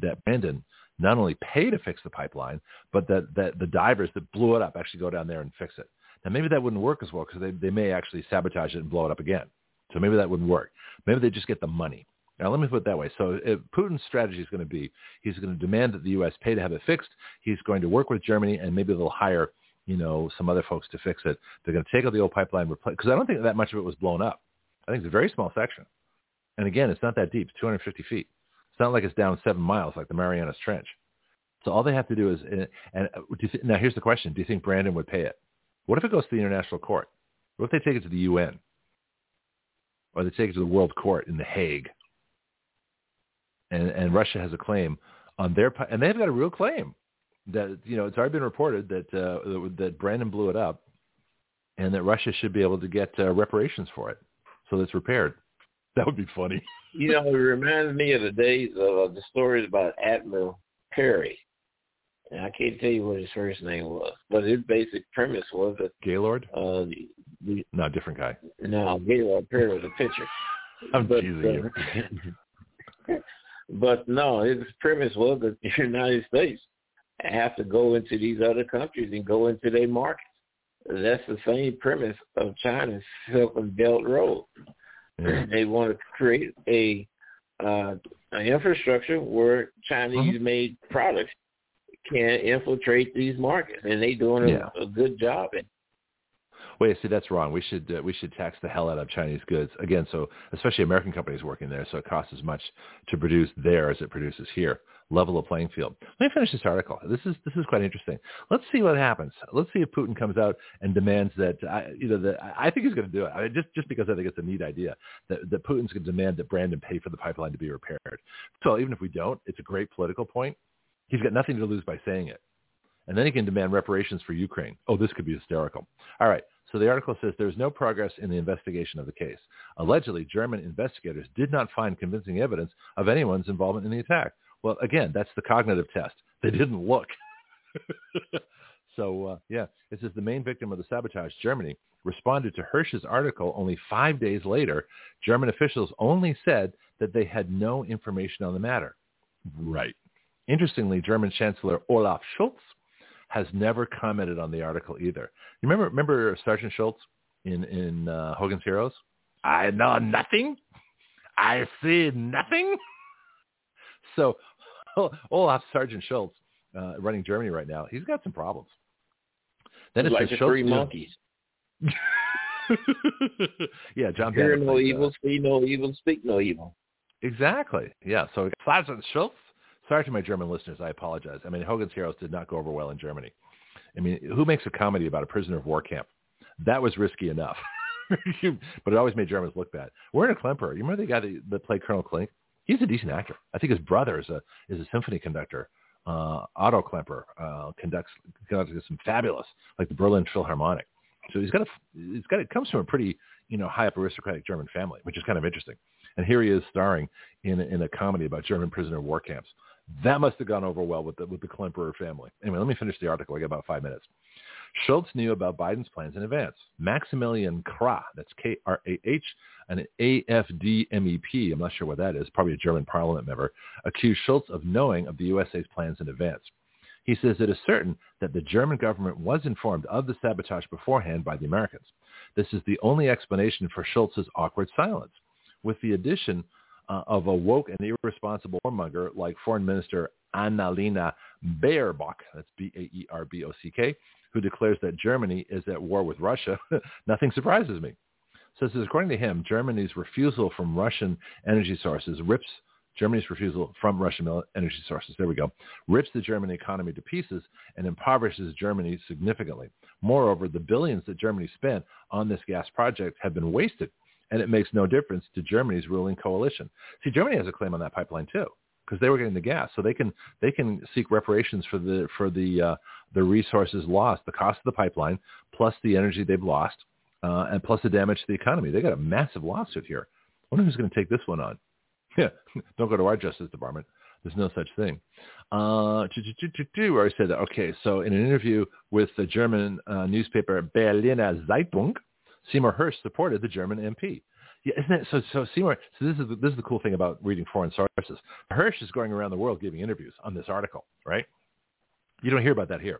that Brandon not only pay to fix the pipeline, but that, that the divers that blew it up actually go down there and fix it. Now, maybe that wouldn't work as well because they, they may actually sabotage it and blow it up again. So maybe that wouldn't work. Maybe they just get the money. Now, let me put it that way. So if Putin's strategy is going to be he's going to demand that the U S pay to have it fixed. He's going to work with Germany, and maybe they'll hire you know, some other folks to fix it. They're going to take out the old pipeline, replace, because I don't think that much of it was blown up. I think it's a very small section. And again, it's not that deep. It's two hundred fifty feet. It's not like it's down seven miles like the Marianas Trench. So all they have to do is, and do you th- now here's the question. Do you think Brandon would pay it? What if it goes to the international court? What if they take it to the U N? Or they take it to the World Court in The Hague? And, and Russia has a claim on their, and they've got a real claim. That, you know, it's already been reported that uh, that Brandon blew it up and that Russia should be able to get uh, reparations for it. So that's repaired. That would be funny. You know, it reminds me of the days of uh, the stories about Admiral Perry. And I can't tell you what his first name was, but his basic premise was that... Gaylord? Uh, the, the, no, different guy. No, Gaylord Perry was a pitcher. I'm but, teasing uh, you. But no, his premise was that the United States have to go into these other countries and go into their markets. That's the same premise of China's Silk Belt Road. Yeah. They want to create a uh, an infrastructure where Chinese-made mm-hmm. products can infiltrate these markets, and they're doing a, yeah. a good job at it. Wait, see, that's wrong. We should uh, we should tax the hell out of Chinese goods. Again, so especially American companies working there, so it costs as much to produce there as it produces here. Level of playing field. Let me finish this article. This is this is quite interesting. Let's see what happens. Let's see if Putin comes out and demands that I, you know, that I think he's going to do it. I mean, just just because I think it's a neat idea that, that Putin's going to demand that Brandon pay for the pipeline to be repaired. So even if we don't, it's a great political point. He's got nothing to lose by saying it, and then he can demand reparations for Ukraine. Oh, this could be hysterical. All right. So the article says there is no progress in the investigation of the case. Allegedly, German investigators did not find convincing evidence of anyone's involvement in the attack. Well, again, that's the cognitive test. They didn't look. so, uh, yeah, it says the main victim of the sabotage, Germany, responded to Hersh's article only five days later. German officials only said that they had no information on the matter. Right. Interestingly, German Chancellor Olaf Scholz has never commented on the article either. You remember remember Sergeant Scholz in, in uh, Hogan's Heroes? I know nothing. I see nothing. So Olaf Sergeant Scholz uh, running Germany right now, he's got some problems. Then it's like the three monkeys. Yeah, John Hear Bennett, no like, evil, uh, see no evil, speak no evil. Exactly. Yeah, so Sergeant Scholz. Sorry to my German listeners, I apologize. I mean, Hogan's Heroes did not go over well in Germany. I mean, who makes a comedy about a prisoner of war camp? That was risky enough. But it always made Germans look bad. Werner Klemperer, you remember the guy that, that played Colonel Klink? He's a decent actor. I think his brother is a is a symphony conductor. Uh, Otto Klemperer uh, conducts conducts some fabulous, like the Berlin Philharmonic. So he's got a he's got it comes from a pretty you know high up aristocratic German family, which is kind of interesting. And here he is starring in in a comedy about German prisoner of war camps. That must have gone over well with the, with the Klemperer family. Anyway, let me finish the article. I got about five minutes. Scholz knew about Biden's plans in advance. Maximilian Krah, that's K R A H, an A F D M E P, I'm not sure what that is, probably a German parliament member, accused Scholz of knowing of the U S A's plans in advance. He says it is certain that the German government was informed of the sabotage beforehand by the Americans. This is the only explanation for Scholz's awkward silence, with the addition Uh, of a woke and irresponsible warmonger like Foreign Minister Annalena Baerbock, that's B A E R B O C K, who declares that Germany is at war with Russia. Nothing surprises me. So this is, according to him, Germany's refusal from Russian energy sources rips Germany's refusal from Russian energy sources, there we go, rips the German economy to pieces and impoverishes Germany significantly. Moreover, the billions that Germany spent on this gas project have been wasted, and it makes no difference to Germany's ruling coalition. See, Germany has a claim on that pipeline too, because they were getting the gas, so they can they can seek reparations for the for the uh, the resources lost, the cost of the pipeline, plus the energy they've lost, uh, and plus the damage to the economy. They got a massive lawsuit here. I wonder who's going to take this one on. Yeah, don't go to our Justice Department. There's no such thing. Uh, where I said that. Okay, so in an interview with the German uh, newspaper Berliner Zeitung, Seymour Hersh supported the German M P. Yeah, isn't it? So, so Seymour, so this is, the, this is the cool thing about reading foreign sources. Hersh is going around the world giving interviews on this article, right? You don't hear about that here.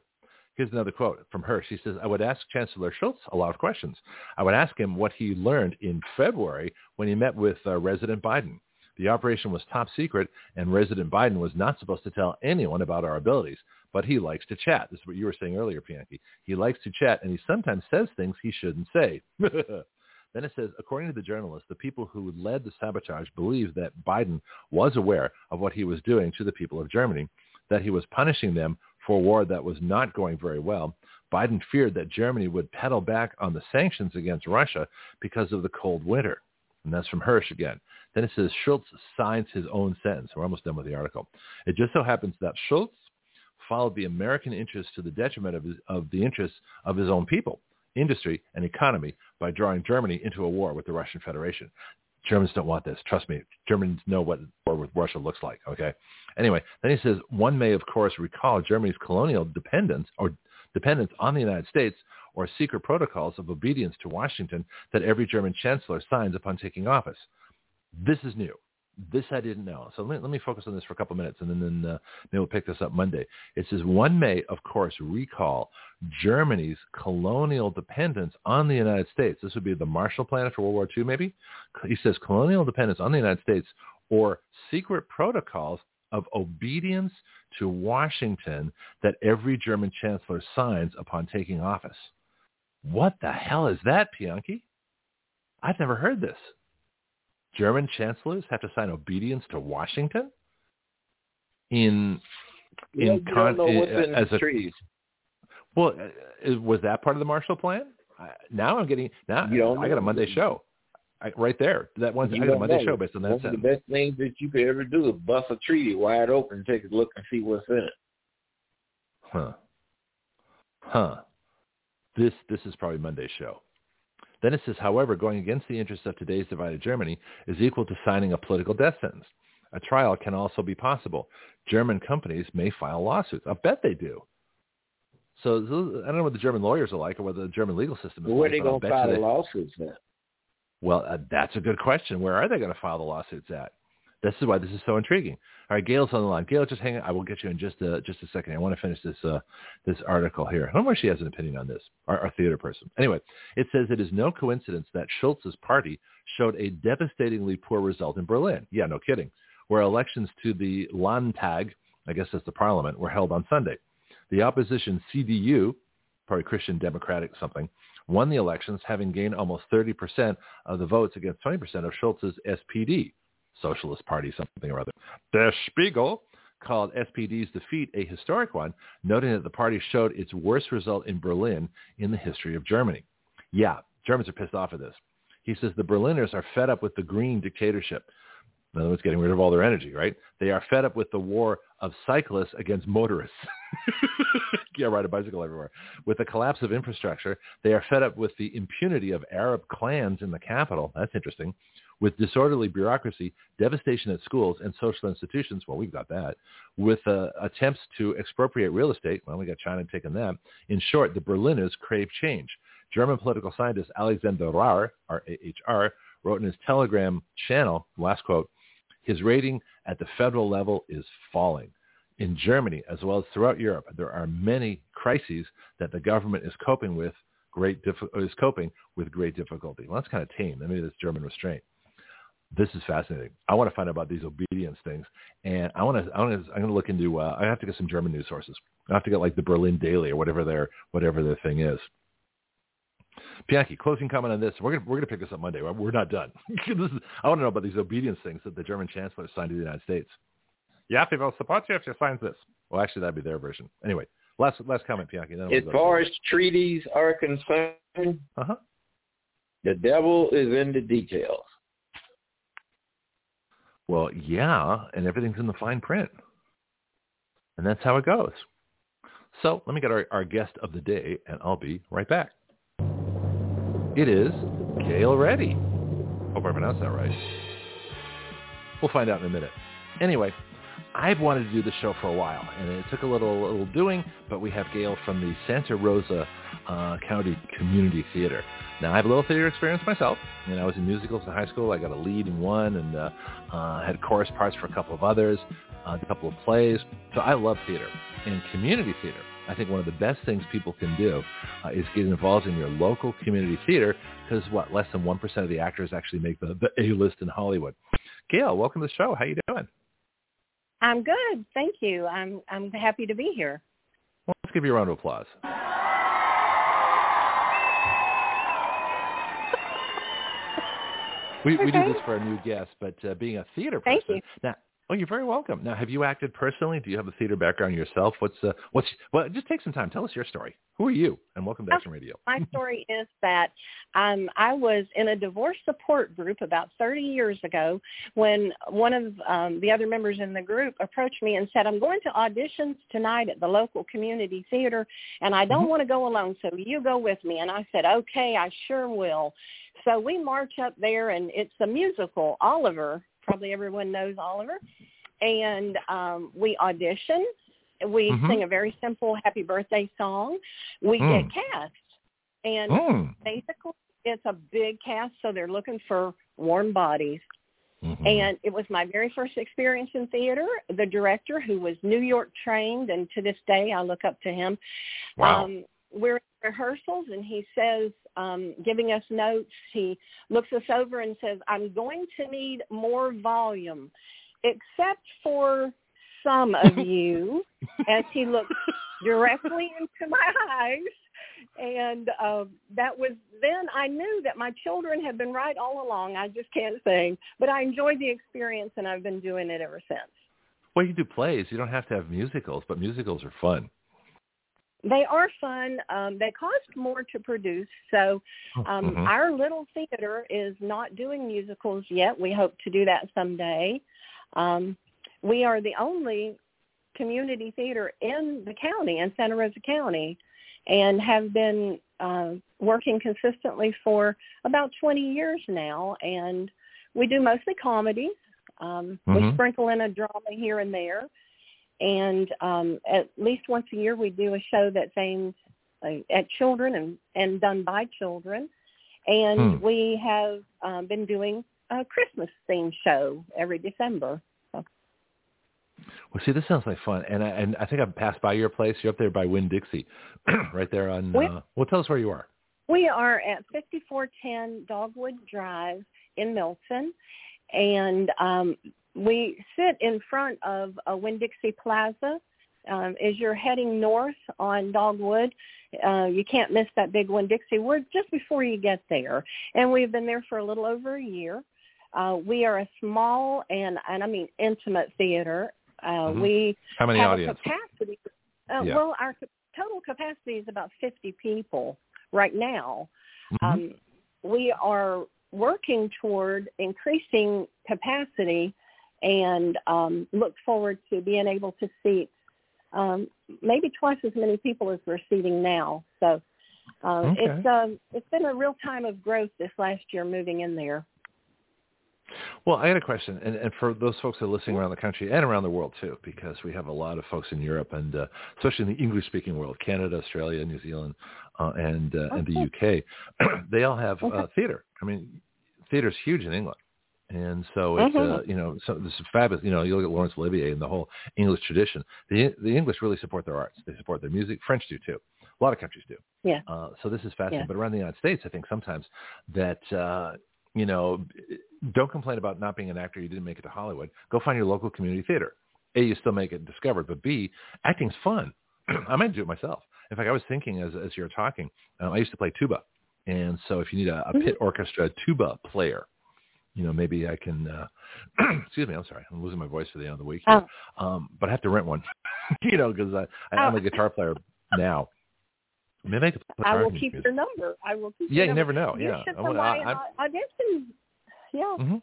Here's another quote from Hersh. He says, I would ask Chancellor Scholz a lot of questions. I would ask him what he learned in February when he met with uh, President Biden. The operation was top secret, and President Biden was not supposed to tell anyone about our abilities, but he likes to chat. This is what you were saying earlier, Pianki. He likes to chat, and he sometimes says things he shouldn't say. Then it says, according to the journalist, the people who led the sabotage believe that Biden was aware of what he was doing to the people of Germany, that he was punishing them for a war that was not going very well. Biden feared that Germany would pedal back on the sanctions against Russia because of the cold winter. And that's from Hersh again. Then it says Scholz signs his own sentence. We're almost done with the article. It just so happens that Scholz followed the American interests to the detriment of, his, of the interests of his own people, industry, and economy by drawing Germany into a war with the Russian Federation. Germans don't want this. Trust me. Germans know what war with Russia looks like. Okay. Anyway, then he says one may, of course, recall Germany's colonial dependence or dependence on the United States or secret protocols of obedience to Washington that every German chancellor signs upon taking office. This is new. This I didn't know. So let me, let me focus on this for a couple minutes, and then, then uh, maybe we'll pick this up Monday. It says, one may, of course, recall Germany's colonial dependence on the United States. This would be the Marshall Plan after World War Two, maybe? He says colonial dependence on the United States or secret protocols of obedience to Washington that every German chancellor signs upon taking office. What the hell is that, Pianki? I've never heard this. German chancellors have to sign obedience to Washington in in, you don't know what's in as a trees. Well, was that part of the Marshall Plan? I, now I'm getting now I, I got a Monday show I, right there. That one's you I got a Monday know. show based on that. One sentence. Of the best things that you could ever do is bust a treaty wide open, and take a look and see what's in it. Huh? Huh? This this is probably Monday's show. Then it says, however, going against the interests of today's divided Germany is equal to signing a political death sentence. A trial can also be possible. German companies may file lawsuits. I bet they do. So I don't know what the German lawyers are like or what the German legal system is well, like. Where are they going to file they... the lawsuits at? Well, uh, that's a good question. Where are they going to file the lawsuits at? This is why this is so intriguing. All right, Gail's on the line. Gail, just hang on. I will get you in just a, just a second. I want to finish this uh, this article here. I don't know if she has an opinion on this, our, our theater person. Anyway, it says it is no coincidence that Scholz's party showed a devastatingly poor result in Berlin. Yeah, no kidding. Where elections to the Landtag, I guess that's the parliament, were held on Sunday. The opposition C D U, probably Christian Democratic something, won the elections, having gained almost thirty percent of the votes against twenty percent of Scholz's S P D, Socialist Party something or other. Der Spiegel called S P D's defeat a historic one, noting that the party showed its worst result in Berlin in the history of Germany. Yeah, Germans are pissed off at this. He says the Berliners are fed up with the green dictatorship. In other words, getting rid of all their energy, right? They are fed up with the war of cyclists against motorists. Yeah, ride a bicycle everywhere. With the collapse of infrastructure, they are fed up with the impunity of Arab clans in the capital. That's interesting. With disorderly bureaucracy, devastation at schools and social institutions. Well, we've got that. With uh, attempts to expropriate real estate. Well, we got China taking that. In short, the Berliners crave change. German political scientist Alexander Rahr, R A H R, wrote in his Telegram channel, last quote, his rating at the federal level is falling. In Germany, as well as throughout Europe, there are many crises that the government is coping with great dif- is coping with great difficulty. Well, that's kind of tame. I mean, this German restraint. This is fascinating. I want to find out about these obedience things, and I want to. I want to I'm going to look into. Uh, I have to get some German news sources. I have to get like the Berlin Daily or whatever their whatever their thing is. Pianki, closing comment on this. We're going we're going to pick this up Monday. We're not done. this is, I want to know about these obedience things that the German chancellor signed to the United States. Yeah, they will support you if you sign this. Well, actually, that'd be their version. Anyway, last last comment, Pianki. As far as treaties are concerned, uh-huh. the devil is in the details. Well, yeah, and everything's in the fine print. And that's how it goes. So let me get our, our guest of the day, and I'll be right back. It is Gail Ready. Hope I pronounced that right. We'll find out in a minute. Anyway, I've wanted to do this show for a while, and it took a little, little doing, but we have Gail from the Santa Rosa uh, County Community Theater. Now, I have a little theater experience myself, and I was in musicals in high school. I got a lead in one, and uh, uh, had chorus parts for a couple of others, uh, a couple of plays. So I love theater and community theater. I think one of the best things people can do uh, is get involved in your local community theater because, what, less than one percent of the actors actually make the, the A-list in Hollywood. Gail, welcome to the show. How you doing? I'm good. Thank you. I'm I'm happy to be here. Well, let's give you a round of applause. we okay. we do this for our new guest, but uh, being a theater person. Thank you. Now, oh, you're very welcome. Now, have you acted personally? Do you have a theater background yourself? What's uh, what's well? Just take some time. Tell us your story. Who are you? And welcome to Action Radio. My story is that um, I was in a divorce support group about thirty years ago when one of um, the other members in the group approached me and said, "I'm going to auditions tonight at the local community theater, and I don't mm-hmm. want to go alone, so you go with me." And I said, "Okay, I sure will." So we march up there, and it's a musical, Oliver. Probably everyone knows Oliver. And um, we audition. We mm-hmm. sing a very simple happy birthday song. We mm. get cast. And mm. basically it's a big cast, so they're looking for warm bodies. Mm-hmm. And it was my very first experience in theater. The director, who was New York trained, and to this day I look up to him. Wow. Um, we're in rehearsals, and he says, um, giving us notes, he looks us over and says, "I'm going to need more volume, except for some of you," as he looked directly into my eyes. And uh, that was then I knew that my children had been right all along. I just can't sing, but I enjoyed the experience, and I've been doing it ever since. Well, you do plays. You don't have to have musicals, but musicals are fun. They are fun. Um, they cost more to produce. So um, mm-hmm. our little theater is not doing musicals yet. We hope to do that someday. Um, we are the only community theater in the county, in Santa Rosa County, and have been uh, working consistently for about twenty years now. And we do mostly comedies. Um, mm-hmm. We sprinkle in a drama here and there. And um, at least once a year, we do a show that's aimed uh, at children and, and done by children. And hmm. we have um, been doing uh, Christmas-themed show every December. So. Well, see, this sounds like fun. And I, and I think I've passed by your place. You're up there by Winn-Dixie, right there on uh, – well, tell us where you are. We are at fifty-four ten Dogwood Drive in Milton, and um, we sit in front of a Winn-Dixie Plaza. Um, as you're heading north on Dogwood, uh, you can't miss that big Winn-Dixie. We're just before you get there, and we've been there for a little over a year. Uh, we are a small and, and I mean, intimate theater. Uh, mm-hmm. We How many have audience? A capacity. Uh, yeah. Well, our total capacity is about fifty people. Right now, mm-hmm. um, we are working toward increasing capacity and um, look forward to being able to seat um, maybe twice as many people as we're seating now. So uh, okay. it's um, it's been a real time of growth this last year moving in there. Well, I had a question, and, and for those folks that are listening around the country and around the world, too, because we have a lot of folks in Europe, and uh, especially in the English-speaking world, Canada, Australia, New Zealand, uh, and uh, and the U K, they all have uh, theater. I mean, theater's huge in England. And so, it's, uh, you know, so this is fabulous. You know, you look at Laurence Olivier and the whole English tradition. The the English really support their arts. They support their music. French do, too. A lot of countries do. Yeah. Uh, so this is fascinating. Yeah. But around the United States, I think sometimes that, uh, you know, don't complain about not being an actor. You didn't make it to Hollywood. Go find your local community theater. A, you still make it discovered, but B, acting's fun. I might do it myself. In fact, I was thinking as as you were talking, um, I used to play tuba. And so if you need a, a pit orchestra tuba player, you know, maybe I can, uh, excuse me, I'm sorry. I'm losing my voice for the end of the week. Here. Oh. Um, but I have to rent one, you know, because I, I, I'm oh. a guitar player now. Maybe I, could play I will keep music. Your number. I will keep yeah, your number. Yeah, you never know. You yeah. should come by an audition. Yeah. Mm-hmm.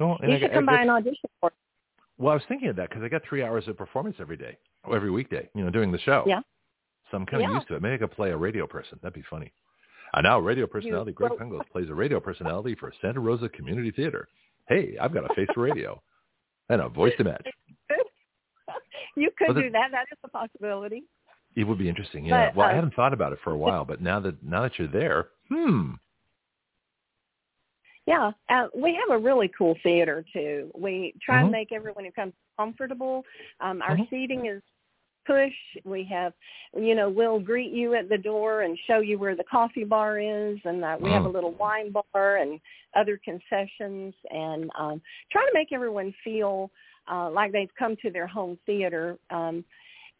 Well, you I, should come I, by an audition for it. Well, I was thinking of that because I got three hours of performance every day, every weekday, you know, doing the show. Yeah. So I'm kind of yeah. used to it. Maybe I could play a radio person. That'd be funny. And now radio personality Greg well, Penglis plays a radio personality for Santa Rosa Community Theater. Hey, I've got a face for radio and a voice to match. You could well, do that. That is a possibility. It would be interesting, yeah. But, well, uh, I haven't thought about it for a while, but now that now that you're there, hmm. Yeah, uh, we have a really cool theater, too. We try mm-hmm. and make everyone who comes comfortable. Um, our mm-hmm. seating is push. We have, you know, we'll greet you at the door and show you where the coffee bar is, and uh, we mm. have a little wine bar and other concessions, and um, try to make everyone feel uh, like they've come to their home theater. Um,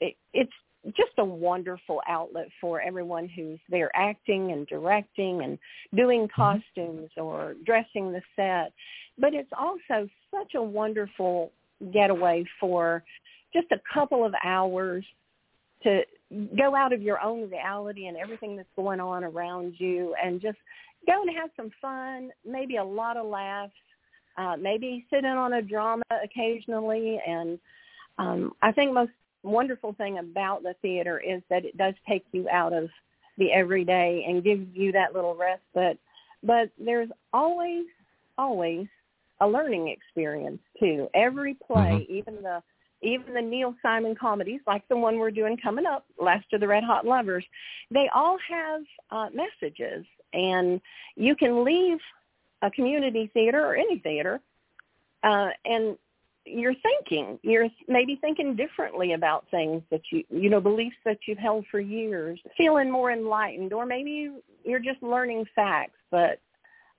it, it's just a wonderful outlet for everyone who's there acting and directing and doing costumes or dressing the set. But it's also such a wonderful getaway for just a couple of hours to go out of your own reality and everything that's going on around you and just go and have some fun, maybe a lot of laughs, uh, maybe sit in on a drama occasionally. And um, I think most wonderful thing about the theater is that it does take you out of the everyday and give you that little rest, but but there's always always a learning experience too. Every play, mm-hmm. even the even the Neil Simon comedies, like the one we're doing coming up, Last of the Red Hot Lovers, they all have uh, messages, and you can leave a community theater or any theater uh, and you're thinking, you're maybe thinking differently about things that you, you know, beliefs that you've held for years, feeling more enlightened, or maybe you're just learning facts. But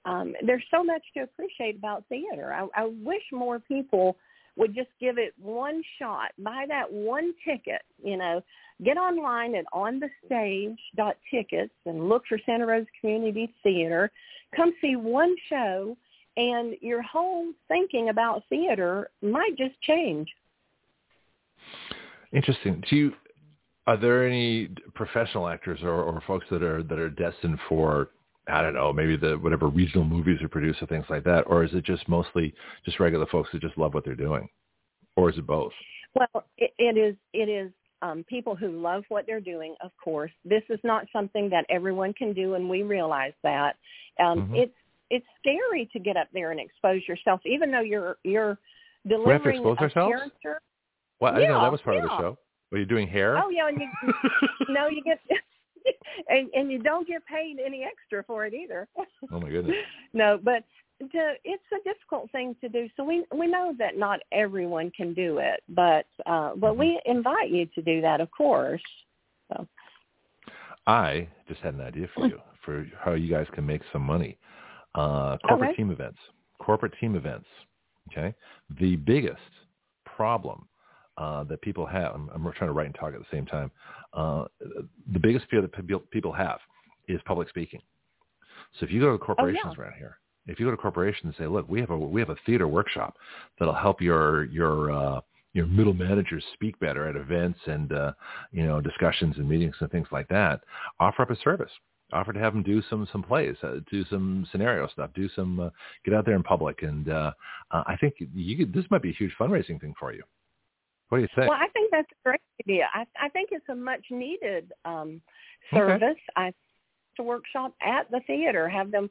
um, there's so much to appreciate about theater. I, I wish more people would just give it one shot, buy that one ticket, you know, get online at on the stage dot tickets and look for Santa Rosa Community Theater. Come see one show, and your whole thinking about theater might just change. Interesting. Do you, are there any professional actors or, or folks that are that are destined for, I don't know, maybe the whatever regional movies are produced or things like that, or is it just mostly just regular folks that just love what they're doing, or is it both? Well, it, it is. It is. Um, people who love what they're doing, of course. This is not something that everyone can do, and we realize that. Um, mm-hmm. It's. It's scary to get up there and expose yourself, even though you're you're delivering we have to expose a ourselves? Character. Well, I yeah, didn't know that was part yeah. of the show. Were you doing hair? Oh yeah, and you no, you get and, and you don't get paid any extra for it either. Oh my goodness. No, but to, it's a difficult thing to do. So we we know that not everyone can do it, but uh, but we invite you to do that, of course. So. I just had an idea for you for how you guys can make some money. Uh, corporate okay. team events. Corporate team events. Okay. The biggest problem uh, that people have, I'm, I'm trying to write and talk at the same time. Uh, the biggest fear that people have is public speaking. So if you go to corporations oh, yeah. around here, if you go to corporations and say, look, we have a, we have a theater workshop that'll help your, your, uh, your middle managers speak better at events and, uh, you know, discussions and meetings and things like that, offer up a service. Offer to have them do some some plays, uh, do some scenario stuff, do some uh, get out there in public, and uh, uh, I think you could, this might be a huge fundraising thing for you. What do you think? Well, I think that's a great idea. I, I think it's a much needed um, service. Okay. I to workshop at the theater, have them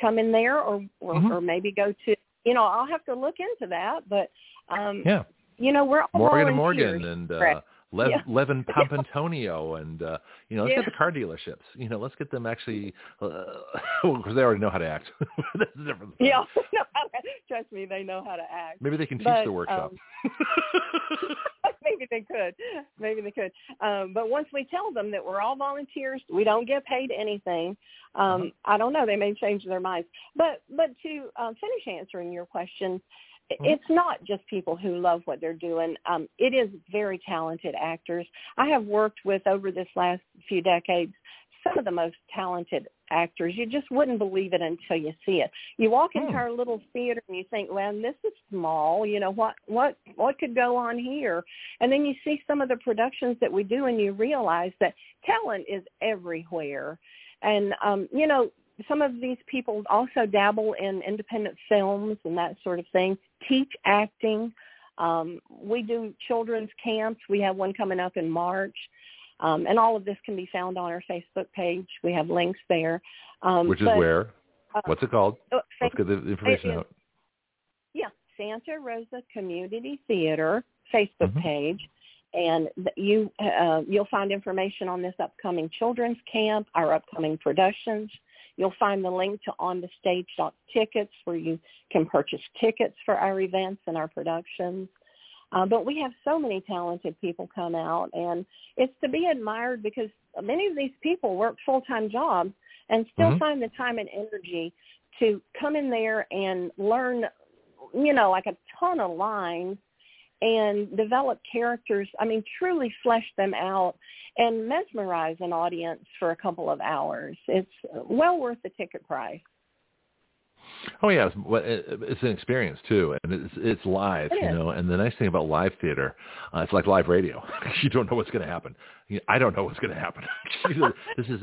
come in there, or or, mm-hmm. or maybe go to you know I'll have to look into that, but um, yeah, you know we're all Morgan and Morgan and. Uh, Lev, yeah. Levin Pompantonio and, uh, you know, let's yeah. get the car dealerships. You know, let's get them actually, because uh, they already know how to act. That's a different thing. Yeah, no, trust me, they know how to act. Maybe they can but, teach the workshop. Um, maybe they could. Maybe they could. Um, but once we tell them that we're all volunteers, we don't get paid anything, um, uh-huh. I don't know, they may change their minds. But, but to uh, finish answering your question, it's not just people who love what they're doing. Um, it is very talented actors. I have worked with, over this last few decades, some of the most talented actors. You just wouldn't believe it until you see it. You walk into hmm. our little theater and you think, well, this is small. You know, what, what, what could go on here? And then you see some of the productions that we do and you realize that talent is everywhere. And, um, you know, some of these people also dabble in independent films and that sort of thing, teach acting. Um, we do children's camps. We have one coming up in March. Um, and all of this can be found on our Facebook page. We have links there. Um, Which is but, where? Uh, What's it called? Uh, Let's get the information is, out. Yeah, Santa Rosa Community Theater Facebook mm-hmm. page. And you, uh, you'll find information on this upcoming children's camp, our upcoming productions. You'll find the link to on the stage dot tickets where you can purchase tickets for our events and our productions. Uh, but we have so many talented people come out, and it's to be admired because many of these people work full-time jobs and still mm-hmm. find the time and energy to come in there and learn, you know, like a ton of lines and develop characters, I mean, truly flesh them out and mesmerize an audience for a couple of hours. It's well worth the ticket price. Oh, yeah. It's, it's an experience, too, and it's, it's live, it you know, and the nice thing about live theater, uh, it's like live radio. You don't know what's going to happen. I don't know what's going to happen. This is,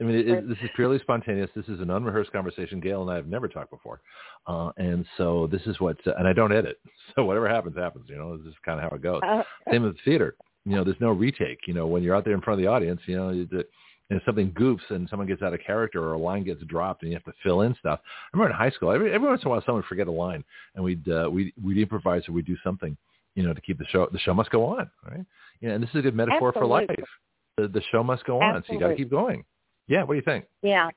I mean, it, it, this is purely spontaneous. This is an unrehearsed conversation. Gail and I have never talked before. Uh, and so this is what, uh, and I don't edit. So whatever happens, happens, you know, this is kind of how it goes. Uh, Same with theater. You know, there's no retake. You know, when you're out there in front of the audience, you know, you do, and if something goofs and someone gets out of character or a line gets dropped and you have to fill in stuff. I remember in high school, every, every once in a while someone would forget a line and we'd, uh, we'd, we'd improvise or we'd do something, you know, to keep the show. The show must go on, right? You know, and this is a good metaphor Absolutely. for life. The, the show must go on, Absolutely. so you got to keep going. Yeah, what do you think? Yeah.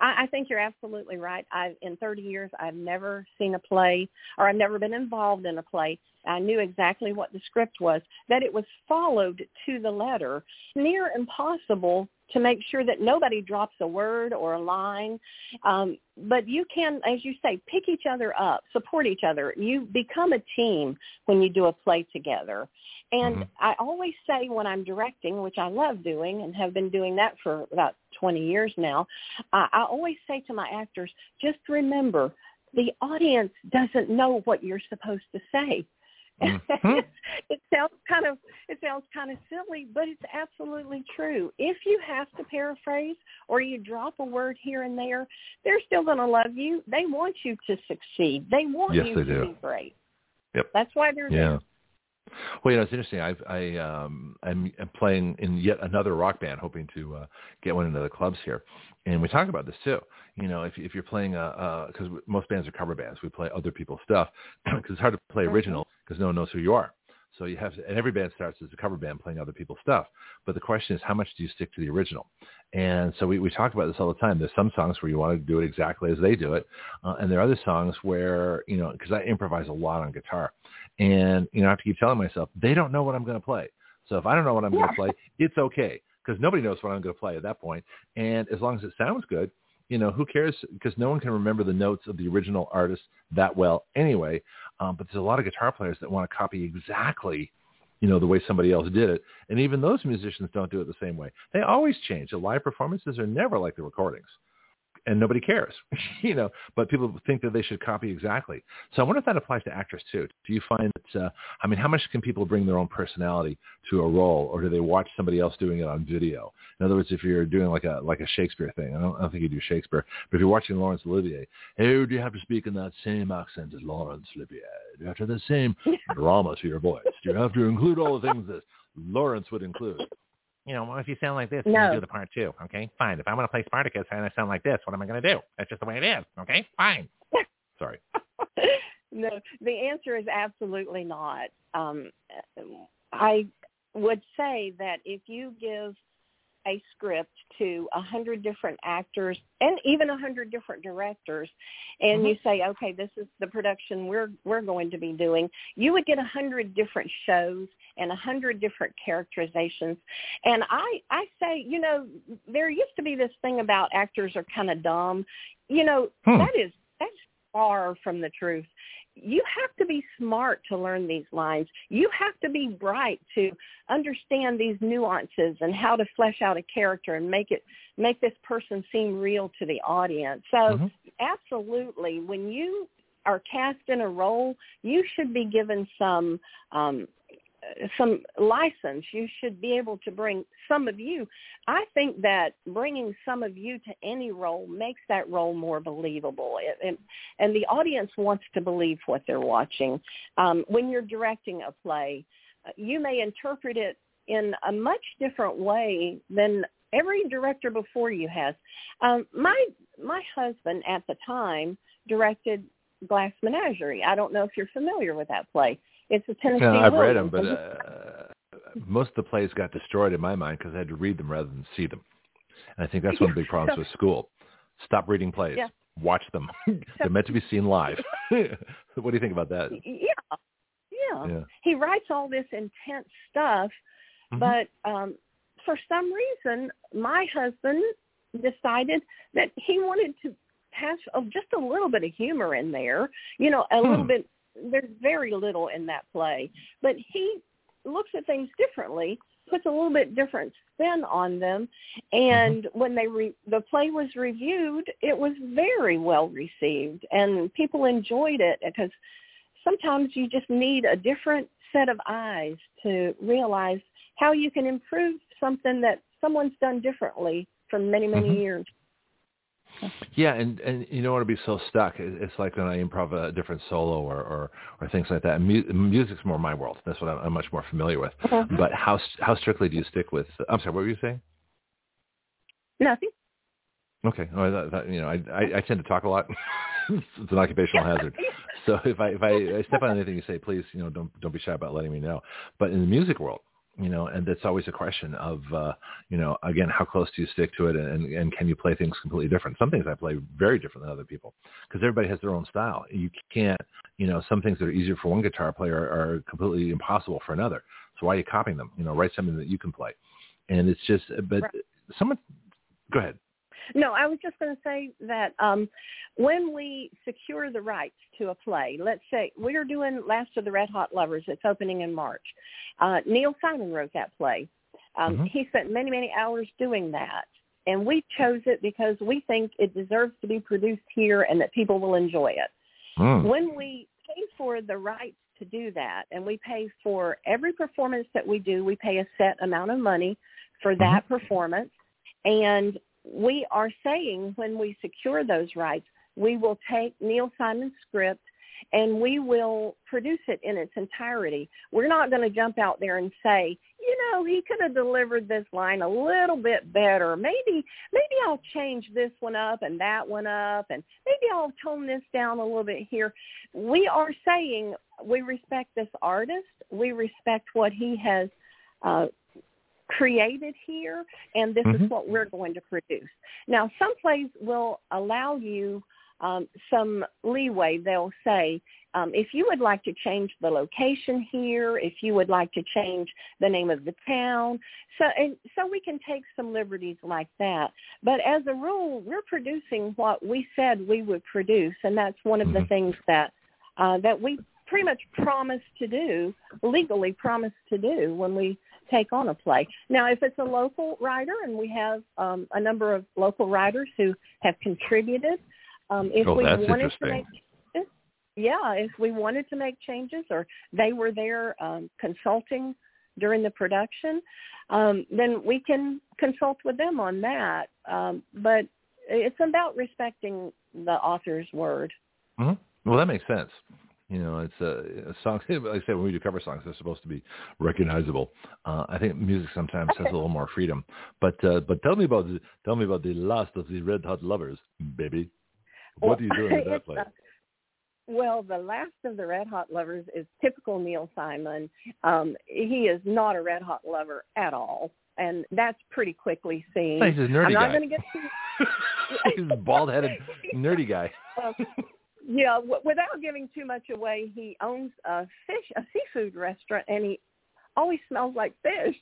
I think you're absolutely right. I've, in thirty years, I've never seen a play, or I've never been involved in a play. I knew exactly what the script was, that it was followed to the letter. Near impossible to make sure that nobody drops a word or a line. Um, but you can, as you say, pick each other up, support each other. You become a team when you do a play together. And mm-hmm. I always say when I'm directing, which I love doing and have been doing that for about twenty years now, uh, I always say to my actors, just remember, the audience doesn't know what you're supposed to say. Mm-hmm. it sounds kind of it sounds kind of silly, but it's absolutely true. If you have to paraphrase or you drop a word here and there, they're still going to love you. They want you to succeed. They want yes, you they to do. be great. Yep. That's why they're yeah. there. Well, you know, it's interesting. I've, I um, I'm, I'm playing in yet another rock band, hoping to uh, get one into the clubs here, and we talk about this too. You know, if if you're playing because most bands are cover bands, we play other people's stuff because it's hard to play original because no one knows who you are. So you have to, and every band starts as a cover band playing other people's stuff. But the question is, how much do you stick to the original? And so we, we talk about this all the time. There's some songs where you want to do it exactly as they do it. Uh, and there are other songs where, you know, because I improvise a lot on guitar. And, you know, I have to keep telling myself, they don't know what I'm going to play. So if I don't know what I'm yeah. going to play, it's okay. Because nobody knows what I'm going to play at that point. And as long as it sounds good, you know, who cares? Because no one can remember the notes of the original artist that well anyway. Um, but there's a lot of guitar players that want to copy exactly, you know, the way somebody else did it. And even those musicians don't do it the same way. They always change. The live performances are never like the recordings. And nobody cares, you know, but people think that they should copy exactly. So I wonder if that applies to actors too. Do you find that, uh, I mean, how much can people bring their own personality to a role, or do they watch somebody else doing it on video? In other words, if you're doing like a like a Shakespeare thing, I don't, I don't think you do Shakespeare, but if you're watching Laurence Olivier, hey, do you have to speak in that same accent as Laurence Olivier? Do you have to have the same drama to your voice? Do you have to include all the things that Laurence would include? You know, well, if you sound like this, no. Then you do the part two, okay? Fine. If I want to play Spartacus and I sound like this, what am I going to do? That's just the way it is, okay? Fine. Sorry. No, the answer is absolutely not. Um, I would say that if you give a script to a hundred different actors and even a hundred different directors, and mm-hmm. you say, okay, this is the production we're we're going to be doing, you would get a hundred different shows and a hundred different characterizations. And I, I say, you know, there used to be this thing about actors are kind of dumb. You know, hmm. that is, that's far from the truth. You have to be smart to learn these lines. You have to be bright to understand these nuances and how to flesh out a character and make it make this person seem real to the audience. So mm-hmm. absolutely, when you are cast in a role, you should be given some um, some license. You should be able to bring some of you. I think that bringing some of you to any role makes that role more believable, it, it, and the audience wants to believe what they're watching. Um, when you're directing a play, you may interpret it in a much different way than every director before you has. Um, my my husband at the time directed Glass Menagerie. I don't know if you're familiar with that play. It's a Tennessee. No, I've Williams. read them, but uh, most of the plays got destroyed in my mind because I had to read them rather than see them. And I think that's one of the big problems with school. Stop reading plays. Yeah. Watch them. They're meant to be seen live. What do you think about that? Yeah. Yeah. yeah. He writes all this intense stuff, mm-hmm. but um, for some reason, my husband decided that he wanted to have just a little bit of humor in there, you know, a hmm. little bit. There's very little in that play, but he looks at things differently, puts a little bit different spin on them, and mm-hmm. when they re- the play was reviewed, it was very well received, and people enjoyed it, because sometimes you just need a different set of eyes to realize how you can improve something that someone's done differently for many, many mm-hmm. years. Yeah, and, and you don't want to be so stuck. It's like when I improv a different solo or, or, or things like that. Mu- music's more my world. That's what I'm, I'm much more familiar with. Uh-huh. But how how strictly do you stick with? I'm sorry, what were you saying? Nothing. Okay. Oh, I thought, you know, I, I I tend to talk a lot. It's an occupational hazard. So if I if I, I step on anything you say, please, you know, don't don't be shy about letting me know. But in the music world, you know, and that's always a question of, uh, you know, again, how close do you stick to it, and, and can you play things completely different? Some things I play very different than other people because everybody has their own style. You can't, you know, some things that are easier for one guitar player are, are completely impossible for another. So why are you copying them? You know, write something that you can play. And it's just, but right. someone, go ahead. No, I was just going to say that um, when we secure the rights to a play, let's say we're doing Last of the Red Hot Lovers. It's opening in March. Uh, Neil Simon wrote that play. Um, mm-hmm. He spent many, many hours doing that. And we chose it because we think it deserves to be produced here and that people will enjoy it. Mm. When we pay for the rights to do that, and we pay for every performance that we do, we pay a set amount of money for that mm-hmm. performance. And we are saying when we secure those rights, we will take Neil Simon's script and we will produce it in its entirety. We're not going to jump out there and say, you know, he could have delivered this line a little bit better. Maybe maybe I'll change this one up and that one up, and maybe I'll tone this down a little bit here. We are saying we respect this artist. We respect what he has uh, created here, and this mm-hmm. is what we're going to produce. Now, some plays will allow you um, some leeway. They'll say, Um, if you would like to change the location here, if you would like to change the name of the town, so and so we can take some liberties like that. But as a rule, we're producing what we said we would produce, and that's one of the things that uh, that we pretty much promise to do, legally promise to do when we take on a play. Now, if it's a local writer, and we have um, a number of local writers who have contributed, um, if oh, we wanted to make Yeah, if we wanted to make changes or they were there um, consulting during the production, um, then we can consult with them on that. Um, but it's about respecting the author's word. Mm-hmm. Well, that makes sense. You know, it's a, a song. Like I said, when we do cover songs, they're supposed to be recognizable. Uh, I think music sometimes has a little more freedom. But uh, but tell me about the, tell me about the Last of the Red Hot Lovers, baby. What well, are you doing with that play? Uh, Well, the Last of the Red Hot Lovers is typical Neil Simon. Um, he is not a red hot lover at all, and that's pretty quickly seen. He's a nerdy I'm not going to get too. He's a bald-headed nerdy guy. um, yeah, w- without giving too much away, he owns a fish, a seafood restaurant, and he always smells like fish.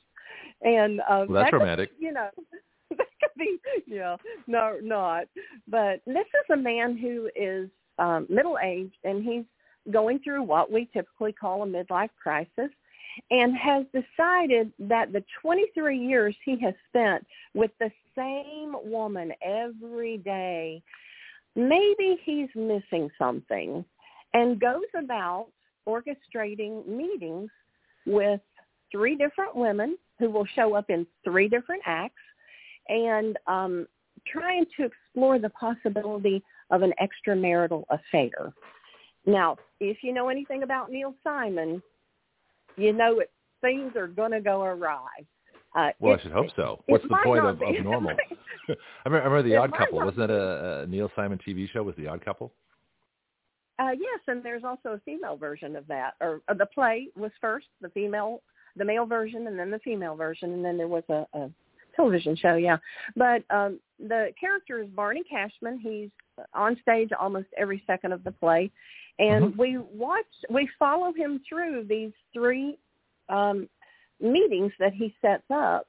And uh, well, that's that romantic, could, you know. That could be, yeah, no, not. But this is a man who is. Um, middle-aged, and he's going through what we typically call a midlife crisis, and has decided that the twenty-three years he has spent with the same woman every day, maybe he's missing something, and goes about orchestrating meetings with three different women who will show up in three different acts, and um, trying to explore the possibility of an extramarital affair. Now, if you know anything about Neil Simon, you know it, things are going to go awry. Uh, well, I should hope so. What's the point of, of normal? I remember The Odd Couple. Wasn't that a, a Neil Simon T V show with The Odd Couple? Uh, yes, and there's also a female version of that. Or, or the play was first the female, the male version, and then the female version, and then there was a, a television show. Yeah, but um, the character is Barney Cashman. He's on stage almost every second of the play, and mm-hmm. we watch we follow him through these three um meetings that he sets up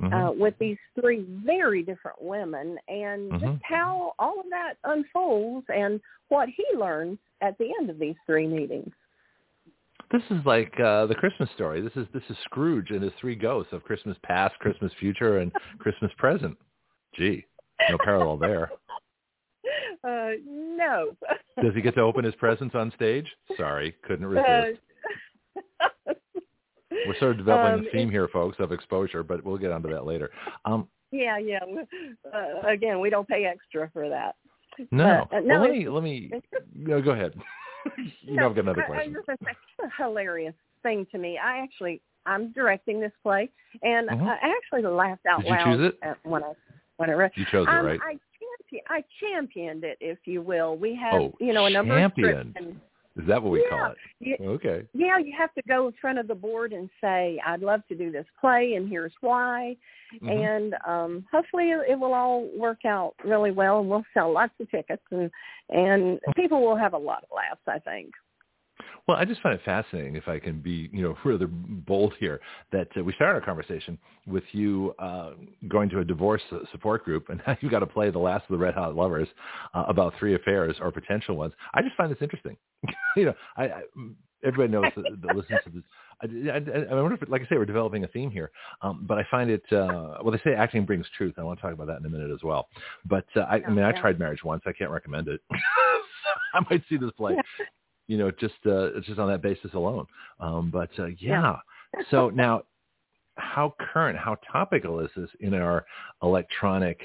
mm-hmm. uh with these three very different women, and mm-hmm. just how all of that unfolds and what he learns at the end of these three meetings. This is like uh, the Christmas story. This is this is Scrooge and his three ghosts of Christmas past, Christmas future, and Christmas present. Gee, no parallel there. Uh, no. Does he get to open his presents on stage? Sorry, couldn't resist. Uh, We're sort of developing um, a theme here, folks, of exposure, but we'll get onto that later. Um, yeah, yeah. Uh, again, we don't pay extra for that. No. But, uh, no well, let me. Let me no, go ahead. you no, know, I've got another question. I, I, it's a hilarious thing to me. I actually, I'm directing this play, and uh-huh. I actually laughed out Did loud. Did you choose it? When I, when I read. You chose um, it, right? I, I championed it, if you will. We have, oh, you know, a number champion. Of scripts. Is that what we yeah, call it? You, okay. Yeah, you have to go in front of the board and say, I'd love to do this play, and here's why. Mm-hmm. And um, hopefully it will all work out really well, and we'll sell lots of tickets, and, and people will have a lot of laughs, I think. Well, I just find it fascinating, if I can be, you know, rather bold here, that uh, we started our conversation with you uh, going to a divorce support group, and now you've got to play The Last of the Red Hot Lovers uh, about three affairs or potential ones. I just find this interesting. you know, I, I, everybody knows that, that listens to this. I, I, I wonder if, like I say, we're developing a theme here, um, but I find it, uh, well, they say acting brings truth. I want to talk about that in a minute as well. But uh, I, I mean, I tried marriage once. I can't recommend it. I might see this play. You know, just uh, just on that basis alone. Um, but uh, yeah. yeah. So now, how current, how topical is this in our electronic,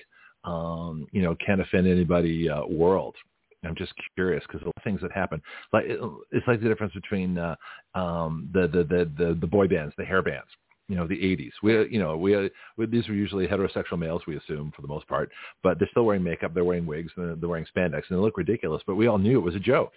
um, you know, can't offend anybody uh, world? I'm just curious because the things that happen, like it's like the difference between uh, um, the, the the the the boy bands, the hair bands. You know, the eighties. We, you know, we, we these were usually heterosexual males, we assume, for the most part. But they're still wearing makeup, they're wearing wigs, and they're wearing spandex, and they look ridiculous. But we all knew it was a joke.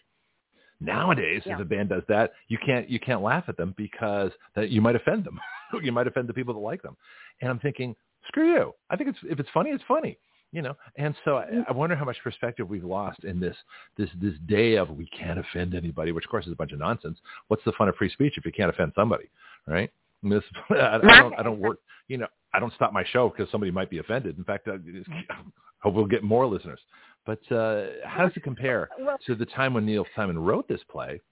Nowadays, yeah. if a band does that, you can't you can't laugh at them because that you might offend them. You might offend the people that like them. And I'm thinking, screw you. I think it's if it's funny, it's funny. You know, and so I, I wonder how much perspective we've lost in this this this day of we can't offend anybody, which of course is a bunch of nonsense. What's the fun of free speech if you can't offend somebody, right? This, I, I don't. I don't work. You know, I don't stop my show because somebody might be offended. In fact, I, I hope we'll get more listeners. But uh, how does it compare well, to the time when Neil Simon wrote this play,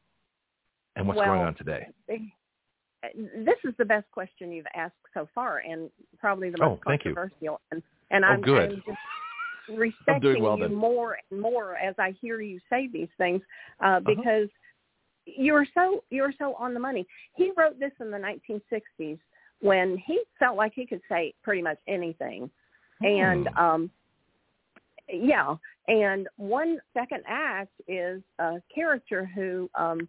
and what's well, going on today? This is the best question you've asked so far, and probably the most oh, controversial. And, and oh, I'm, good. I'm just respecting I'm doing well, you then. more and more as I hear you say these things uh, because. Uh-huh. You're so you're so on the money. He wrote this in the nineteen sixties when he felt like he could say pretty much anything, and hmm. um, yeah. And one second act is a character who um,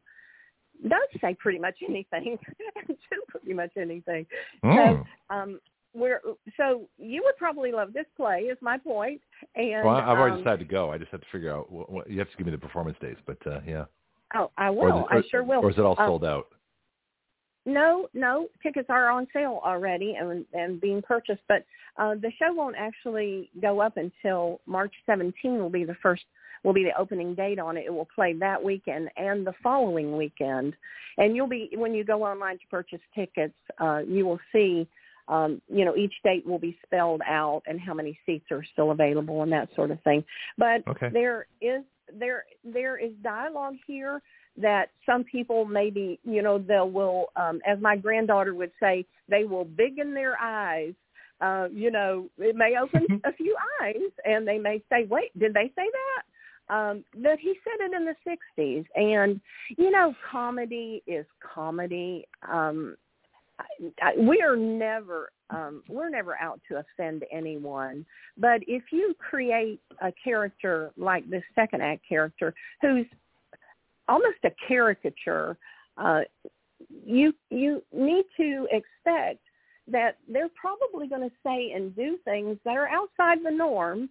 does say pretty much anything, do pretty much anything. Hmm. So um, we're so you would probably love this play. Is my point. And well, I've already um, decided to go. I just have to figure out. What, what, you have to give me the performance dates, but uh, yeah. Oh, I will. Or it, or, I sure will. Or is it all sold um, out? No, no. Tickets are on sale already and, and being purchased. But uh, the show won't actually go up until March seventeenth. Will be the first. Will be the opening date on it. It will play that weekend and the following weekend. And you'll be when you go online to purchase tickets, uh, you will see. Um, you know, each date will be spelled out and how many seats are still available and that sort of thing. But okay. there is. There, there is dialogue here that some people maybe, you know, they will, um, as my granddaughter would say, they will biggen their eyes. Uh, you know, it may open a few eyes, and they may say, "Wait, did they say that?" Um, but he said it in the sixties, and you know, comedy is comedy. Um, I, I, we are never, um, we're never out to offend anyone. But if you create a character like this second act character, who's almost a caricature, uh, you you need to expect that they're probably going to say and do things that are outside the norm,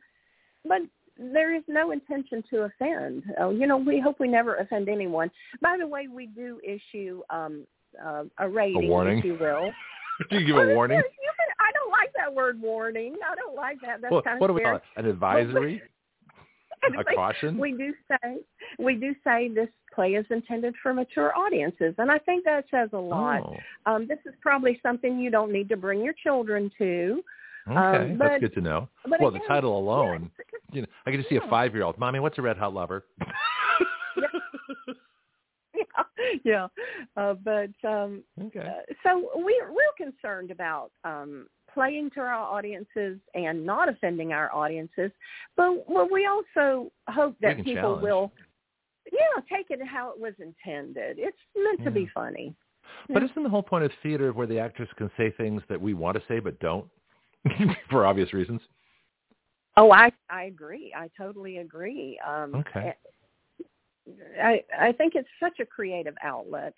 but there is no intention to offend. Uh, you know, we hope we never offend anyone. By the way, we do issue. Um, Uh, a rating, a warning. If you will. Do you give a warning? I don't like that word, warning. I don't like that. That's well, kind of what do we call it? An advisory? A caution? We do say we do say this play is intended for mature audiences, and I think that says a lot. Oh. Um, this is probably something you don't need to bring your children to. Okay, um, but, that's good to know. Well, again, the title alone, yes. you know, I get to see yeah. a five-year-old. Mommy, what's a red hot lover? Yeah, uh, but um, okay. uh, so we're real concerned about um, playing to our audiences and not offending our audiences, but well, we also hope that people challenge. will, yeah, take it how it was intended. It's meant yeah. to be funny. But yeah. isn't the whole point of theater where the actors can say things that we want to say but don't for obvious reasons? Oh, I I agree. I totally agree. Um, okay. It, I, I think it's such a creative outlet.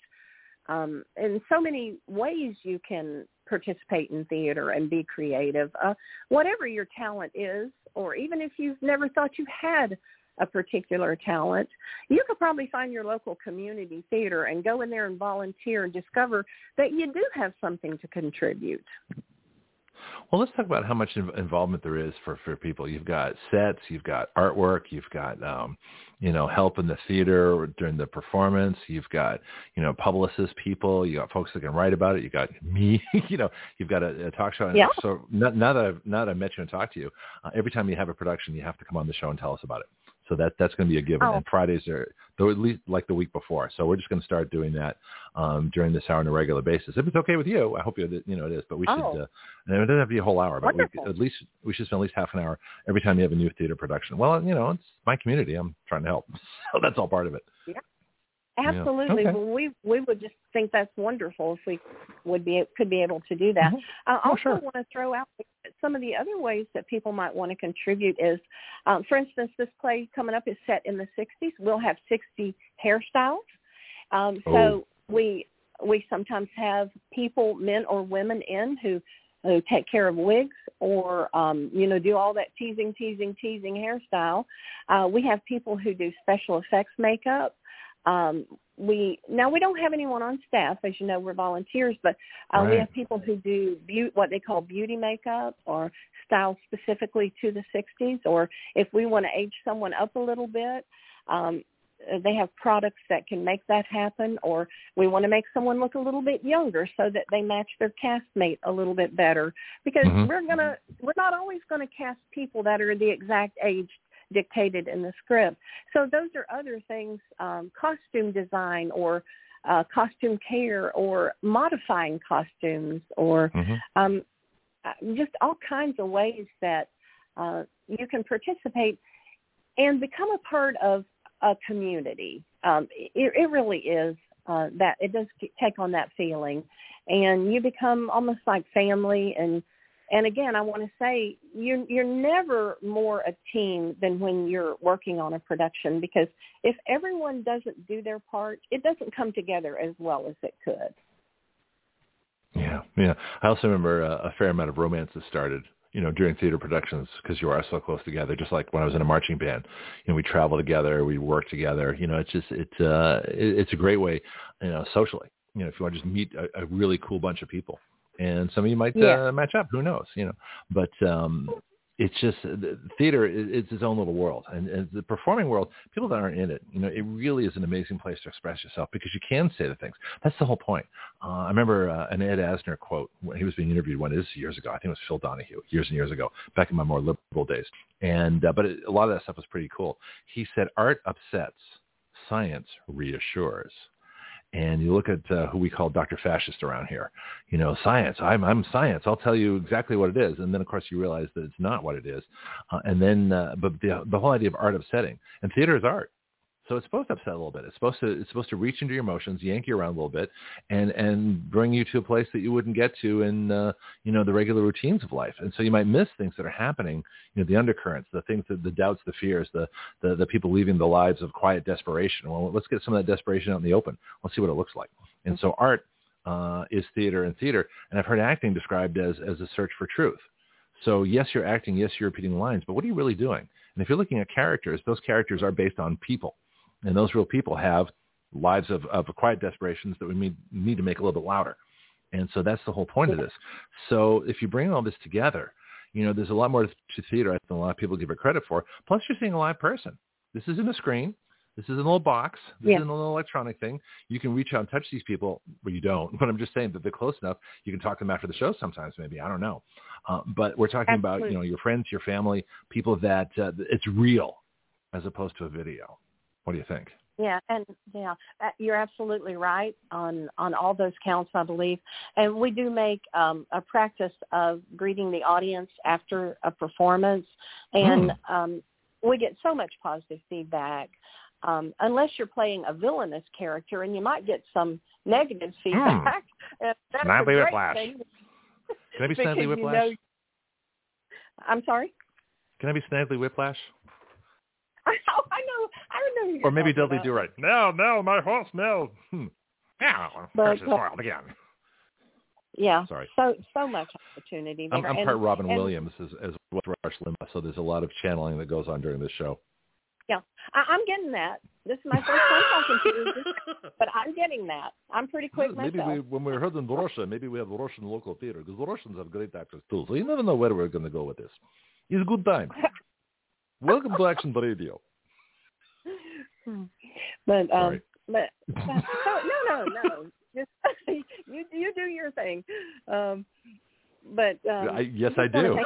Um, in so many ways you can participate in theater and be creative. Uh, whatever your talent is, or even if you've never thought you had a particular talent, you could probably find your local community theater and go in there and volunteer and discover that you do have something to contribute. Well, let's talk about how much involvement there is for, for people. You've got sets, you've got artwork, you've got, um, you know, help in the theater during the performance. You've got, you know, publicists, people, you got folks that can write about it. You got me, you know, you've got a, a talk show. And yeah. So now, now that I've, now that I've met you and talked to you, uh, every time you have a production, you have to come on the show and tell us about it. So that that's going to be a given. Oh. And Fridays are though at least like the week before. So we're just going to start doing that um, during this hour on a regular basis. If it's okay with you, I hope you you know it is. But we oh. should. Uh, and it doesn't have to be a whole hour, but we, at least we should spend at least half an hour every time you have a new theater production. Well, you know, it's my community. I'm trying to help. So that's all part of it. Yeah, Absolutely. Yeah. Okay. Well, we we would just think that's wonderful if we would be could be able to do that. Mm-hmm. I also oh, sure. want to throw out some of the other ways that people might want to contribute is, um, for instance, this play coming up is set in the sixties. We'll have sixty hairstyles. Um, oh. So we we sometimes have people, men or women, in who who take care of wigs or, um, you know, do all that teasing, teasing, teasing hairstyle. Uh, we have people who do special effects makeup. Um, we now we don't have anyone on staff, as you know, we're volunteers, but uh, right. we have people who do be- what they call beauty makeup or style specifically to the sixties, or if we want to age someone up a little bit, um, they have products that can make that happen, or we want to make someone look a little bit younger so that they match their castmate a little bit better, because mm-hmm. we're gonna we're not always going to cast people that are the exact age dictated in the script. So those are other things, um, costume design or uh, costume care or modifying costumes or mm-hmm. um, just all kinds of ways that uh, you can participate and become a part of a community. Um, it, it really is uh, that it does take on that feeling, and you become almost like family. And And again, I want to say you're, you're never more a team than when you're working on a production, because if everyone doesn't do their part, it doesn't come together as well as it could. Yeah, yeah. I also remember uh, a fair amount of romances started, you know, during theater productions, because you are so close together. Just like when I was in a marching band, you know, we travel together, we work together. You know, it's just it, uh, it it's a great way, you know, socially. You know, if you want to just meet a, a really cool bunch of people. And some of you might yeah. uh, match up. Who knows? You know, but um, it's just the theater is it's its own little world, and, and the performing world. People that aren't in it, you know, it really is an amazing place to express yourself, because you can say the things. That's the whole point. Uh, I remember uh, an Ed Asner quote when he was being interviewed one. This is years ago. I think it was Phil Donahue, years and years ago, back in my more liberal days. And uh, but it, a lot of that stuff was pretty cool. He said, "Art upsets, science reassures." And you look at uh, who we call Doctor Fascist around here, you know, science, I'm, I'm science. I'll tell you exactly what it is. And then, of course, you realize that it's not what it is. Uh, and then, uh, but the, the whole idea of art upsetting, and theater is art. So it's supposed to upset a little bit. It's supposed to, it's supposed to reach into your emotions, yank you around a little bit, and, and bring you to a place that you wouldn't get to in, uh, you know, the regular routines of life. And so you might miss things that are happening, you know, the undercurrents, the things that the doubts, the fears, the, the, the people leaving the lives of quiet desperation. Well, let's get some of that desperation out in the open. Let's see what it looks like. And so art uh, is theater and theater. And I've heard acting described as, as a search for truth. So yes, you're acting. Yes, you're repeating lines, but what are you really doing? And if you're looking at characters, those characters are based on people. And those real people have lives of, of quiet desperations that we may, need to make a little bit louder. And so that's the whole point of this. So if you bring all this together, you know, there's a lot more to theater than a lot of people give it credit for. Plus, you're seeing a live person. This isn't a screen. This isn't a little box. This yeah. isn't a little electronic thing. You can reach out and touch these people. Well, you don't. But I'm just saying that they're close enough. You can talk to them after the show sometimes, maybe. I don't know. Uh, but we're talking Absolutely. about, you know, your friends, your family, people that uh, it's real as opposed to a video. What do you think? Yeah, and yeah, you're absolutely right on, on all those counts, I believe. And we do make um, a practice of greeting the audience after a performance, and mm. um, we get so much positive feedback. Um, unless you're playing a villainous character, and you might get some negative feedback. Mm. That's not leave it flash. Thing. Can I be Snidely Whiplash? Know... I'm sorry? Can I be Snidely Whiplash? I know, I know. I know. Or maybe Dudley Do Right. No, no, my horse, no. Hmm. Now, horse is wild again. Yeah. Sorry. So, so much opportunity there. I'm, I'm and, part Robin and, Williams as, as well as Rush Limbaugh, so there's a lot of channeling that goes on during this show. Yeah, I, I'm getting that. This is my first time talking to you, but I'm getting that. I'm pretty quick maybe myself. Maybe when we heard in Russia, maybe we have Russian local theater, because the Russians have great actors too. So you never know where we're going to go with this. It's a good time. Welcome to Action Radio. But um, but uh, no, no, no. Just, you you do your thing. Um, but um, I, yes, I do.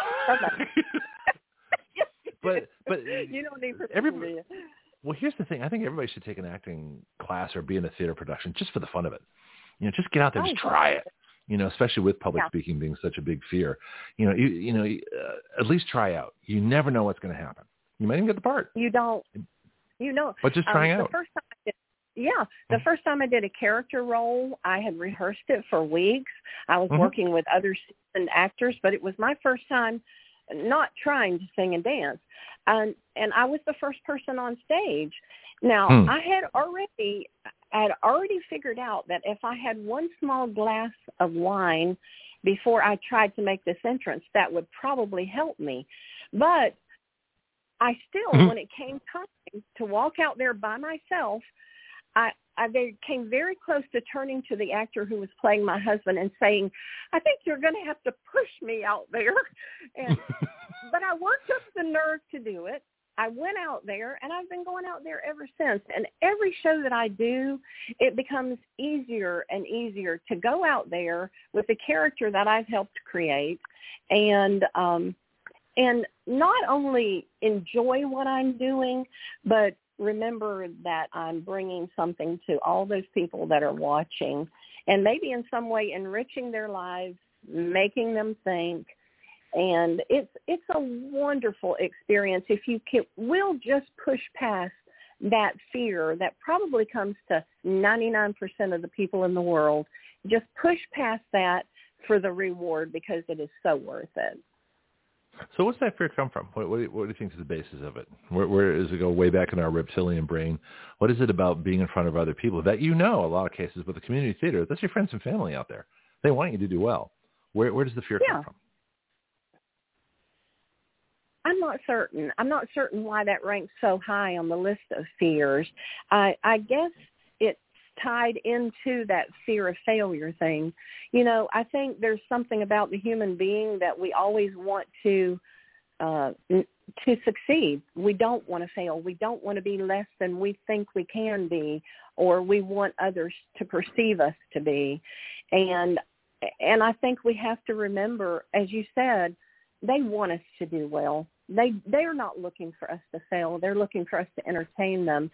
But but you don't need everybody. Well, here's the thing. I think everybody should take an acting class or be in a theater production just for the fun of it. You know, just get out there, just try it. You know, especially with public yeah. speaking being such a big fear. You know, you you know, uh, at least try out. You never know what's going to happen. You might even get the part. You don't. You know. But just trying um, out. The first time I did, Yeah. The first time I did a character role, I had rehearsed it for weeks. I was mm-hmm. working with other seasoned actors, but it was my first time not trying to sing and dance. And, and I was the first person on stage. Now, mm. I had already I had already figured out that if I had one small glass of wine before I tried to make this entrance, that would probably help me. But I still, mm-hmm. when it came time to walk out there by myself, I, I came very close to turning to the actor who was playing my husband and saying, I think you're going to have to push me out there. And, but I worked up the nerve to do it. I went out there, and I've been going out there ever since. And every show that I do, it becomes easier and easier to go out there with the character that I've helped create and um, and not only enjoy what I'm doing, but remember that I'm bringing something to all those people that are watching and maybe in some way enriching their lives, making them think. And it's it's a wonderful experience if you can, will just push past that fear that probably comes to ninety-nine percent of the people in the world. Just push past that for the reward because it is so worth it. So what's that fear come from? What, what, what do you think is the basis of it? Where, where does it go way back in our reptilian brain? What is it about being in front of other people that you know a lot of cases with the community theater, that's your friends and family out there. They want you to do well. Where, where does the fear yeah. come from? I'm not certain. I'm not certain why that ranks so high on the list of fears. I, I guess it's tied into that fear of failure thing. You know, I think there's something about the human being that we always want to uh, to succeed. We don't want to fail. We don't want to be less than we think we can be, or we want others to perceive us to be. And and I think we have to remember, as you said, they want us to do well. They they are not looking for us to fail. They're looking for us to entertain them,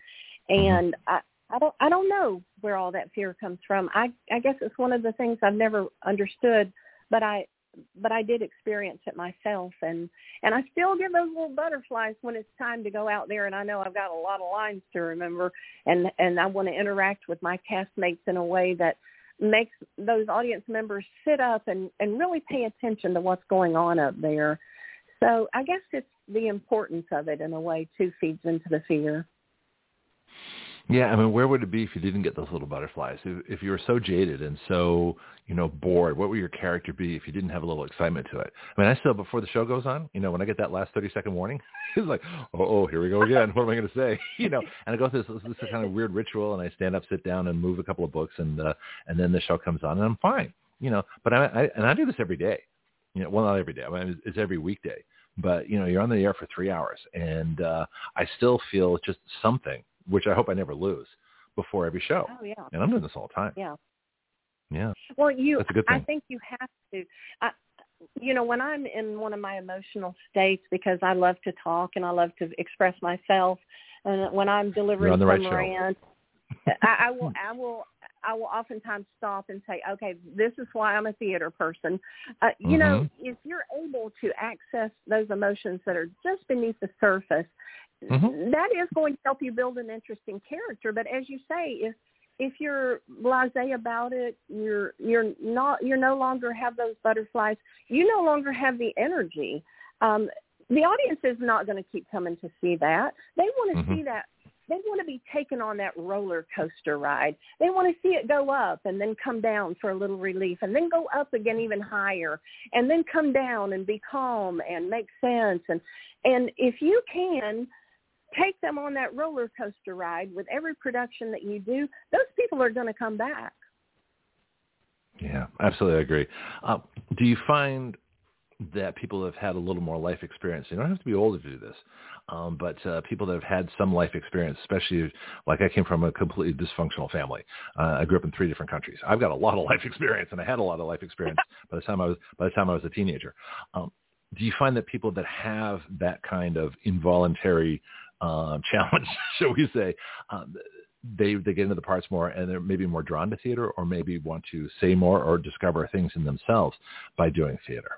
and I, I don't I don't know where all that fear comes from. I, I guess it's one of the things I've never understood, but I but I did experience it myself, and, and I still get those little butterflies when it's time to go out there. And I know I've got a lot of lines to remember, and and I want to interact with my castmates in a way that makes those audience members sit up and, and really pay attention to what's going on up there. So I guess it's the importance of it in a way too feeds into the fear. Yeah, I mean, where would it be if you didn't get those little butterflies? If, if you were so jaded and so, you know, bored, what would your character be if you didn't have a little excitement to it? I mean, I still, before the show goes on, you know, when I get that last thirty-second warning, it's like, oh, here we go again. What am I going to say? You know, and I go through this, this kind of weird ritual, and I stand up, sit down, and move a couple of books, and uh, and then the show comes on, and I'm fine. You know, but I, I and I do this every day. You know, well, not every day. I mean, it's every weekday. But, you know, you're on the air for three hours, and uh, I still feel just something, which I hope I never lose, before every show. Oh, yeah. And I'm doing this all the time. Yeah. Yeah. Well, you, That's a good thing. I think you have to, I, you know, when I'm in one of my emotional states, because I love to talk and I love to express myself. And when I'm delivering some right rant, I, I will, I will, I will oftentimes stop and say, okay, this is why I'm a theater person. Uh, you mm-hmm. know, if you're able to access those emotions that are just beneath the surface, mm-hmm. that is going to help you build an interesting character. But as you say, if if you're blasé about it, you're you're not you no longer have those butterflies. You no longer have the energy. Um, the audience is not going to keep coming to see that. They want to mm-hmm. see that. They want to be taken on that roller coaster ride. They want to see it go up and then come down for a little relief and then go up again even higher and then come down and be calm and make sense. And and if you can take them on that roller coaster ride with every production that you do, those people are going to come back. Yeah, absolutely. I agree. Uh, do you find that people have had a little more life experience? You don't have to be old to do this, um, but uh, people that have had some life experience, especially like I came from a completely dysfunctional family. Uh, I grew up in three different countries. I've got a lot of life experience, and I had a lot of life experience by the time I was by the time I was a teenager. Um, do you find that people that have that kind of involuntary Uh, challenge, shall we say, um, they they get into the parts more, and they're maybe more drawn to theater, or maybe want to say more or discover things in themselves by doing theater?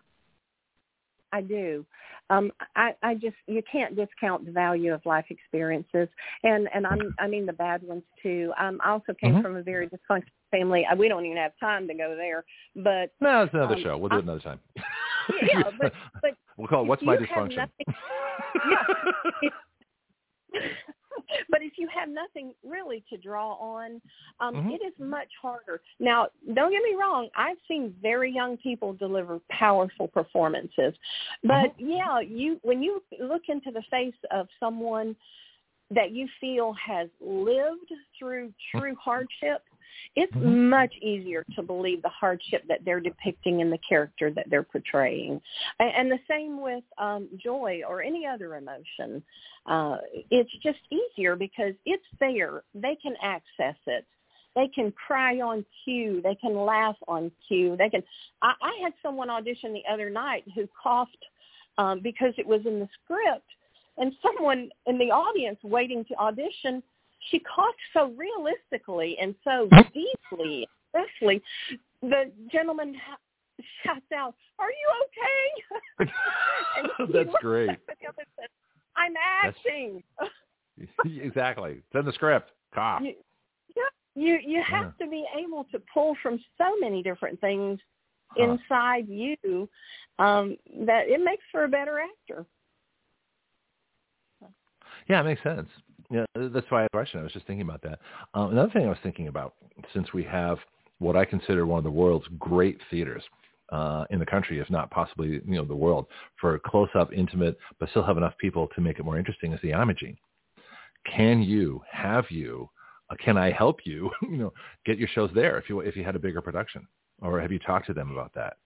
I do. Um, I, I just, you can't discount the value of life experiences. And, and I'm, I mean the bad ones too. Um, I also came mm-hmm. from a very dysfunctional family. We don't even have time to go there, but. No, it's another um, show. We'll do I, it another time. Yeah, but, but we'll call it What's My Dysfunction. Nothing, yeah, but if you have nothing really to draw on, um, mm-hmm. it is much harder. Now, don't get me wrong. I've seen very young people deliver powerful performances. But, mm-hmm. yeah, you when you look into the face of someone that you feel has lived through true hardship, it's mm-hmm. much easier to believe the hardship that they're depicting in the character that they're portraying. And the same with um, joy or any other emotion. Uh, it's just easier because it's there. They can access it. They can cry on cue. They can laugh on cue. They can. I, I had someone audition the other night who coughed um, because it was in the script, and someone in the audience waiting to audition, she coughed so realistically and so deeply, especially the gentleman shouts out, "Are you okay?" That's great. Said, I'm acting. Exactly. It's in the script. Cough. You, you, you have yeah. to be able to pull from so many different things huh. inside you um, that it makes for a better actor. Yeah, it makes sense. Yeah, that's why I had a question. I was just thinking about that. Um, another thing I was thinking about, since we have what I consider one of the world's great theaters uh, in the country, if not possibly you know the world, for close-up, intimate, but still have enough people to make it more interesting, is the Imogene. Can you, have you, uh, can I help you, you know, get your shows there if you if you had a bigger production? Or have you talked to them about that?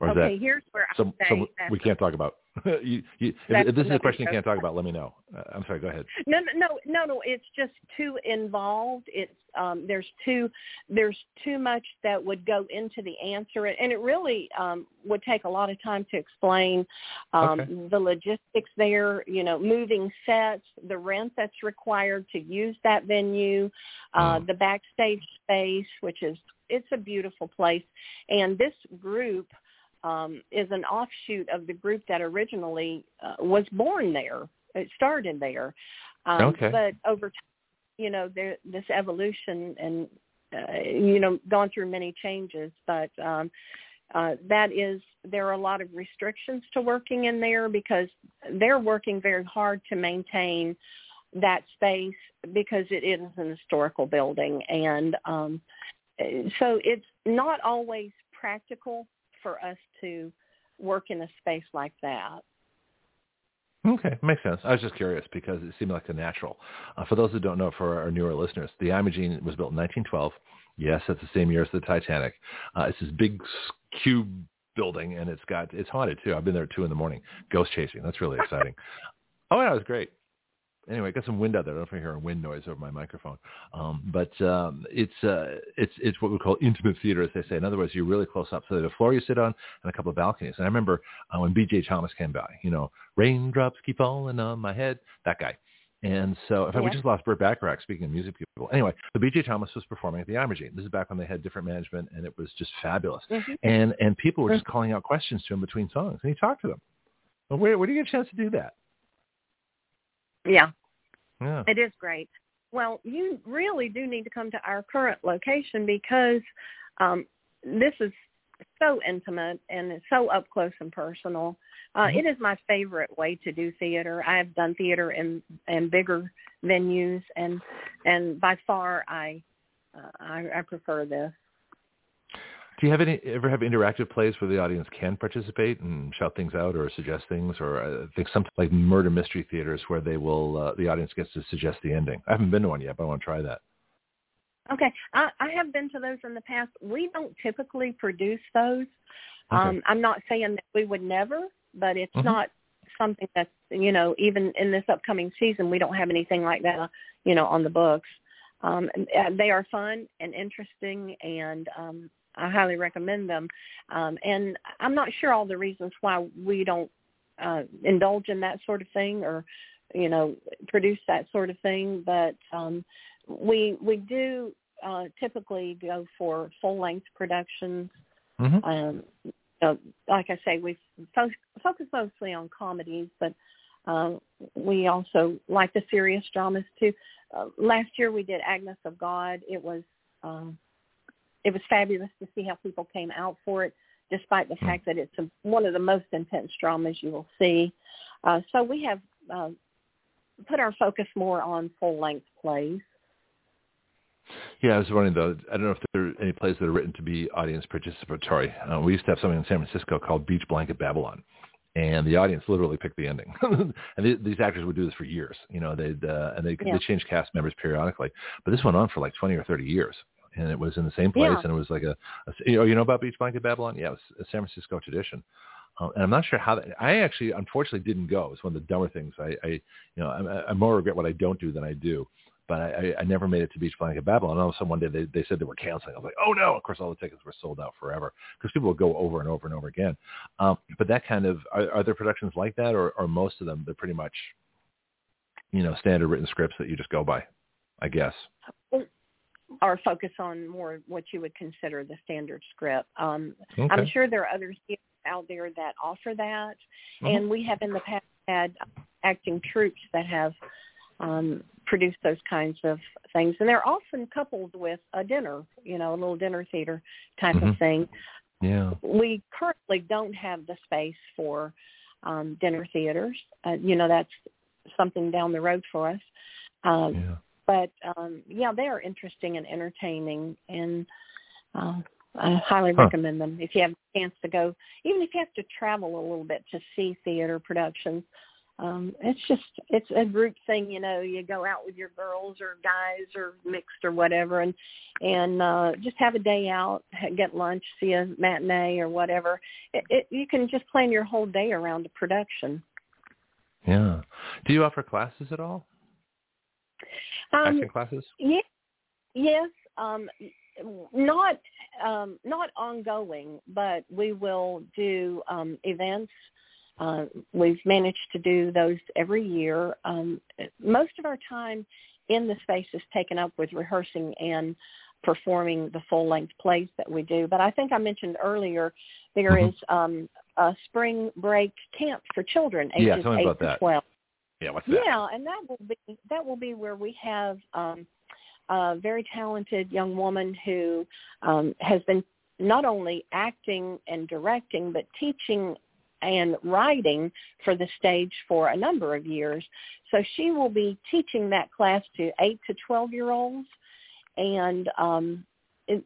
Or is okay, that here's where I so, so we can't talk about. you, you, if, if this is a question you can't talk about, let me know. Uh, I'm sorry. Go ahead. No, no, no, no. It's just too involved. It's um, there's too there's too much that would go into the answer, and it really um, would take a lot of time to explain um, okay. the logistics there. You know, moving sets, the rent that's required to use that venue, uh, mm. the backstage space, which is it's a beautiful place, and this group. Um, is an offshoot of the group that originally uh, was born there. It started there. Um, okay. But over time, you know, there, this evolution and, uh, you know, gone through many changes. But um, uh, that is, there are a lot of restrictions to working in there because they're working very hard to maintain that space because it is an historical building. And um, so it's not always practical for us to work in a space like that. Okay, makes sense. I was just curious because it seemed like the natural. Uh, for those who don't know, for our newer listeners, the Imogene was built in nineteen twelve. Yes, that's the same year as the Titanic. Uh, it's this big cube building, and it's got it's haunted too. I've been there at two in the morning, ghost chasing. That's really exciting. Oh, yeah, it was great. Anyway, I got some wind out there. I don't know if you're hearing wind noise over my microphone. Um, but um, it's uh, it's it's what we call intimate theater, as they say. In other words, you're really close up. So there's a floor you sit on and a couple of balconies. And I remember uh, when B J Thomas came by, you know, raindrops keep falling on my head, that guy. And so, in fact, yeah. we just lost Burt Bacharach, speaking of music people. Anyway, so B J Thomas was performing at the Imogene. This is back when they had different management, and it was just fabulous. Mm-hmm. And and people were just mm-hmm. calling out questions to him between songs, and he talked to them. Well, where, where do you get a chance to do that? Yeah. yeah, it is great. Well, you really do need to come to our current location because um, this is so intimate and it's so up close and personal. Uh, mm-hmm. It is my favorite way to do theater. I have done theater in, in bigger venues, and and by far I, uh, I I prefer this. Do you have any ever have interactive plays where the audience can participate and shout things out or suggest things, or I think something like murder mystery theaters where they will uh, the audience gets to suggest the ending? I haven't been to one yet, but I want to try that. Okay, I, I have been to those in the past. We don't typically produce those. Okay. Um, I'm not saying that we would never, but it's mm-hmm. not something that's you know even in this upcoming season we don't have anything like that you know on the books. Um, they are fun and interesting and. Um, I highly recommend them. Um, and I'm not sure all the reasons why we don't uh, indulge in that sort of thing or, you know, produce that sort of thing. But um, we we do uh, typically go for full-length productions. Mm-hmm. Um, uh, like I say, we fo- focus mostly on comedies, but uh, we also like the serious dramas too. Uh, last year we did Agnes of God. It was uh, it was fabulous to see how people came out for it, despite the fact that it's a, one of the most intense dramas you will see. Uh, so we have uh, put our focus more on full-length plays. Yeah, I was wondering, though, I don't know if there are any plays that are written to be audience participatory. Uh, we used to have something in San Francisco called Beach Blanket Babylon, and the audience literally picked the ending. And th- these actors would do this for years, you know, they'd, uh, and they yeah. they changed cast members periodically. But this went on for like twenty or thirty years, and it was in the same place, yeah. and it was like a, a you, know, you know about Beach Blanket Babylon? Yeah, it was a San Francisco tradition. Uh, and I'm not sure how that, I actually, unfortunately, didn't go. It's one of the dumber things. I, I you know, I, I more regret what I don't do than I do. But I, I never made it to Beach Blanket Babylon. And all of a sudden, one day they, they said they were canceling. I was like, oh, no. Of course, all the tickets were sold out forever because people would go over and over and over again. Um, but that kind of – are there productions like that, or are most of them, they're pretty much, you know, standard written scripts that you just go by, I guess? Or focus on more what you would consider the standard script. Um, okay. I'm sure there are others out there that offer that. Mm-hmm. And we have in the past had acting troops that have – Um, produce those kinds of things. And they're often coupled with a dinner, you know, a little dinner theater type mm-hmm. of thing. Yeah. We currently don't have the space for um, dinner theaters. Uh, you know, that's something down the road for us. Um, yeah. But, um, yeah, they are interesting and entertaining, and uh, I highly huh. recommend them. If you have a chance to go, even if you have to travel a little bit to see theater productions, Um, it's just, it's a group thing, you know, you go out with your girls or guys or mixed or whatever, and, and, uh, just have a day out, get lunch, see a matinee or whatever. It, it, you can just plan your whole day around the production. Yeah. Do you offer classes at all? Um, Acting classes? Yeah, yes. Um, not, um, not ongoing, but we will do, um, events. Uh, we've managed to do those every year. Um, most of our time in the space is taken up with rehearsing and performing the full-length plays that we do. But I think I mentioned earlier there mm-hmm. is um, a spring break camp for children ages yeah, tell me eight about to that. twelve. Yeah, what's that? Yeah, and that will be that will be where we have um, a very talented young woman who um, has been not only acting and directing but teaching and writing for the stage for a number of years. So she will be teaching that class to eight to twelve-year-olds. And um, it,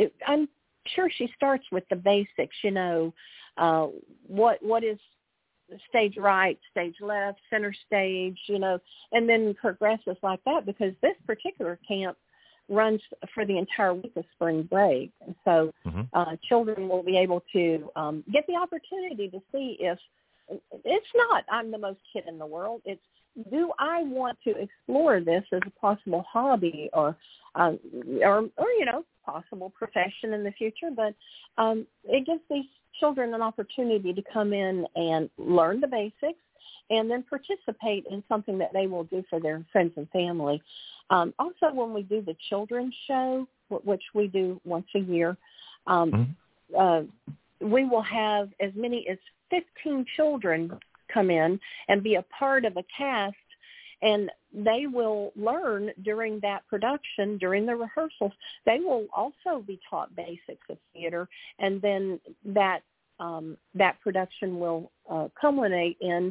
it, I'm sure she starts with the basics, you know, uh, what what is stage right, stage left, center stage, you know, and then progresses like that, because this particular camp runs for the entire week of spring break. And so mm-hmm. uh, children will be able to um, get the opportunity to see if it's not, I'm the most kid in the world. It's, do I want to explore this as a possible hobby or, um, or, or, you know, possible profession in the future? But um, it gives these children an opportunity to come in and learn the basics, and then participate in something that they will do for their friends and family. Um, also, when we do the children's show, which we do once a year, um, mm-hmm. uh, we will have as many as fifteen children come in and be a part of a cast, and they will learn during that production, during the rehearsals. They will also be taught basics of theater, and then that um, that production will uh, culminate in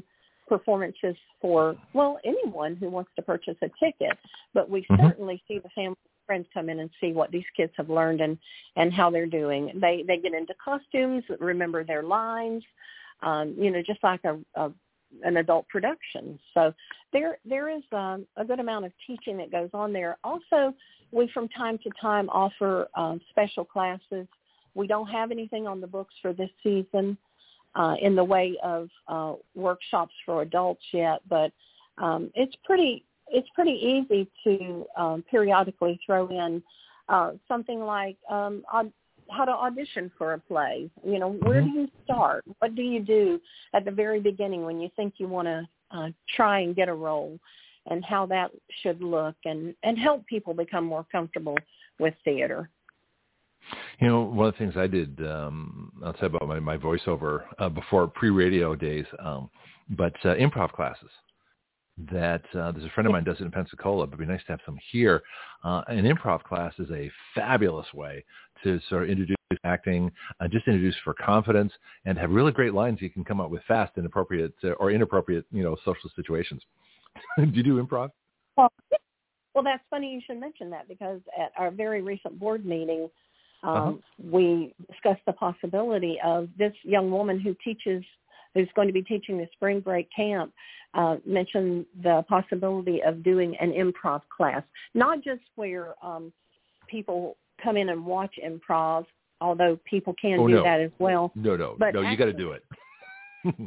performances for, well, anyone who wants to purchase a ticket. But we mm-hmm. certainly see the family and friends come in and see what these kids have learned and, and how they're doing. They they get into costumes, remember their lines, um, you know, just like a, a an adult production. So there there is um, a good amount of teaching that goes on there. Also, we from time to time offer um, special classes. We don't have anything on the books for this season, Uh, in the way of uh, workshops for adults yet, but um, it's pretty it's pretty easy to um, periodically throw in uh, something like um, aud- how to audition for a play. You know, where do you start? What do you do at the very beginning when you think you want to uh, try and get a role, and how that should look, and, and help people become more comfortable with theater. You know, one of the things I did, um, I'll tell you about my, my voiceover uh, before pre-radio days, um, but uh, improv classes. That uh, there's a friend of mine does it in Pensacola, but it'd be nice to have some here. Uh, an improv class is a fabulous way to sort of introduce acting, uh, just introduce for confidence, and have really great lines you can come up with fast in appropriate uh, or inappropriate, you know, social situations. Do you do improv? Well, well, that's funny you should mention that, because at our very recent board meeting, um, uh-huh. we discussed the possibility of this young woman who teaches who's going to be teaching the spring break camp, uh, mentioned the possibility of doing an improv class, not just where um, people come in and watch improv, although people can oh, do no. that as well. No, no, but no, actually, you got to do it.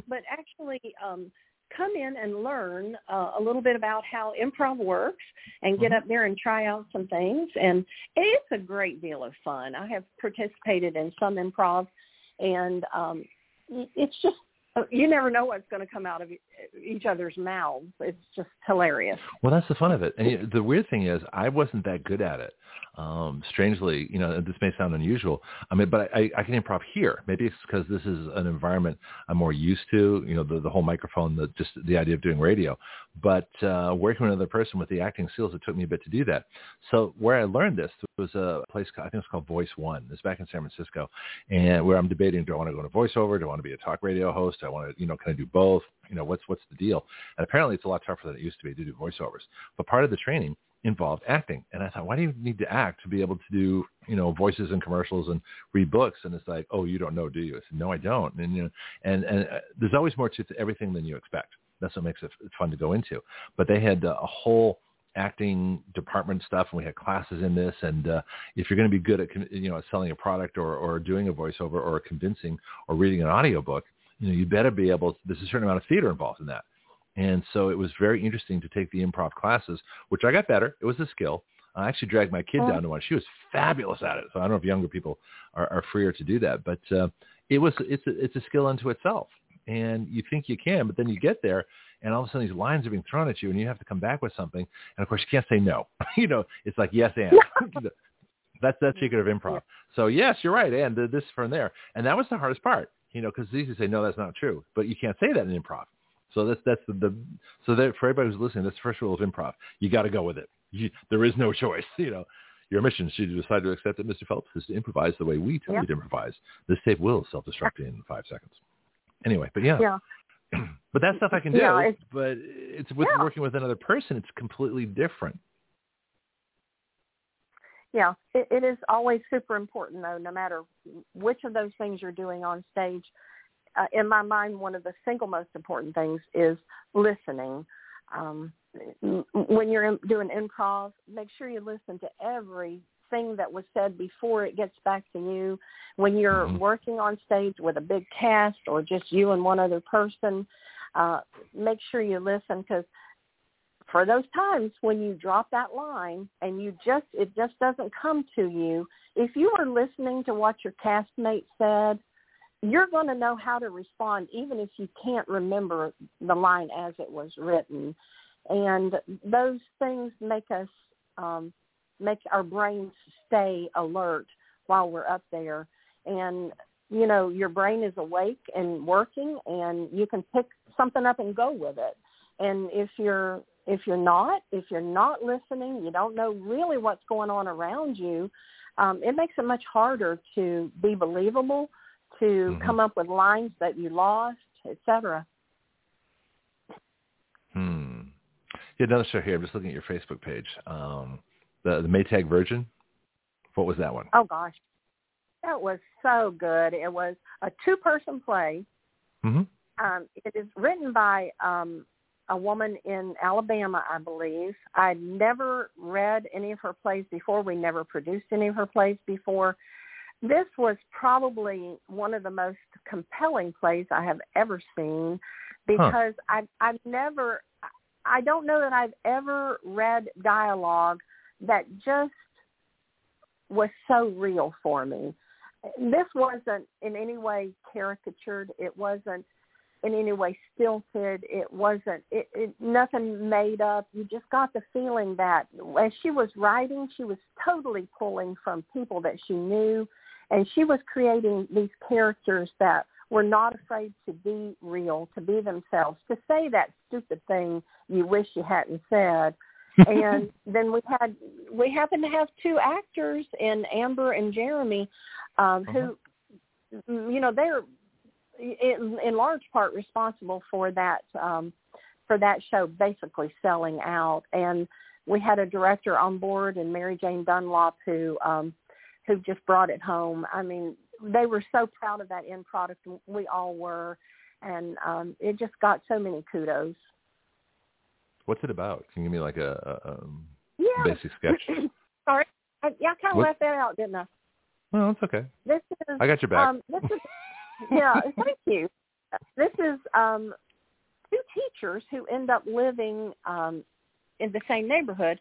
But actually um, come in and learn uh, a little bit about how improv works and get mm-hmm. up there and try out some things. And it's a great deal of fun. I have participated in some improv, and um, it's just, you never know what's going to come out of each other's mouths. It's just hilarious. Well, that's the fun of it. And the weird thing is, I wasn't that good at it. Um, strangely, you know, this may sound unusual. I mean, but I, I can improv here. Maybe it's because this is an environment I'm more used to, you know, the, the whole microphone, the, just the idea of doing radio. But uh, working with another person with the acting skills, it took me a bit to do that. So where I learned this was a place, I think it's called Voice One. It's back in San Francisco, and where I'm debating, do I want to go to voiceover? Do I want to be a talk radio host? I want to, you know, can I do both? You know, what's what's the deal? And apparently it's a lot tougher than it used to be to do voiceovers. But part of the training involved acting. And I thought, why do you need to act to be able to do, you know, voices and commercials and read books? And it's like, oh, you don't know, do you? I said, no, I don't. And, you know, and, and uh, there's always more to everything than you expect. That's what makes it fun to go into. But they had uh, a whole acting department stuff, and we had classes in this. And uh, if you're going to be good at, you know, selling a product or, or doing a voiceover or convincing or reading an audiobook, you know, you better be able to, there's a certain amount of theater involved in that. And so it was very interesting to take the improv classes, which I got better. It was a skill. I actually dragged my kid down to one. She was fabulous at it. So I don't know if younger people are, are freer to do that, but uh, it was, it's a, it's a skill unto itself. And you think you can, but then you get there and all of a sudden these lines are being thrown at you and you have to come back with something. And of course you can't say no, you know, it's like, yes, and that's, that's secret of improv. So yes, you're right. And uh, this from there. And that was the hardest part, you know, cause it's easy to say, no, that's not true, but you can't say that in improv. So that's that's the, the so that for everybody who's listening, that's the first rule of improv. You got to go with it. You, there is no choice. You know, your mission should you decide to accept it, Mister Phelps, is to improvise the way we tell yeah. you to improvise. This tape will self-destruct in five seconds. Anyway, but yeah, yeah. but that stuff I can do. Yeah, it's, but it's with yeah. working with another person. It's completely different. Yeah, it, it is always super important though. No matter which of those things you're doing on stage. Uh, in my mind, one of the single most important things is listening. Um, when you're in, doing improv, make sure you listen to everything that was said before it gets back to you. When you're mm-hmm. working on stage with a big cast or just you and one other person, uh, make sure you listen, because for those times when you drop that line and you just it just doesn't come to you, if you were listening to what your castmate said, you're going to know how to respond, even if you can't remember the line as it was written. And those things make us, um, make our brains stay alert while we're up there. And, you know, your brain is awake and working, and you can pick something up and go with it. And if you're, if you're not, if you're not listening, you don't know really what's going on around you. Um, it makes it much harder to be believable, to mm-hmm. come up with lines that you lost, et cetera. Hmm. Yeah, another show here. I'm just looking at your Facebook page. Um, the, the Maytag Virgin. What was that one? Oh, gosh. That was so good. It was a two-person play. Mm-hmm. Um, it is written by um, a woman in Alabama, I believe. I'd never read any of her plays before. We never produced any of her plays before. This was probably one of the most compelling plays I have ever seen, because huh. I've, I've never, I don't know that I've ever read dialogue that just was so real for me. This wasn't in any way caricatured. It wasn't in any way stilted. It wasn't, it, it, nothing made up. You just got the feeling that as she was writing, she was totally pulling from people that she knew, and she was creating these characters that were not afraid to be real, to be themselves, to say that stupid thing you wish you hadn't said. And then we had, we happened to have two actors in Amber and Jeremy, um, who, you know, they're in, in large part responsible for that, um, for that show basically selling out. And we had a director on board, and Mary Jane Dunlop, who, um, who just brought it home. I mean, they were so proud of that end product. We all were, and um, it just got so many kudos. What's it about? Can you give me like a, a, a yeah. basic sketch? Sorry. I, yeah, I kind of left that out, didn't I? Well, it's okay. This is, I got your back. Um, this is, yeah, thank you. This is um, two teachers who end up living um, in the same neighborhood.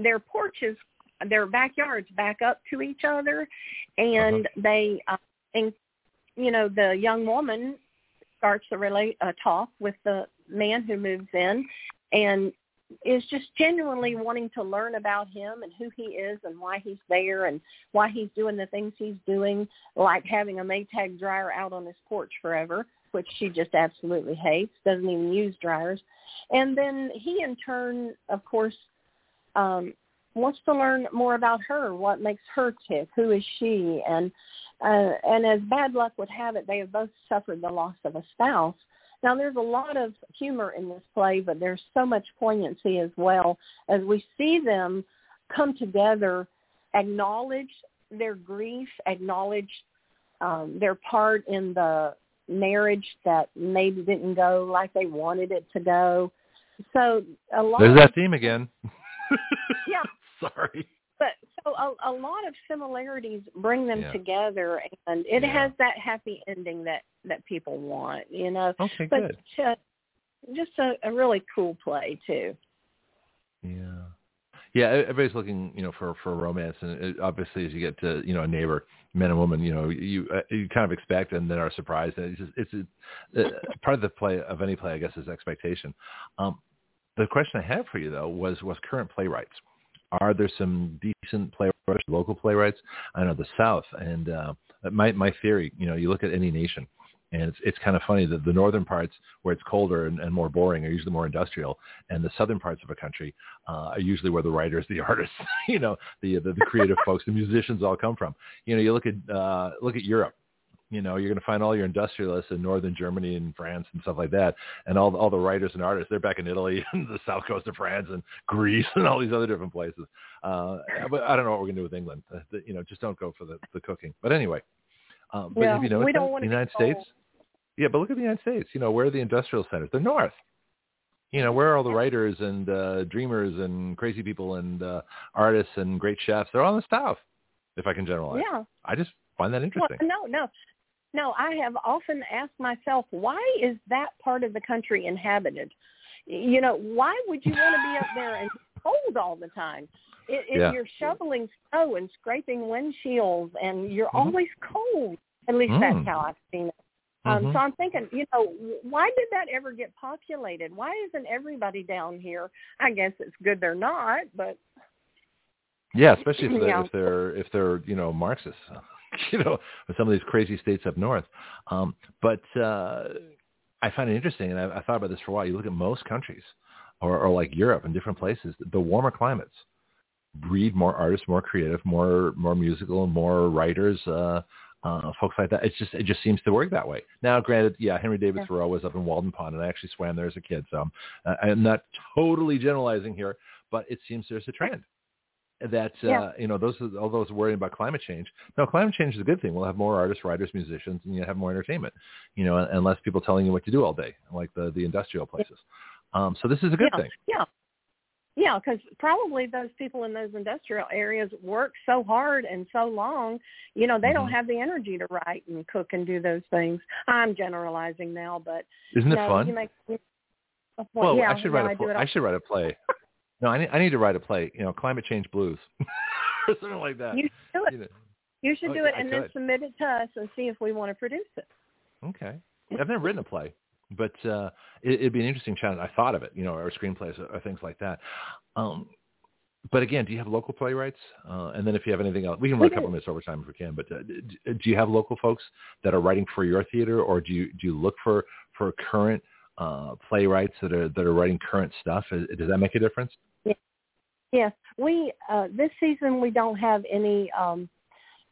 Their porches, their backyards back up to each other, and uh-huh. they, uh, and, you know, the young woman starts a relate, uh, talk with the man who moves in, and is just genuinely wanting to learn about him and who he is and why he's there and why he's doing the things he's doing, like having a Maytag dryer out on his porch forever, which she just absolutely hates, doesn't even use dryers. And then he, in turn, of course, um, wants to learn more about her, what makes her tick, who is she. And uh, and as bad luck would have it, they have both suffered the loss of a spouse. Now, there's a lot of humor in this play, but there's so much poignancy as well as we see them come together, acknowledge their grief, acknowledge um, their part in the marriage that maybe didn't go like they wanted it to go. So a lot. There's that theme again. Yeah. Sorry. But so a, a lot of similarities bring them yeah. together, and it yeah. has that happy ending that, that people want, you know. Okay, but good. Uh, just a, a really cool play too. Yeah, yeah. Everybody's looking, you know, for, for romance, and it, obviously, as you get to, you know, a neighbor, man and woman, you know, you uh, you kind of expect, and then are surprised. And it's just, it's a, a, part of the play of any play, I guess, is expectation. Um, the question I have for you though was was current playwrights. Are there some decent playwrights, local playwrights? I know the South, and uh, my my theory, you know, you look at any nation, and it's it's kind of funny that the northern parts where it's colder and, and more boring are usually more industrial, and the southern parts of a country uh, are usually where the writers, the artists, you know, the the, the creative folks, the musicians all come from. You know, you look at uh, look at Europe. You know, you're going to find all your industrialists in northern Germany and France and stuff like that, and all all the writers and artists, they're back in Italy and the south coast of France and Greece and all these other different places. Uh, but I don't know what we're going to do with England. Uh, the, you know, just don't go for the, the cooking. But anyway, um, but well, have you noticed we don't want the United States? Yeah, but look at the United States. You know, where are the industrial centers? They're north. You know, where are all the writers and uh, dreamers and crazy people and uh, artists and great chefs? They're all in the south. If I can generalize, yeah, I just find that interesting. Well, no, no. No, I have often asked myself, why is that part of the country inhabited? You know, why would you want to be up there and cold all the time? If yeah. you're shoveling snow and scraping windshields and you're mm-hmm. always cold, at least mm. that's how I've seen it. Um, mm-hmm. So I'm thinking, you know, why did that ever get populated? Why isn't everybody down here? I guess it's good they're not, but... Yeah, especially if they're, yeah. if they're, if they're you know, Marxists. You know, some of these crazy states up north. Um, but uh, I find it interesting, and I, I thought about this for a while. You look at most countries, or, or like Europe and different places, the warmer climates breed more artists, more creative, more more musical, more writers, uh, uh, folks like that. It's just it just seems to work that way. Now, granted, yeah, Henry David yeah. Thoreau was up in Walden Pond, and I actually swam there as a kid, so I'm, uh, I'm not totally generalizing here, but it seems there's a trend. That uh, yeah. you know, those all those worrying about climate change. No, climate change is a good thing. We'll have more artists, writers, musicians, and you have more entertainment. You know, and less people telling you what to do all day, like the, the industrial places. Um, so this is a good yeah. thing. Yeah, yeah, because probably those people in those industrial areas work so hard and so long. You know, they mm-hmm. don't have the energy to write and cook and do those things. I'm generalizing now, but isn't it no, fun? You make a point. Well, yeah, I should write no, a pl- I, I should write a play. No, I need, I need to write a play, you know, Climate Change Blues, or something like that. You should do it, you know. you should oh, do it and I then could. submit it to us and see if we want to produce it. Okay. I've never written a play. But uh, it, it'd be an interesting challenge. I thought of it, you know, or screenplays or, or things like that. Um, but again, do you have local playwrights? Uh, and then if you have anything else, we can run we a couple of minutes over time if we can. But uh, do, do you have local folks that are writing for your theater, or do you do you look for for current uh, playwrights that are that are writing current stuff? Does that make a difference? Yes, yes. We uh, this season we don't have any um,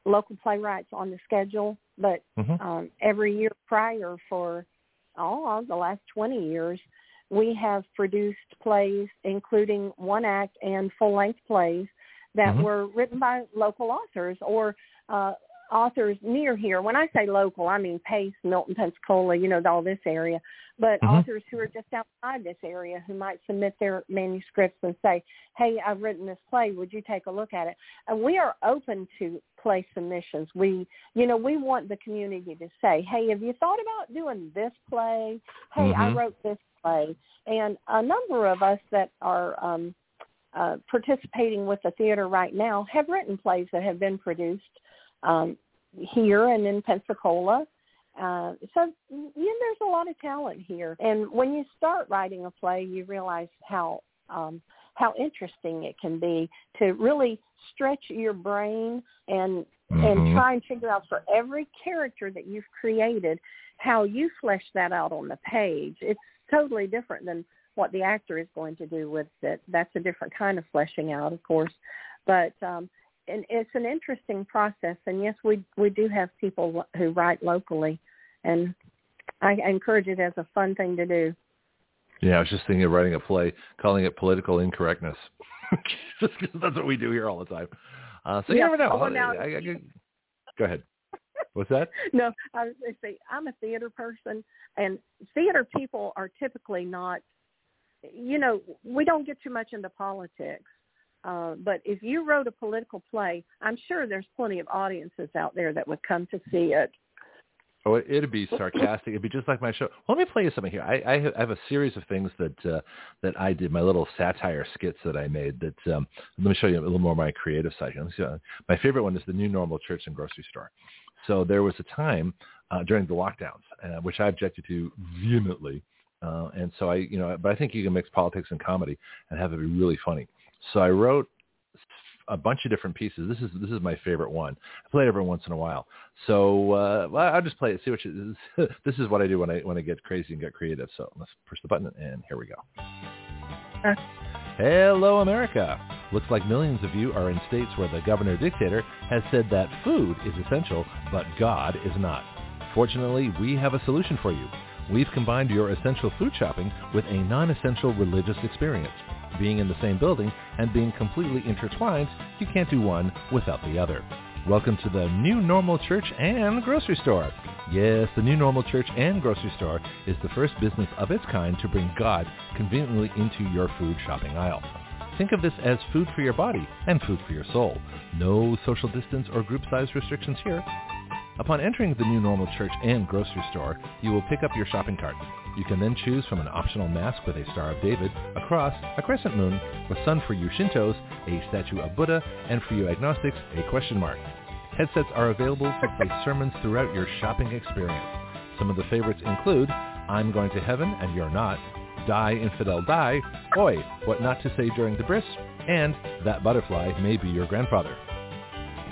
local playwrights on the schedule, but mm-hmm. um, every year prior for all of the last twenty years, we have produced plays, including one-act and full-length plays that mm-hmm. were written by local authors or uh, authors near here. When I say local, I mean Pace, Milton, Pensacola, you know, all this area, but mm-hmm. authors who are just outside this area who might submit their manuscripts and say, hey, I've written this play. Would you take a look at it? And we are open to play submissions. We, you know, we want the community to say, hey, have you thought about doing this play? Hey, mm-hmm. I wrote this play. And a number of us that are um, uh, participating with the theater right now have written plays that have been produced Um, here and in Pensacola. Uh, so you know, there's a lot of talent here. And when you start writing a play, you realize how um, how interesting it can be to really stretch your brain and mm-hmm. and try and figure out for every character that you've created how you flesh that out on the page. It's totally different than what the actor is going to do with it. That's a different kind of fleshing out, of course. But um and it's an interesting process, and yes, we we do have people who write locally, and I encourage it as a fun thing to do. Yeah, I was just thinking of writing a play, calling it Political Incorrectness. That's what we do here all the time. Uh, so yeah, you never know. Oh, now, I, I, I, go ahead. What's that? No, I was going to say, I'm a theater person, and theater people are typically not, you know, we don't get too much into politics. Uh, but if you wrote a political play, I'm sure there's plenty of audiences out there that would come to see it. Oh, it'd be sarcastic. It'd be just like my show. Well, let me play you something here. I, I have a series of things that uh, that I did, my little satire skits that I made. That um, let me show you a little more of my creative side. Let me see. My favorite one is the New Normal Church and Grocery Store. So there was a time uh, during the lockdowns, uh, which I objected to vehemently, uh, and so I, you know, but I think you can mix politics and comedy and have it be really funny. So I wrote a bunch of different pieces. This is this is my favorite one. I play it every once in a while. So uh, I'll just play it. See what you, this is. This is what I do when I when I get crazy and get creative. So let's push the button, and here we go. Hello, America. Looks like millions of you are in states where the governor dictator has said that food is essential, but God is not. Fortunately, we have a solution for you. We've combined your essential food shopping with a non-essential religious experience. Being in the same building and being completely intertwined, you can't do one without the other. Welcome to the New Normal Church and Grocery Store. Yes, the New Normal Church and Grocery Store is the first business of its kind to bring God conveniently into your food shopping aisle. Think of this as food for your body and food for your soul. No social distance or group size restrictions here. Upon entering the New Normal Church and Grocery Store, you will pick up your shopping cart. You can then choose from an optional mask with a Star of David, a cross, a crescent moon, a sun for you Shintos, a statue of Buddha, and for you agnostics, a question mark. Headsets are available to play sermons throughout your shopping experience. Some of the favorites include I'm Going to Heaven and You're Not, Die Infidel Die, Oi, What Not to Say During the Bris, and That Butterfly May Be Your Grandfather.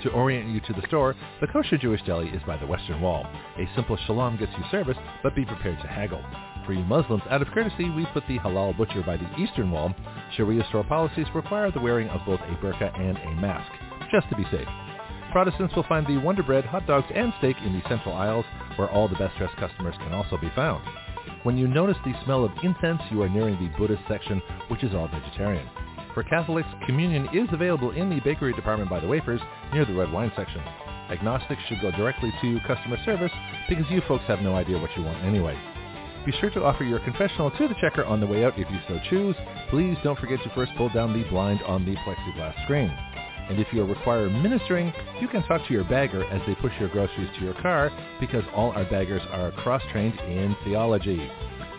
To orient you to the store, the Kosher Jewish Deli is by the Western Wall. A simple shalom gets you service, but be prepared to haggle. For you Muslims, out of courtesy, we put the Halal Butcher by the Eastern Wall. Sharia store policies require the wearing of both a burqa and a mask, just to be safe. Protestants will find the Wonder Bread, hot dogs, and steak in the central aisles, where all the best-dressed customers can also be found. When you notice the smell of incense, you are nearing the Buddhist section, which is all vegetarian. For Catholics, communion is available in the bakery department by the wafers, near the red wine section. Agnostics should go directly to customer service, because you folks have no idea what you want anyway. Be sure to offer your confessional to the checker on the way out if you so choose. Please don't forget to first pull down the blind on the plexiglass screen. And if you require ministering, you can talk to your bagger as they push your groceries to your car, because all our baggers are cross-trained in theology.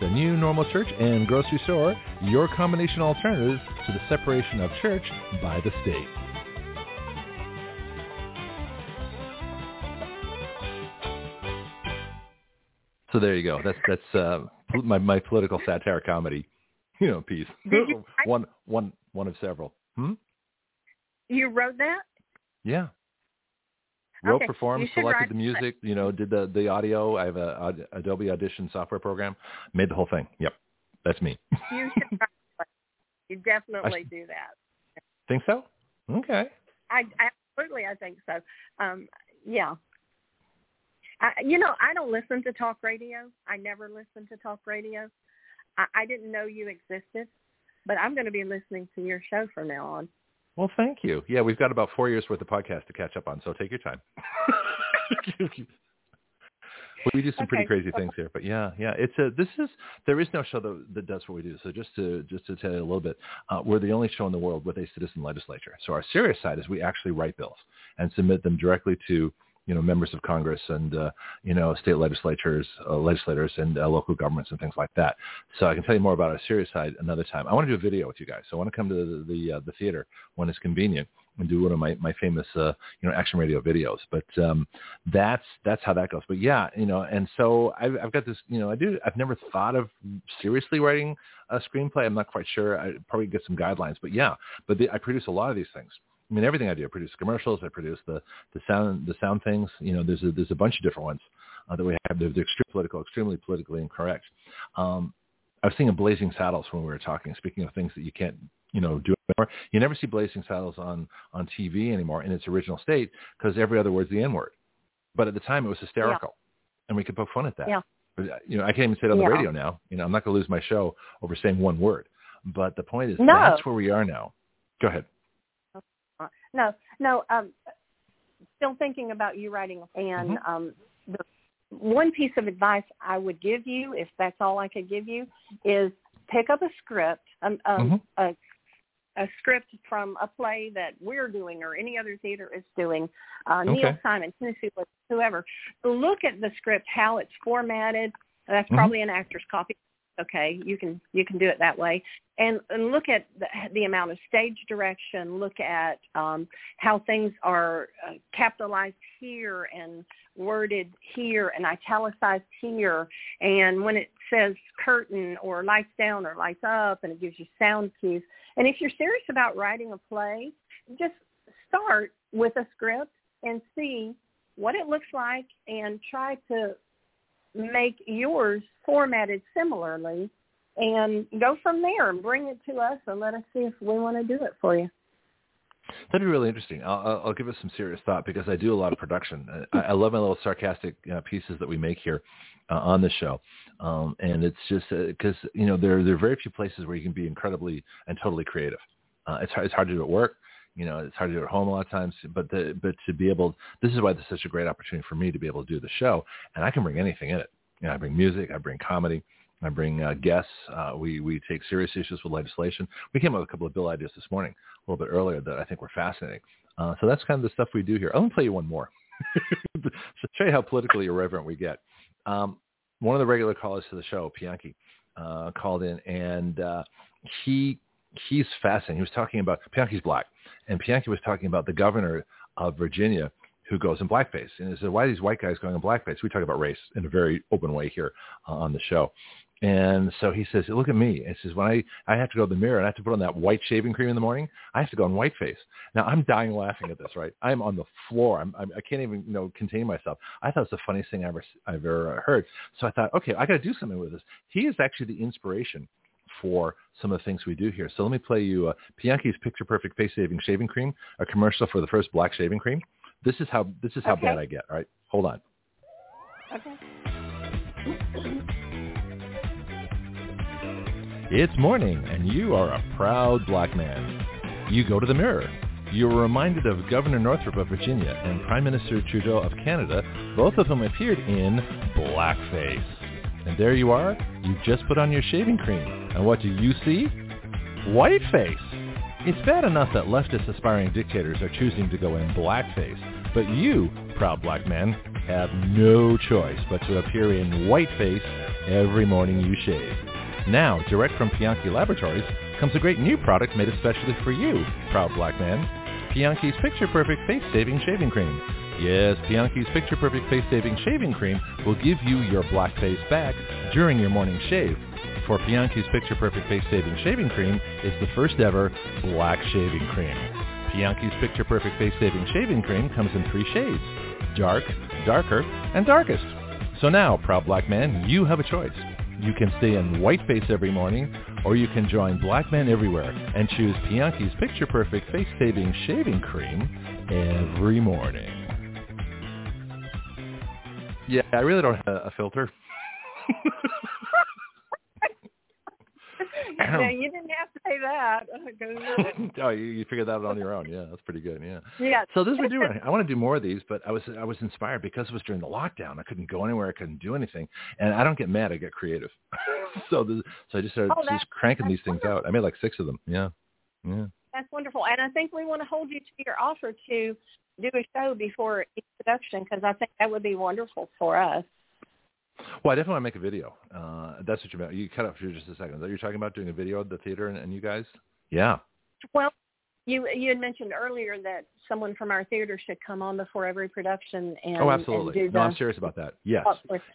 The New Normal Church and Grocery Store, your combination alternatives to the separation of church by the state. So there you go. That's that's uh, my, my political satire comedy, you know, piece. You, one, one, one of several. Hmm? You wrote that? Yeah. Wrote, okay. performed, selected the music, you know, did the, the audio. I have a, a Adobe Audition software program. Made the whole thing. Yep. That's me. You should You definitely should, do that. Think so? Okay. I, I absolutely, I think so. Um, yeah. I, you know, I don't listen to talk radio. I never listen to talk radio. I, I didn't know you existed, but I'm going to be listening to your show from now on. Well, thank you. Yeah, we've got about four years worth of podcasts to catch up on, so take your time. We do some okay. pretty crazy things here, but yeah, yeah. It's a this is there is no show that, that does what we do. So just to just to tell you a little bit, uh, we're the only show in the world with a citizen legislature. So our serious side is we actually write bills and submit them directly to you know members of Congress and uh, you know state legislatures, uh, legislators, and uh, local governments and things like that. So I can tell you more about our serious side another time. I want to do a video with you guys. So I want to come to the the, uh, the theater when it's convenient and do one of my, my famous, uh, you know, Action Radio videos. But um, that's that's how that goes. But, yeah, you know, and so I've, I've got this, you know, I do, I've never thought of seriously writing a screenplay. I'm not quite sure. I probably get some guidelines. But, yeah, but the, I produce a lot of these things. I mean, everything I do, I produce commercials. I produce the, the sound the sound things. You know, there's a, there's a bunch of different ones uh, that we have. They're, they're extremely political, extremely politically incorrect. Um, I was thinking Blazing Saddles when we were talking, speaking of things that you can't, you know, do anymore. You never see Blazing Saddles on, on T V anymore in its original state because every other word's the N-word. But at the time, it was hysterical, yeah. and we could poke fun at that. Yeah. You know, I can't even say it on yeah. the radio now. You know, I'm not going to lose my show over saying one word. But the point is, no. that's where we are now. Go ahead. No, no. Um, still thinking about you writing, and mm-hmm. um, the one piece of advice I would give you, if that's all I could give you, is pick up a script, um, um, mm-hmm. a a script from a play that we're doing or any other theater is doing, uh, okay. Neil Simon, Tennessee, whoever. Look at the script, how it's formatted. That's mm-hmm. probably an actor's copy. Okay, you can you can do it that way. And, and look at the, the amount of stage direction. Look at um, how things are uh, capitalized here and worded here and italicized here. And when it says curtain or lights down or lights up, and it gives you sound cues. And if you're serious about writing a play, just start with a script and see what it looks like and try to make yours formatted similarly and go from there and bring it to us and let us see if we want to do it for you. That'd be really interesting. I'll, I'll give it some serious thought because I do a lot of production. I, I love my little sarcastic uh, pieces that we make here uh, on the show. Um, and it's just because, uh, you know, there, there are very few places where you can be incredibly and totally creative. Uh, it's, hard, it's hard to do at work. You know, it's hard to do at home a lot of times, but the, but to be able, this is why this is such a great opportunity for me to be able to do the show, and I can bring anything in it. You know, I bring music, I bring comedy, I bring uh, guests. Uh, we we take serious issues with legislation. We came up with a couple of bill ideas this morning, a little bit earlier, that I think were fascinating. Uh, so that's kind of the stuff we do here. I'm gonna play you one more to show you how politically irreverent we get. Um, one of the regular callers to the show, Pianki, uh, called in, and uh, he. He's fascinating. He was talking about, Pianki's black, and Pianki was talking about the governor of Virginia who goes in blackface. And he said, why are these white guys going in blackface? We talk about race in a very open way here uh, on the show. And so he says, look at me. He says, when I, I have to go to the mirror and I have to put on that white shaving cream in the morning, I have to go in whiteface. Now, I'm dying laughing at this, right? I'm on the floor. I'm, I'm, I can't even you know contain myself. I thought it was the funniest thing I ever, I've ever heard. So I thought, okay, I got to do something with this. He is actually the inspiration for some of the things we do here. So let me play you uh, Pianki's Picture Perfect Face Saving Shaving Cream, a commercial for the first black shaving cream. This is how this is how okay. bad I get. All right, hold on. Okay. It's morning, and you are a proud black man. You go to the mirror. You are reminded of Governor Northrop of Virginia and Prime Minister Trudeau of Canada, both of whom appeared in blackface. And there you are. You just put on your shaving cream. And what do you see? Whiteface. It's bad enough that leftist aspiring dictators are choosing to go in blackface. But you, proud black men, have no choice but to appear in whiteface every morning you shave. Now, direct from Pianki Laboratories, comes a great new product made especially for you, proud black man. Pianki's Picture Perfect Face Saving Shaving Cream. Yes, Pianki's Picture Perfect Face Saving Shaving Cream will give you your black face back during your morning shave. For Pianki's Picture Perfect Face Saving Shaving Cream is the first ever black shaving cream. Pianki's Picture Perfect Face Saving Shaving Cream comes in three shades: dark, darker, and darkest. So now, proud black man, you have a choice. You can stay in white face every morning, or you can join black men everywhere and choose Pianki's Picture Perfect Face Saving Shaving Cream every morning. Yeah, I really don't have a filter. No, you didn't have to say that. Oh, you, you figured that out on your own. Yeah, that's pretty good. Yeah. Yeah. So this we're doing. I want to do more of these, but I was I was inspired because it was during the lockdown. I couldn't go anywhere. I couldn't do anything, and I don't get mad. I get creative. so this, so I just started oh, just cranking these things wonderful. out. I made like six of them. Yeah. Yeah. That's wonderful, and I think we want to hold you to your offer to do a show before each production because I think that would be wonderful for us. Well, I definitely want to make a video. Uh, that's what you meant. You cut out for just a second. Is that you're talking about doing a video at the theater and, and you guys? Yeah. Well, you you had mentioned earlier that someone from our theater should come on before every production. And, oh, absolutely. And do no, the, I'm serious about that. Yes.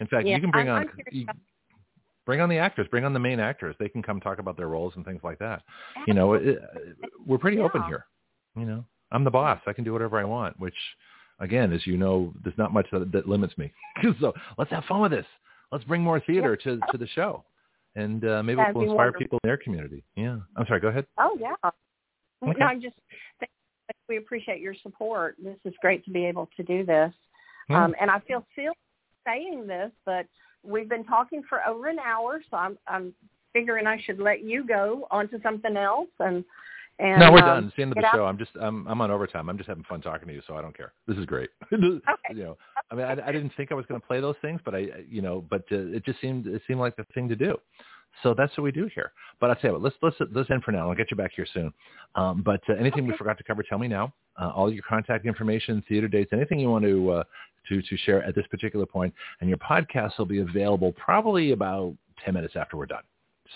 In fact, yeah, you can bring I'm, on I'm you, bring on the actors. Bring on the main actors. They can come talk about their roles and things like that. You know, it, we're pretty yeah. open here. You know, I'm the boss. I can do whatever I want, which – again, as you know, there's not much that, that limits me. So let's have fun with this. Let's bring more theater to, to the show. And uh, maybe That'd we'll inspire wonderful. people in their community. Yeah. I'm sorry. Go ahead. Oh, yeah. Okay. No, I'm just – we appreciate your support. This is great to be able to do this. Mm. Um, and I feel silly saying this, but we've been talking for over an hour, so I'm, I'm figuring I should let you go on to something else. And – And, no, we're um, done. It's the end of the show. Out. I'm just, I'm, I'm on overtime. I'm just having fun talking to you, so I don't care. This is great. Okay. You know, I mean, I, I didn't think I was going to play those things, but I, you know, but uh, it just seemed, it seemed like the thing to do. So that's what we do here. But I'll tell you what, let's, let's, let's end for now. I'll get you back here soon. Um, but uh, anything okay. we forgot to cover, tell me now. Uh, all your contact information, theater dates, anything you want to, uh, to, to share at this particular point, and your podcast will be available probably about ten minutes after we're done.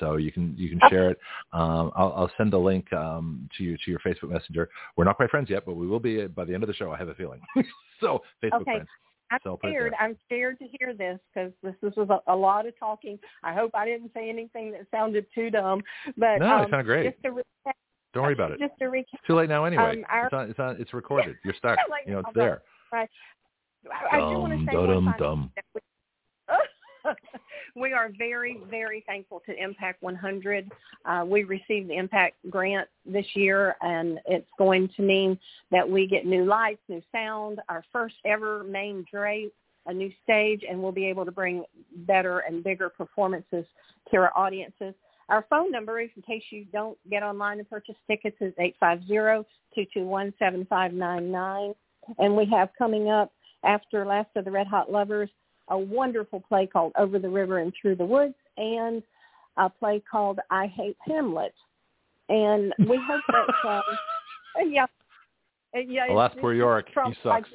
So you can you can share it. Um, I'll, I'll send a link um, to you to your Facebook Messenger. We're not quite friends yet, but we will be by the end of the show. I have a feeling. so Facebook okay. friends. I'm so scared. I'm scared to hear this because this this was a, a lot of talking. I hope I didn't say anything that sounded too dumb. But no, um, it sounded great. Just to recap, Don't worry about it. Just to recap. It's too late now anyway. Um, our, it's on, it's on, it's recorded. You're stuck. like, you know it's there. Right. I, I do want to say dum, one dum. We are very, very thankful to Impact one hundred. Uh, we received the Impact grant this year, and it's going to mean that we get new lights, new sound, our first ever main drape, a new stage, and we'll be able to bring better and bigger performances to our audiences. Our phone number, in case you don't get online and purchase tickets, is eight five zero, two two one, seven five nine nine. And we have coming up after Last of the Red Hot Lovers, a wonderful play called Over the River and Through the Woods, and a play called I Hate Hamlet. And we hope that, um, yeah. yeah Alas, poor Yorick, he sucks.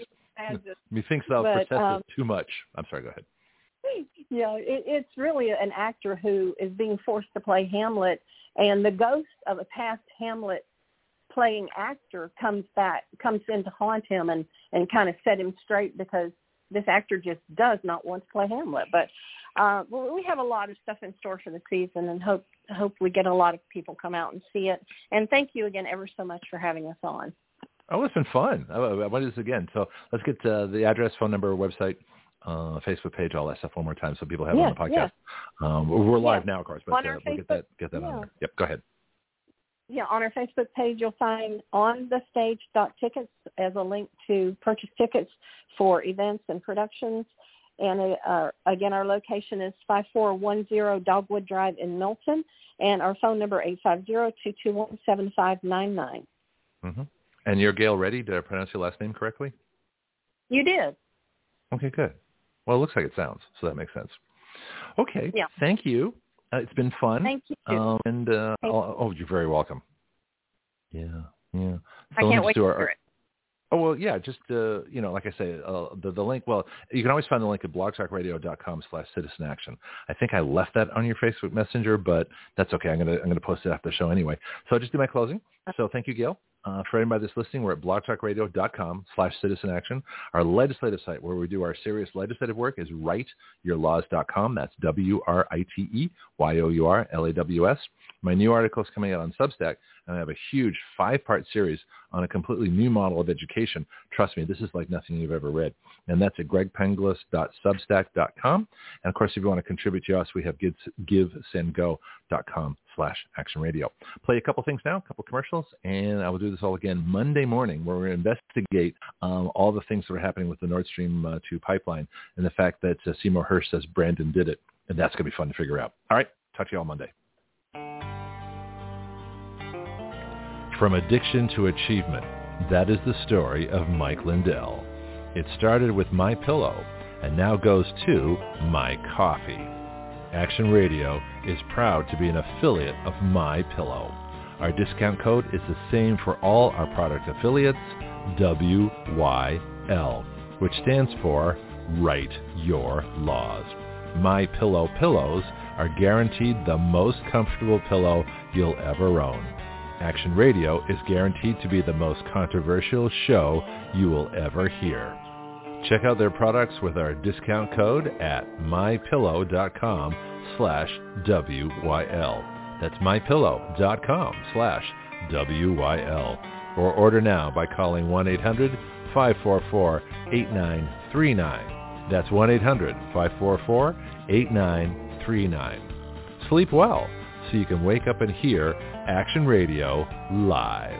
Methinks thou protestest um, too much. I'm sorry, go ahead. Yeah, it, it's really an actor who is being forced to play Hamlet, and the ghost of a past Hamlet playing actor comes back, comes in to haunt him and, and kind of set him straight because this actor just does not want to play Hamlet. But uh, well, we have a lot of stuff in store for the season and hope hope we get a lot of people come out and see it. And thank you again ever so much for having us on. Oh, it's been fun. I, I want to do this again. So let's get uh, the address, phone number, website, uh, Facebook page, all that stuff one more time so people have yeah, it on the podcast. Yeah. Um, we're live yeah. now, of course, but uh, we'll get that, get that yeah. on there. Yep, go ahead. Yeah, on our Facebook page, you'll find on the stage.tickets as a link to purchase tickets for events and productions. And uh, again, our location is five four one zero Dogwood Drive in Milton, and our phone number eight five zero, two two one, seven five nine nine. Mm-hmm. And you're Gail Ready. Did I pronounce your last name correctly? You did. Okay, good. Well, it looks like it sounds, so that makes sense. Okay, yeah. Thank you. Uh, it's been fun. Thank you. Um, and uh, Thank you. Oh, you're very welcome. Yeah, yeah. So I can't wait for it. Oh, well, yeah, just, uh, you know, like I say, uh, the, the link, well, you can always find the link at blogtalkradio.com slash citizen action. I think I left that on your Facebook Messenger, but that's okay. I'm going to I'm gonna post it after the show anyway. So I'll just do my closing. So thank you, Gail. Uh, for anybody that's listening, we're at blogtalkradio.com slash citizen action. Our legislative site where we do our serious legislative work is write your laws dot com. That's W R I T E Y O U R L A W S. My new article is coming out on Substack, and I have a huge five-part series on a completely new model of education. Trust me, this is like nothing you've ever read. And that's at greg penglis dot substack dot com. And, of course, if you want to contribute to us, we have give send go dot com slash action radio. Play a couple things now, a couple commercials, and I will do this all again Monday morning, where we investigate um, all the things that are happening with the Nord Stream uh, two pipeline and the fact that uh, Seymour Hersh says Brandon did it. And that's going to be fun to figure out. All right, talk to you all Monday. From addiction to achievement, that is the story of Mike Lindell. It started with MyPillow and now goes to My Coffee. Action Radio is proud to be an affiliate of MyPillow. Our discount code is the same for all our product affiliates, W Y L, which stands for Write Your Laws. MyPillow pillows are guaranteed the most comfortable pillow you'll ever own. Action Radio is guaranteed to be the most controversial show you will ever hear. Check out their products with our discount code at mypillow.com slash WYL. That's mypillow.com slash WYL. Or order now by calling one eight hundred five four four eight nine three nine. That's one eight hundred five four four eight nine three nine. Sleep well, so you can wake up and hear Action Radio live.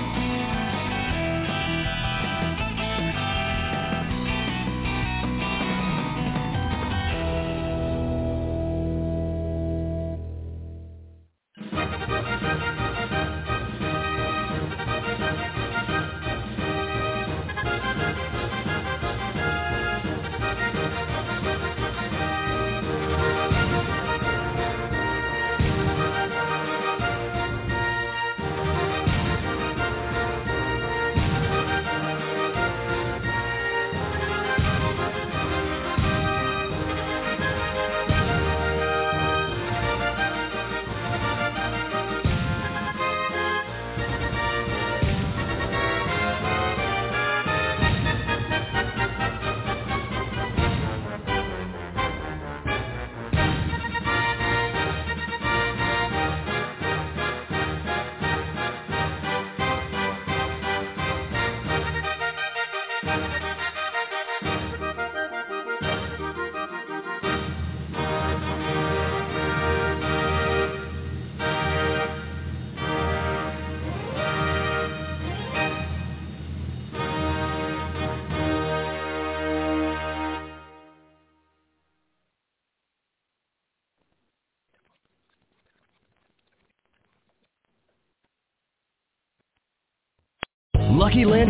Lucky Land